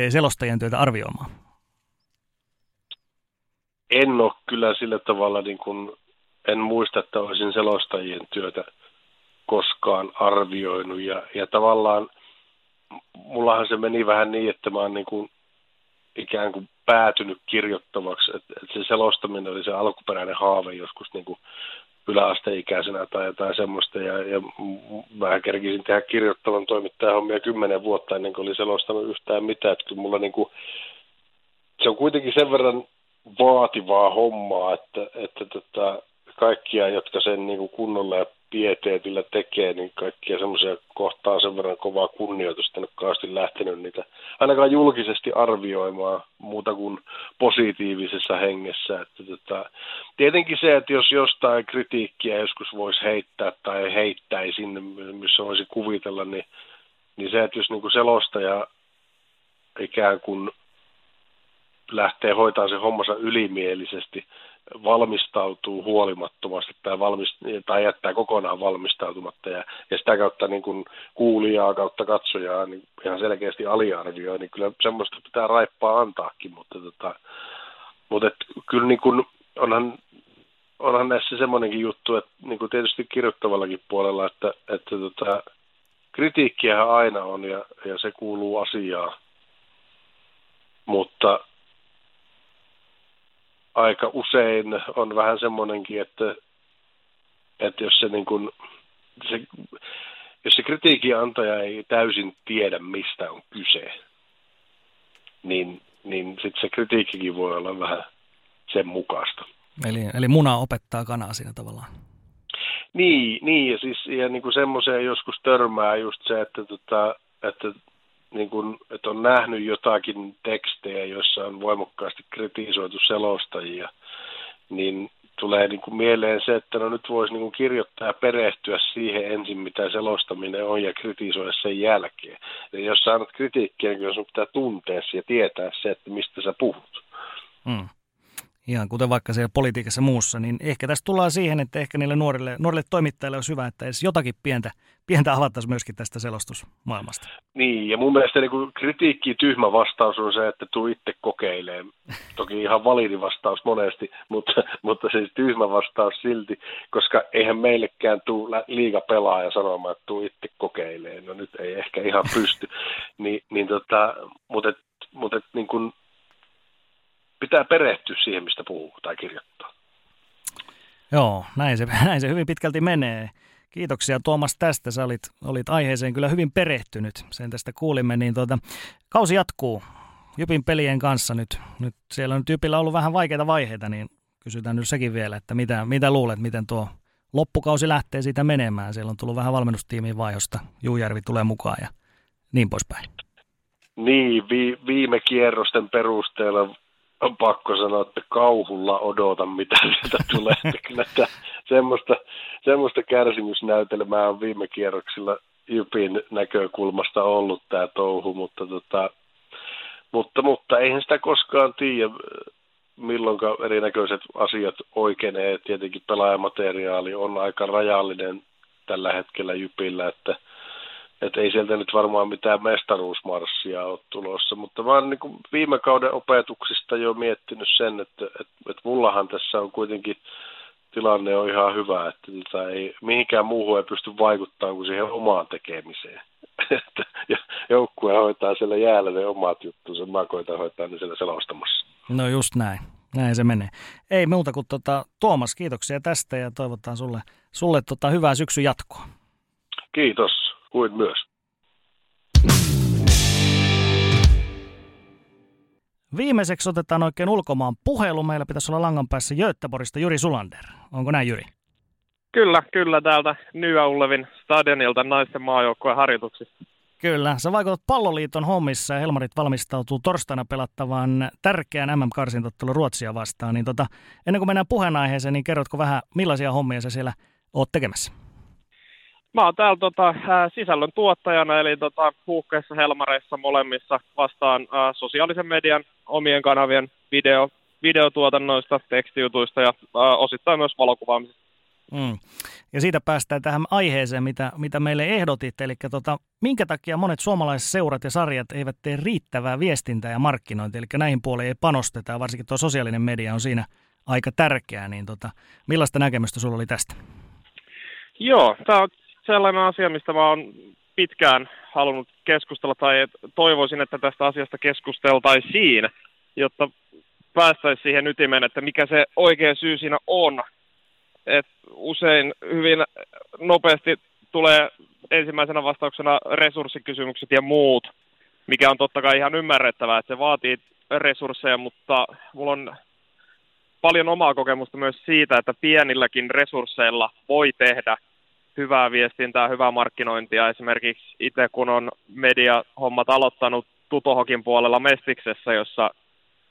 selostajien työtä arvioimaan? En ole kyllä sillä tavalla, niin kuin, en muista, että olisin selostajien työtä koskaan arvioinut ja, ja tavallaan mullahan se meni vähän niin, että mä oon niin kuin ikään kuin päätynyt kirjoittavaksi, että et se selostaminen oli se alkuperäinen haave joskus niin kuin yläasteikäisenä tai jotain semmoista ja, ja mä kerkisin tehdä kirjoittavan toimittajan hommia kymmenen vuotta ennen kuin oli selostanut yhtään mitään, että kyllä mulla niin kuin, se on kuitenkin sen verran vaativaa hommaa, että, että tota, kaikkia, jotka sen niin kuin kunnolla ja pieteetillä tekee, niin kaikkia semmoisia kohtaa sen verran kovaa kunnioitusta, en ole kauheasti lähtenyt niitä ainakaan julkisesti arvioimaan muuta kuin positiivisessa hengessä. Että tota, tietenkin se, että jos jostain kritiikkiä joskus voisi heittää tai heittäisin, missä voisi kuvitella, niin, niin se, että jos niin kuin selostaja ikään kuin lähtee hoitaa sen hommansa ylimielisesti, valmistautuu huolimattomasti tai, valmist- tai jättää kokonaan valmistautumatta ja, ja sitä kautta niin kuin kuulijaa kautta katsojaa niin ihan selkeästi aliarvioi, niin kyllä semmoista pitää raippaa antaakin, mutta, tota, mutta et, kyllä niin kuin onhan, onhan näissä semmoinenkin juttu, että niin kuin tietysti kirjoittavallakin puolella, että, että tota, kritiikkiähän aina on ja, ja se kuuluu asiaan, mutta aika usein on vähän semmoinenkin, että, että jos, se niin kuin, se, jos se kritiikin antaja ei täysin tiedä, mistä on kyse, niin, niin sitten se kritiikkikin voi olla vähän sen mukaista. Eli, eli muna opettaa kanaa siinä tavallaan. Niin, niin ja, siis, ja niin kuin semmoiseen joskus törmää just se, että, tota, että niin kun, että on nähnyt jotakin tekstejä, joissa on voimakkaasti kritisoitu selostajia, niin tulee niin kun mieleen se, että no nyt voisi niin kun kirjoittaa ja perehtyä siihen ensin, mitä selostaminen on ja kritisoida sen jälkeen. Eli jos sä annat kritiikkiä, niin sun pitää tuntea ja tietää se, että mistä sä puhut. Mm. Ihan kuten vaikka siellä politiikassa muussa, niin ehkä tässä tullaan siihen, että ehkä niille nuorille, nuorille toimittajille olisi hyvä, että edes jotakin pientä, pientä avattaisiin myöskin tästä selostusmaailmasta. Niin, ja mun mielestä niin kritiikkiin tyhmä vastaus on se, että tuu itse kokeilemaan. Toki ihan validi vastaus monesti, mutta, mutta siis tyhmä vastaus silti, koska eihän meillekään tule liigapelaaja sanomaan, että tuu itse kokeilemaan. No nyt ei ehkä ihan pysty. Ni, niin tota, mutta et, mut et, niin kuin pitää perehtyä siihen, mistä puhuu tai kirjoittaa. Joo, näin se, näin se hyvin pitkälti menee. Kiitoksia Tuomas tästä. Sä olit, olit aiheeseen kyllä hyvin perehtynyt. Sen tästä kuulimme. Niin tuota, kausi jatkuu Jypin pelien kanssa nyt. nyt. Siellä on nyt Jypillä ollut vähän vaikeita vaiheita, niin kysytään nyt sekin vielä, että mitä, mitä luulet, miten tuo loppukausi lähtee siitä menemään. Siellä on tullut vähän valmennustiimin vaihosta. Juujärvi tulee mukaan ja niin poispäin. Niin, vi, viime kierrosten perusteella on pakko sanoa, että kauhulla odotan, mitä sieltä tulee. Kyllä tämä, semmoista, semmoista kärsimysnäytelmää on viime kierroksilla Jypin näkökulmasta ollut tämä touhu, mutta, tota, mutta, mutta eihän sitä koskaan tiedä, milloinka erinäköiset asiat oikeenee. Tietenkin pelaajamateriaali on aika rajallinen tällä hetkellä Jypillä, että Että ei sieltä nyt varmaan mitään mestaruusmarssia ole tulossa, mutta mä oon niin kuin viime kauden opetuksista jo miettinyt sen, että, että, että mullahan tässä on kuitenkin tilanne on ihan hyvä, että tota ei, mihinkään muuhun ei pysty vaikuttamaan kuin siihen omaan tekemiseen. Joukkue hoitaa siellä jäällä ne omat juttunsa, mä koitan hoitaa ne siellä selostamassa. No just näin. Näin se menee. Ei muuta kuin tota, Tuomas, kiitoksia tästä ja toivotaan sulle, sulle tota, hyvää syksyn jatkoa. Kiitos. Kuin myös. Viimeiseksi otetaan oikein ulkomaan puhelu. Meillä pitäisi olla langan päässä Göteborgista Jyri Sulander. Onko näin, Jyri? Kyllä, kyllä täältä Nya Ullevin stadionilta naisten maajoukkueen harjoituksista. Kyllä, sä vaikutat Palloliiton hommissa ja Helmarit valmistautuu torstaina pelattavaan tärkeän M M-karsintattelun Ruotsia vastaan. Niin tota, ennen kuin mennään puheenaiheeseen, niin kerrotko vähän millaisia hommia sä siellä oot tekemässä? Mä oon täällä tota, sisällön tuottajana, eli tota, puuhkeissa Helmareissa molemmissa vastaan ä, sosiaalisen median omien kanavien video, videotuotannoista, tekstijutuista ja ä, osittain myös valokuvaamisesta. Mm. Ja siitä päästään tähän aiheeseen, mitä, mitä meille ehdotit, eli tota, minkä takia monet suomalaisseurat ja sarjat eivät tee riittävää viestintää ja markkinointia, eli näihin puoleen ei panosteta, ja varsinkin tuo sosiaalinen media on siinä aika tärkeää, niin tota, millaista näkemystä sulla oli tästä? Joo, tää on sellainen asia, mistä mä oon pitkään halunnut keskustella, tai toivoisin, että tästä asiasta keskusteltaisiin, jotta päästäisiin siihen ytimeen, että mikä se oikea syy siinä on. Et usein hyvin nopeasti tulee ensimmäisenä vastauksena resurssikysymykset ja muut, mikä on totta kai ihan ymmärrettävää, että se vaatii resursseja, mutta mulla on paljon omaa kokemusta myös siitä, että pienilläkin resursseilla voi tehdä hyvää viestintää, hyvää markkinointia. Esimerkiksi itse kun on mediahommat aloittanut Tutohokin puolella Mestiksessä, jossa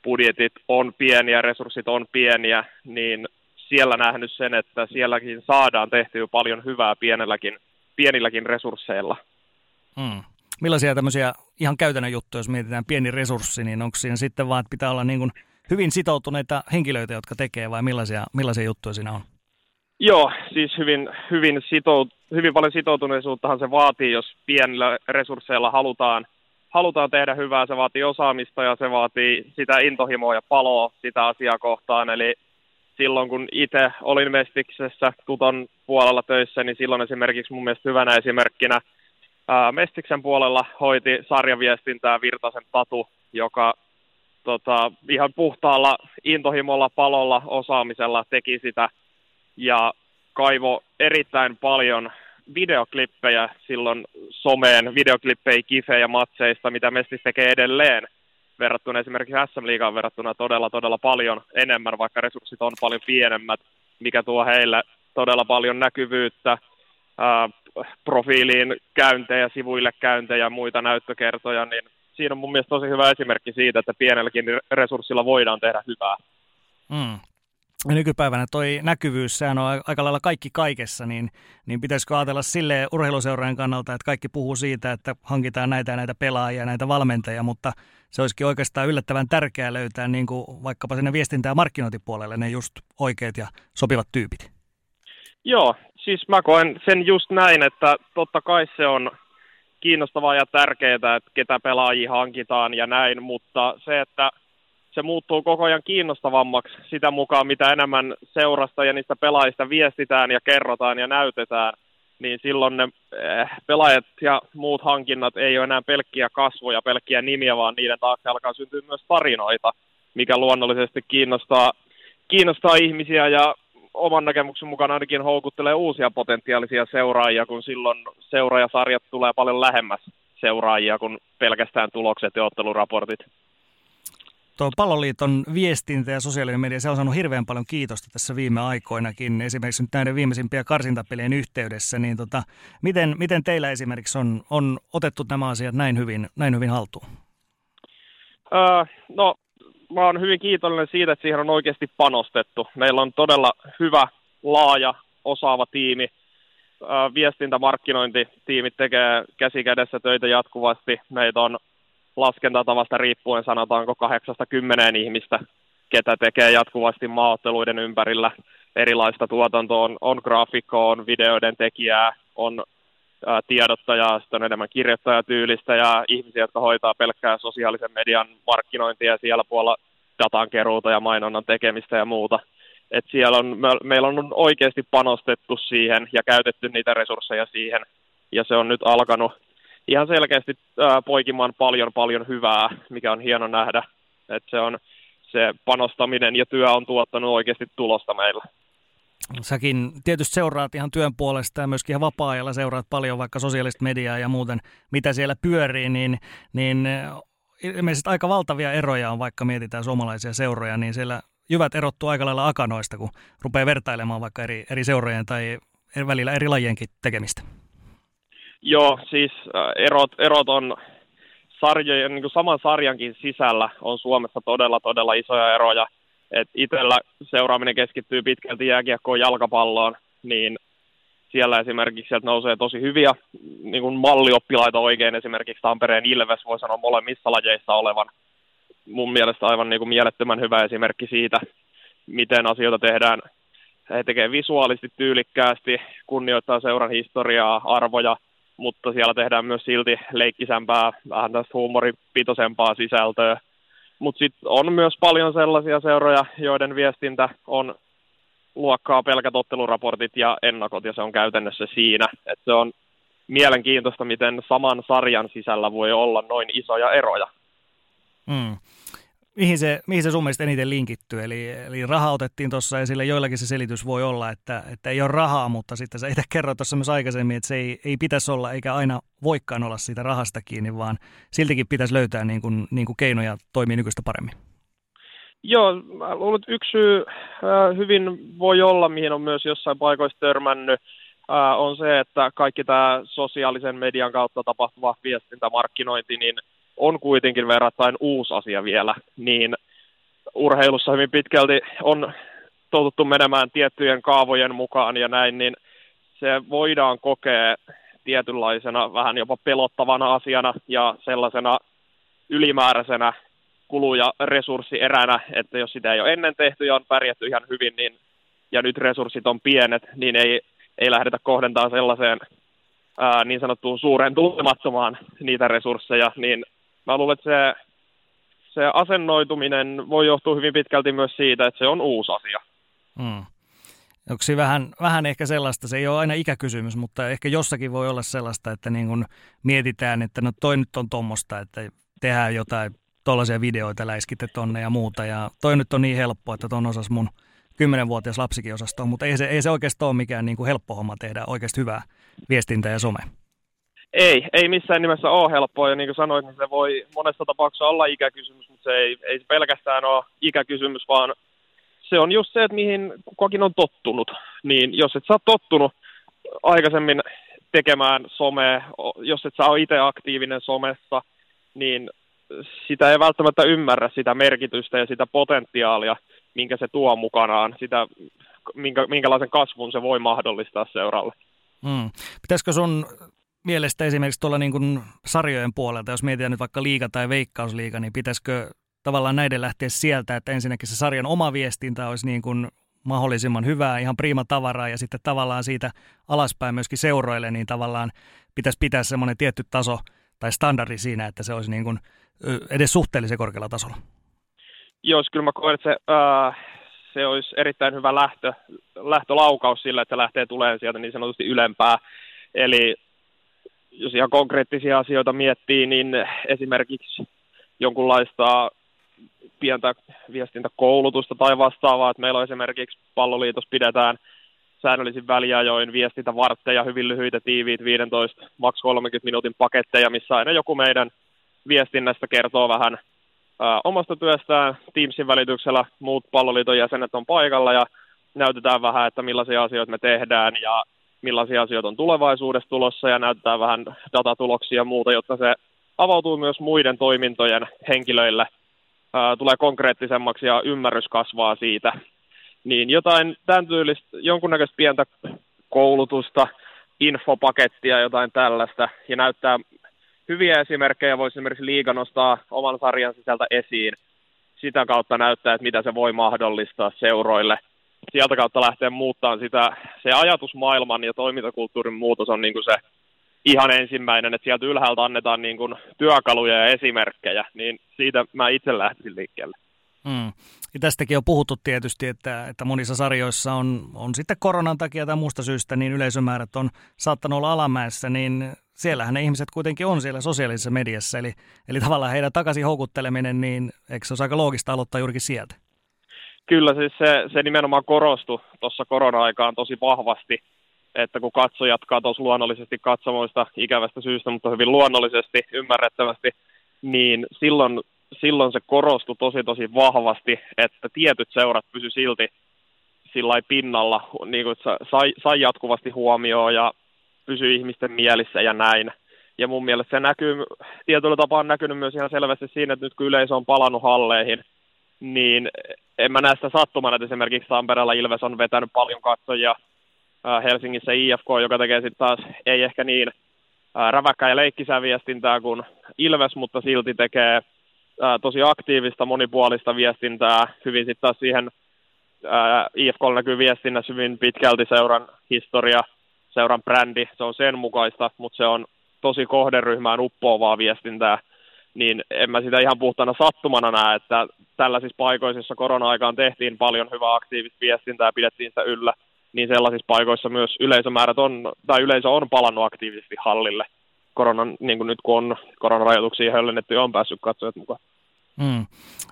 budjetit on pieniä, resurssit on pieniä, niin siellä nähnyt sen, että sielläkin saadaan tehtyä paljon hyvää pienelläkin, pienilläkin resursseilla. Mm. Millaisia tämmöisiä ihan käytännön juttuja, jos mietitään pieni resurssi, niin onko siinä sitten vaan, että pitää olla niin kuin hyvin sitoutuneita henkilöitä, jotka tekee, vai millaisia, millaisia juttuja siinä on? Joo, siis hyvin, hyvin, sitout, hyvin paljon sitoutuneisuuttahan se vaatii, jos pienillä resursseilla halutaan, halutaan tehdä hyvää. Se vaatii osaamista ja se vaatii sitä intohimoa ja paloa sitä asiaa kohtaan. Eli silloin kun itse olin Mestiksessä Tuton puolella töissä, niin silloin esimerkiksi mun mielestä hyvänä esimerkkinä ää, Mestiksen puolella hoiti sarjaviestintää Virtasen Tatu, joka tota, ihan puhtaalla intohimolla, palolla, osaamisella teki sitä. Ja kaivo erittäin paljon videoklippejä silloin someen, videoklippejä, kifejä matseista, mitä Mestis tekee edelleen. Verrattuna esimerkiksi S M-liigaan verrattuna todella, todella paljon enemmän, vaikka resurssit on paljon pienemmät, mikä tuo heille todella paljon näkyvyyttä, ää, profiiliin käyntejä, sivuille käyntejä ja muita näyttökertoja. Niin siinä on mun mielestä tosi hyvä esimerkki siitä, että pienelläkin resurssilla voidaan tehdä hyvää. Mm. Nykypäivänä toi näkyvyys, sehän on aika lailla kaikki kaikessa, niin, niin pitäisikö ajatella silleen urheiluseurojen kannalta, että kaikki puhuu siitä, että hankitaan näitä ja näitä pelaajia ja näitä valmentajia, mutta se olisikin oikeastaan yllättävän tärkeää löytää niin kuin vaikkapa sinne viestintää markkinointipuolelle ne just oikeat ja sopivat tyypit. Joo, siis mä koen sen just näin, että totta kai se on kiinnostavaa ja tärkeää, että ketä pelaajia hankitaan ja näin, mutta se, että se muuttuu koko ajan kiinnostavammaksi sitä mukaan, mitä enemmän seurasta ja niistä pelaajista viestitään ja kerrotaan ja näytetään, niin silloin ne pelaajat ja muut hankinnat ei ole enää pelkkiä kasvoja, pelkkiä nimiä, vaan niiden taakse alkaa syntyä myös tarinoita, mikä luonnollisesti kiinnostaa, kiinnostaa ihmisiä ja oman näkemyksen mukaan ainakin houkuttelee uusia potentiaalisia seuraajia, kun silloin seuraajasarjat tulee paljon lähemmäs seuraajia kuin pelkästään tulokset ja otteluraportit. Tuo Palloliiton viestintä ja sosiaalinen media, se on saanut hirveän paljon kiitosta tässä viime aikoinakin, esimerkiksi nyt näiden viimeisimpiä karsintapelien yhteydessä, niin tota, miten, miten teillä esimerkiksi on, on otettu nämä asiat näin hyvin, näin hyvin haltuun? Öö, no, mä oon hyvin kiitollinen siitä, että siihen on oikeasti panostettu. Meillä on todella hyvä, laaja, osaava tiimi. Öö, viestintämarkkinointitiimit tekee käsikädessä töitä jatkuvasti. Meitä on laskentatavasta riippuen sanotaanko kahdeksasta kymmeneen ihmistä, ketä tekee jatkuvasti maaotteluiden ympärillä erilaista tuotantoa. On, on graafikkoa, on videoiden tekijää, on ä, tiedottajaa, sitten on enemmän kirjoittajatyylistä ja ihmisiä, jotka hoitaa pelkkää sosiaalisen median markkinointia siellä puolella datankeruuta ja mainonnan tekemistä ja muuta. Et siellä on, me, meillä on oikeasti panostettu siihen ja käytetty niitä resursseja siihen ja se on nyt alkanut ihan selkeästi ää, poikimaan paljon, paljon hyvää, mikä on hieno nähdä, että se on se panostaminen ja työ on tuottanut oikeasti tulosta meillä. Säkin tietysti seuraat ihan työn puolesta ja myöskin ihan vapaa-ajalla seuraat paljon vaikka sosiaalista mediaa ja muuten, mitä siellä pyörii, niin, niin ilmeisesti aika valtavia eroja on, vaikka mietitään suomalaisia seuroja, niin siellä jyvät erottuu aika lailla akanoista, kun rupeaa vertailemaan vaikka eri, eri seurojen tai välillä eri lajienkin tekemistä. Joo, siis erot, erot on sarjojen, niin kuin saman sarjankin sisällä on Suomessa todella, todella isoja eroja. Et itsellä seuraaminen keskittyy pitkälti jääkiekkoon, jalkapalloon, niin siellä esimerkiksi sieltä nousee tosi hyviä niin kuin mallioppilaita oikein. Esimerkiksi Tampereen Ilves voi sanoa molemmissa lajeissa olevan mun mielestä aivan niin kuin mielettömän hyvä esimerkki siitä, miten asioita tehdään. He tekevät visuaalisesti, tyylikkäästi, kunnioittaa seuran historiaa, arvoja, mutta siellä tehdään myös silti leikkisämpää, vähän tästä huumoripitoisempaa sisältöä. Mutta sitten on myös paljon sellaisia seuroja, joiden viestintä on luokkaa pelkät otteluraportit ja ennakot, ja se on käytännössä siinä. Et se on mielenkiintoista, miten saman sarjan sisällä voi olla noin isoja eroja. Mm. Mihin se, mihin se sun mielestä eniten linkittyy? Eli, eli raha otettiin tuossa esille, joillakin se selitys voi olla, että, että ei ole rahaa, mutta sitten sä itse kerroit tuossa myös aikaisemmin, että se ei, ei pitäisi olla eikä aina voikaan olla siitä rahasta kiinni, vaan siltikin pitäisi löytää niin kuin, niin kuin keinoja toimia nykyistä paremmin. Joo, mä luulen, että yksi syy hyvin voi olla, mihin on myös jossain paikoissa törmännyt, on se, että kaikki tämä sosiaalisen median kautta tapahtuva viestintämarkkinointi, niin on kuitenkin verrattain uusi asia vielä, niin urheilussa hyvin pitkälti on totuttu menemään tiettyjen kaavojen mukaan ja näin, niin se voidaan kokea tietynlaisena vähän jopa pelottavana asiana ja sellaisena ylimääräisenä kulu- ja resurssieränä, että jos sitä ei ole ennen tehty ja on pärjätty ihan hyvin, niin, ja nyt resurssit on pienet, niin ei, ei lähdetä kohdentamaan sellaiseen ää, niin sanottuun suureen tuntemattomaan niitä resursseja, niin mä luulen, että se, se asennoituminen voi johtua hyvin pitkälti myös siitä, että se on uusi asia. Mm. Onko se vähän, vähän ehkä sellaista, se ei ole aina ikäkysymys, mutta ehkä jossakin voi olla sellaista, että niin kun mietitään, että no toi nyt on tuommoista, että tehdään jotain tuollaisia videoita, läiskitte tonne ja muuta, ja toi nyt on niin helppoa, että ton osas mun kymmenvuotias lapsikin osastoon, mutta ei se, ei se oikeastaan ole mikään niin kun helppo homma tehdä oikeasti hyvää viestintää ja somea. Ei, ei missään nimessä ole helppoa, ja niin kuin sanoit, niin se voi monessa tapauksessa olla ikäkysymys, mutta se ei, ei pelkästään ole ikäkysymys, vaan se on just se, että mihin kukakin on tottunut. Niin jos et sä ole tottunut aikaisemmin tekemään somea, jos et sä ole itse aktiivinen somessa, niin sitä ei välttämättä ymmärrä sitä merkitystä ja sitä potentiaalia, minkä se tuo mukanaan, sitä, minkä, minkälaisen kasvun se voi mahdollistaa seuralle. Hmm. Pitäisikö sun mielestä esimerkiksi tuolla niin kuin sarjojen puolelta, jos mietitään nyt vaikka liiga tai veikkausliiga, niin pitäisikö tavallaan näiden lähteä sieltä, että ensinnäkin se sarjan oma viestintä olisi niin kuin mahdollisimman hyvää, ihan priima tavaraa, ja sitten tavallaan siitä alaspäin myöskin seuroille, niin tavallaan pitäisi pitää semmoinen tietty taso tai standardi siinä, että se olisi niin kuin edes suhteellisen korkealla tasolla. Joo, kyllä mä koen, että se, äh, se olisi erittäin hyvä lähtö, lähtölaukaus sillä, että lähtee tulemaan sieltä niin sanotusti ylempää, eli jos ihan konkreettisia asioita miettii, niin esimerkiksi jonkunlaista pientä viestintäkoulutusta tai vastaavaa, että meillä on esimerkiksi Palloliitossa pidetään säännöllisin väliajoin viestintävartteja, hyvin lyhyitä, tiiviit viisitoista, maks kolmenkymmenen minuutin paketteja, missä aina joku meidän viestinnästä kertoo vähän ää, omasta työstään. Teamsin välityksellä muut Palloliiton jäsenet on paikalla ja näytetään vähän, että millaisia asioita me tehdään ja millaisia asioita on tulevaisuudessa tulossa ja näytetään vähän datatuloksia ja muuta, jotta se avautuu myös muiden toimintojen henkilöille, ää, tulee konkreettisemmaksi ja ymmärrys kasvaa siitä. Niin jotain tämän tyylistä, jonkunnäköistä pientä koulutusta, infopakettia, jotain tällaista ja näyttää hyviä esimerkkejä, voisi esimerkiksi liiga nostaa oman sarjan sisältä esiin, sitä kautta näyttää, että mitä se voi mahdollistaa seuroille. Sieltä kautta lähtee muuttamaan sitä, se ajatusmaailman ja toimintakulttuurin muutos on niin kuin se ihan ensimmäinen, että sieltä ylhäältä annetaan niin kuin työkaluja ja esimerkkejä, niin siitä mä itse lähtisin liikkeelle. Mm. Ja tästäkin on puhuttu tietysti, että, että monissa sarjoissa on, on sitten koronan takia tai muusta syystä, niin yleisömäärät on saattanut olla alamäessä, niin siellähän ne ihmiset kuitenkin on siellä sosiaalisessa mediassa, eli, eli tavallaan heidän takaisin houkutteleminen, niin eikö se olisi aika loogista aloittaa juurikin sieltä? Kyllä, siis se, se nimenomaan korostui tuossa korona-aikaan tosi vahvasti, että kun katsojat katosi luonnollisesti katsomoista ikävästä syystä, mutta hyvin luonnollisesti, ymmärrettävästi, niin silloin, silloin se korostui tosi tosi vahvasti, että tietyt seurat pysy silti sillai pinnalla, niin kuin sai, sai jatkuvasti huomioon ja pysyi ihmisten mielissä ja näin. Ja mun mielestä se näkyy, tietyllä tapaa on näkynyt myös ihan selvästi siinä, että nyt kun yleisö on palannut halleihin, niin en mä näe sitä sattumana, että esimerkiksi Tampereella Ilves on vetänyt paljon katsojia, Helsingissä I F K, joka tekee sitten taas ei ehkä niin räväkkää ja leikkisää viestintää kuin Ilves, mutta silti tekee tosi aktiivista, monipuolista viestintää, hyvin sitten taas siihen I F K näkyy viestinnässä hyvin pitkälti seuran historia, seuran brändi, se on sen mukaista, mutta se on tosi kohderyhmään uppoavaa viestintää, niin en mä sitä ihan puhtana sattumana näe, että tällaisissa paikoissa, joissa korona-aikaan tehtiin paljon hyvää aktiivista viestintää ja pidettiin sitä yllä, niin sellaisissa paikoissa myös yleisömäärät on, tai yleisö on palannut aktiivisesti hallille. Koronan, niin kuin nyt kun on koronarajoituksia höllennetty, on päässyt katsojat mukaan. Mm.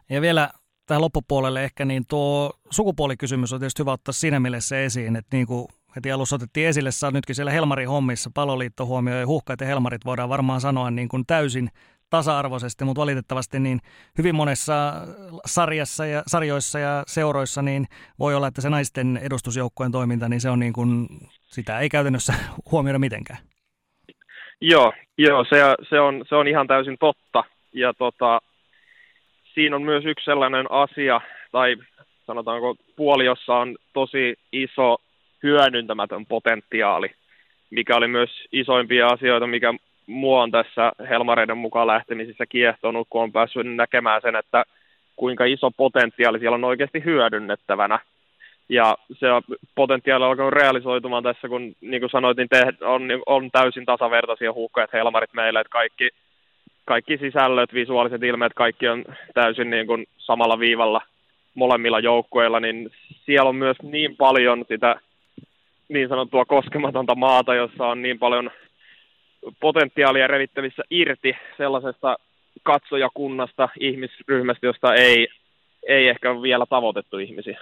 Ja vielä tähän loppupuolelle ehkä, niin tuo sukupuolikysymys on tietysti hyvä ottaa siinä mielessä esiin, että niin kuin heti alussa otettiin esille, sä oot nytkin siellä Helmarin hommissa, Palloliitto huomioi Huhkat ja Helmarit voidaan varmaan sanoa niin kuin täysin tasa-arvoisesti, mutta valitettavasti niin hyvin monessa sarjassa ja, sarjoissa ja seuroissa niin voi olla, että se naisten edustusjoukkueen toiminta, niin se on niin kuin, sitä ei käytännössä huomioida mitenkään. Joo, joo se, se, on, se on ihan täysin totta. Ja tota, siinä on myös yksi sellainen asia, tai sanotaanko puoli, jossa on tosi iso hyödyntämätön potentiaali, mikä oli myös isoimpia asioita, mikä mua on tässä Helmareiden mukaan lähtemisissä kiehtonut, kun on päässyt näkemään sen, että kuinka iso potentiaali siellä on oikeasti hyödynnettävänä. Ja se potentiaali on alkanut realisoitumaan tässä, kun niin kuin sanoit, niin te, on, on täysin tasavertaisia Huhkajat, Helmarit meillä, että kaikki, kaikki sisällöt, visuaaliset ilmeet, kaikki on täysin niin kuin samalla viivalla molemmilla joukkueilla, niin siellä on myös niin paljon sitä niin sanottua koskematonta maata, jossa on niin paljon potentiaalia revittävissä irti sellaisesta katsojakunnasta, ihmisryhmästä, josta ei, ei ehkä ole vielä tavoitettu ihmisiä.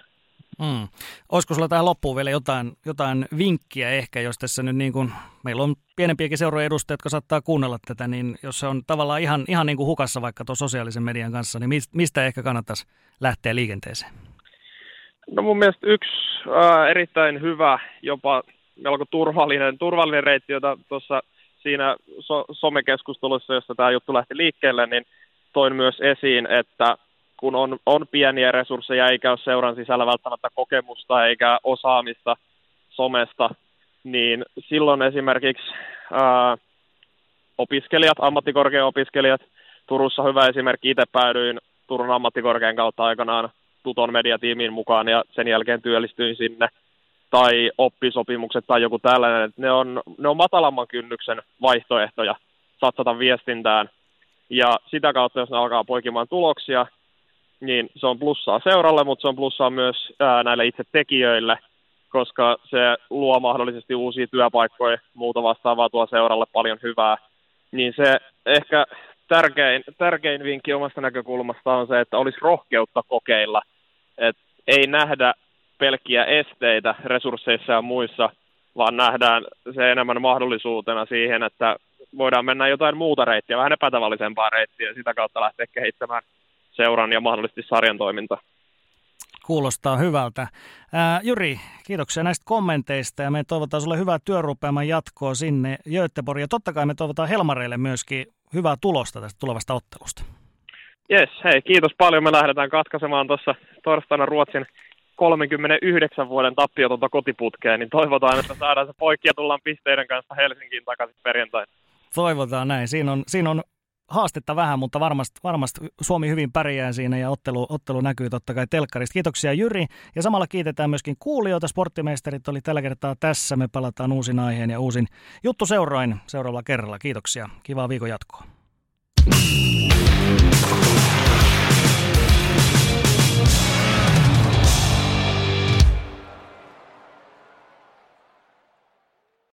Mm. Olisiko sulla tähän loppuun vielä jotain, jotain vinkkiä ehkä, jos tässä nyt niin kuin, meillä on pienempiäkin seurojen edustajia, jotka saattaa kuunnella tätä, niin jos se on tavallaan ihan, ihan niin kuin hukassa vaikka tuon sosiaalisen median kanssa, niin mistä ehkä kannattaisi lähteä liikenteeseen? No mun mielestä yksi äh, erittäin hyvä, jopa melko turvallinen, turvallinen reitti, jota tuossa siinä so- somekeskustelussa, jossa tämä juttu lähti liikkeelle, niin toin myös esiin, että kun on, on pieniä resursseja, eikä ole seuran sisällä välttämättä kokemusta eikä osaamista somesta, niin silloin esimerkiksi ää, opiskelijat, ammattikorkeaopiskelijat, Turussa hyvä esimerkki, itse päädyin Turun ammattikorkean kautta aikanaan Tuton mediatiimiin mukaan ja sen jälkeen työllistyin sinne, tai oppisopimukset tai joku tällainen, ne on, ne on matalamman kynnyksen vaihtoehtoja satsata viestintään, ja sitä kautta, jos ne alkaa poikimaan tuloksia, niin se on plussaa seuralle, mutta se on plussaa myös ää, näille itse tekijöille, koska se luo mahdollisesti uusia työpaikkoja, muuta vastaavaa tuo seuralle paljon hyvää. Niin se ehkä tärkein, tärkein vinkki omasta näkökulmasta on se, että olisi rohkeutta kokeilla. Et ei nähdä pelkkiä esteitä resursseissa ja muissa, vaan nähdään se enemmän mahdollisuutena siihen, että voidaan mennä jotain muuta reittiä, vähän epätavallisempaa reittiä ja sitä kautta lähteä kehittämään seuran ja mahdollisesti sarjan toiminta. Kuulostaa hyvältä. Ää, Jyri, kiitoksia näistä kommenteista ja me toivotaan sulle hyvää työrupeaman jatkoa sinne Göteborgiin ja totta kai me toivotaan Helmareille myöskin hyvää tulosta tästä tulevasta ottelusta. Jes, hei, kiitos paljon. Me lähdetään katkaisemaan tuossa torstaina Ruotsin kolmenkymmenenyhdeksän vuoden tappiotonta kotiputkeen, niin toivotaan, että saadaan se poikki ja tullaan pisteiden kanssa Helsinkiin takaisin perjantaina. Toivotaan näin. Siinä on, siinä on haastetta vähän, mutta varmasti varmast Suomi hyvin pärjää siinä ja ottelu, ottelu näkyy totta kai telkkarista. Kiitoksia Jyri ja samalla kiitetään myöskin kuulijoita. Sporttimeisterit oli tällä kertaa tässä. Me palataan uusin aiheen ja uusin juttu seurain seuraavalla kerralla. Kiitoksia. Kivaa viikon jatkoa.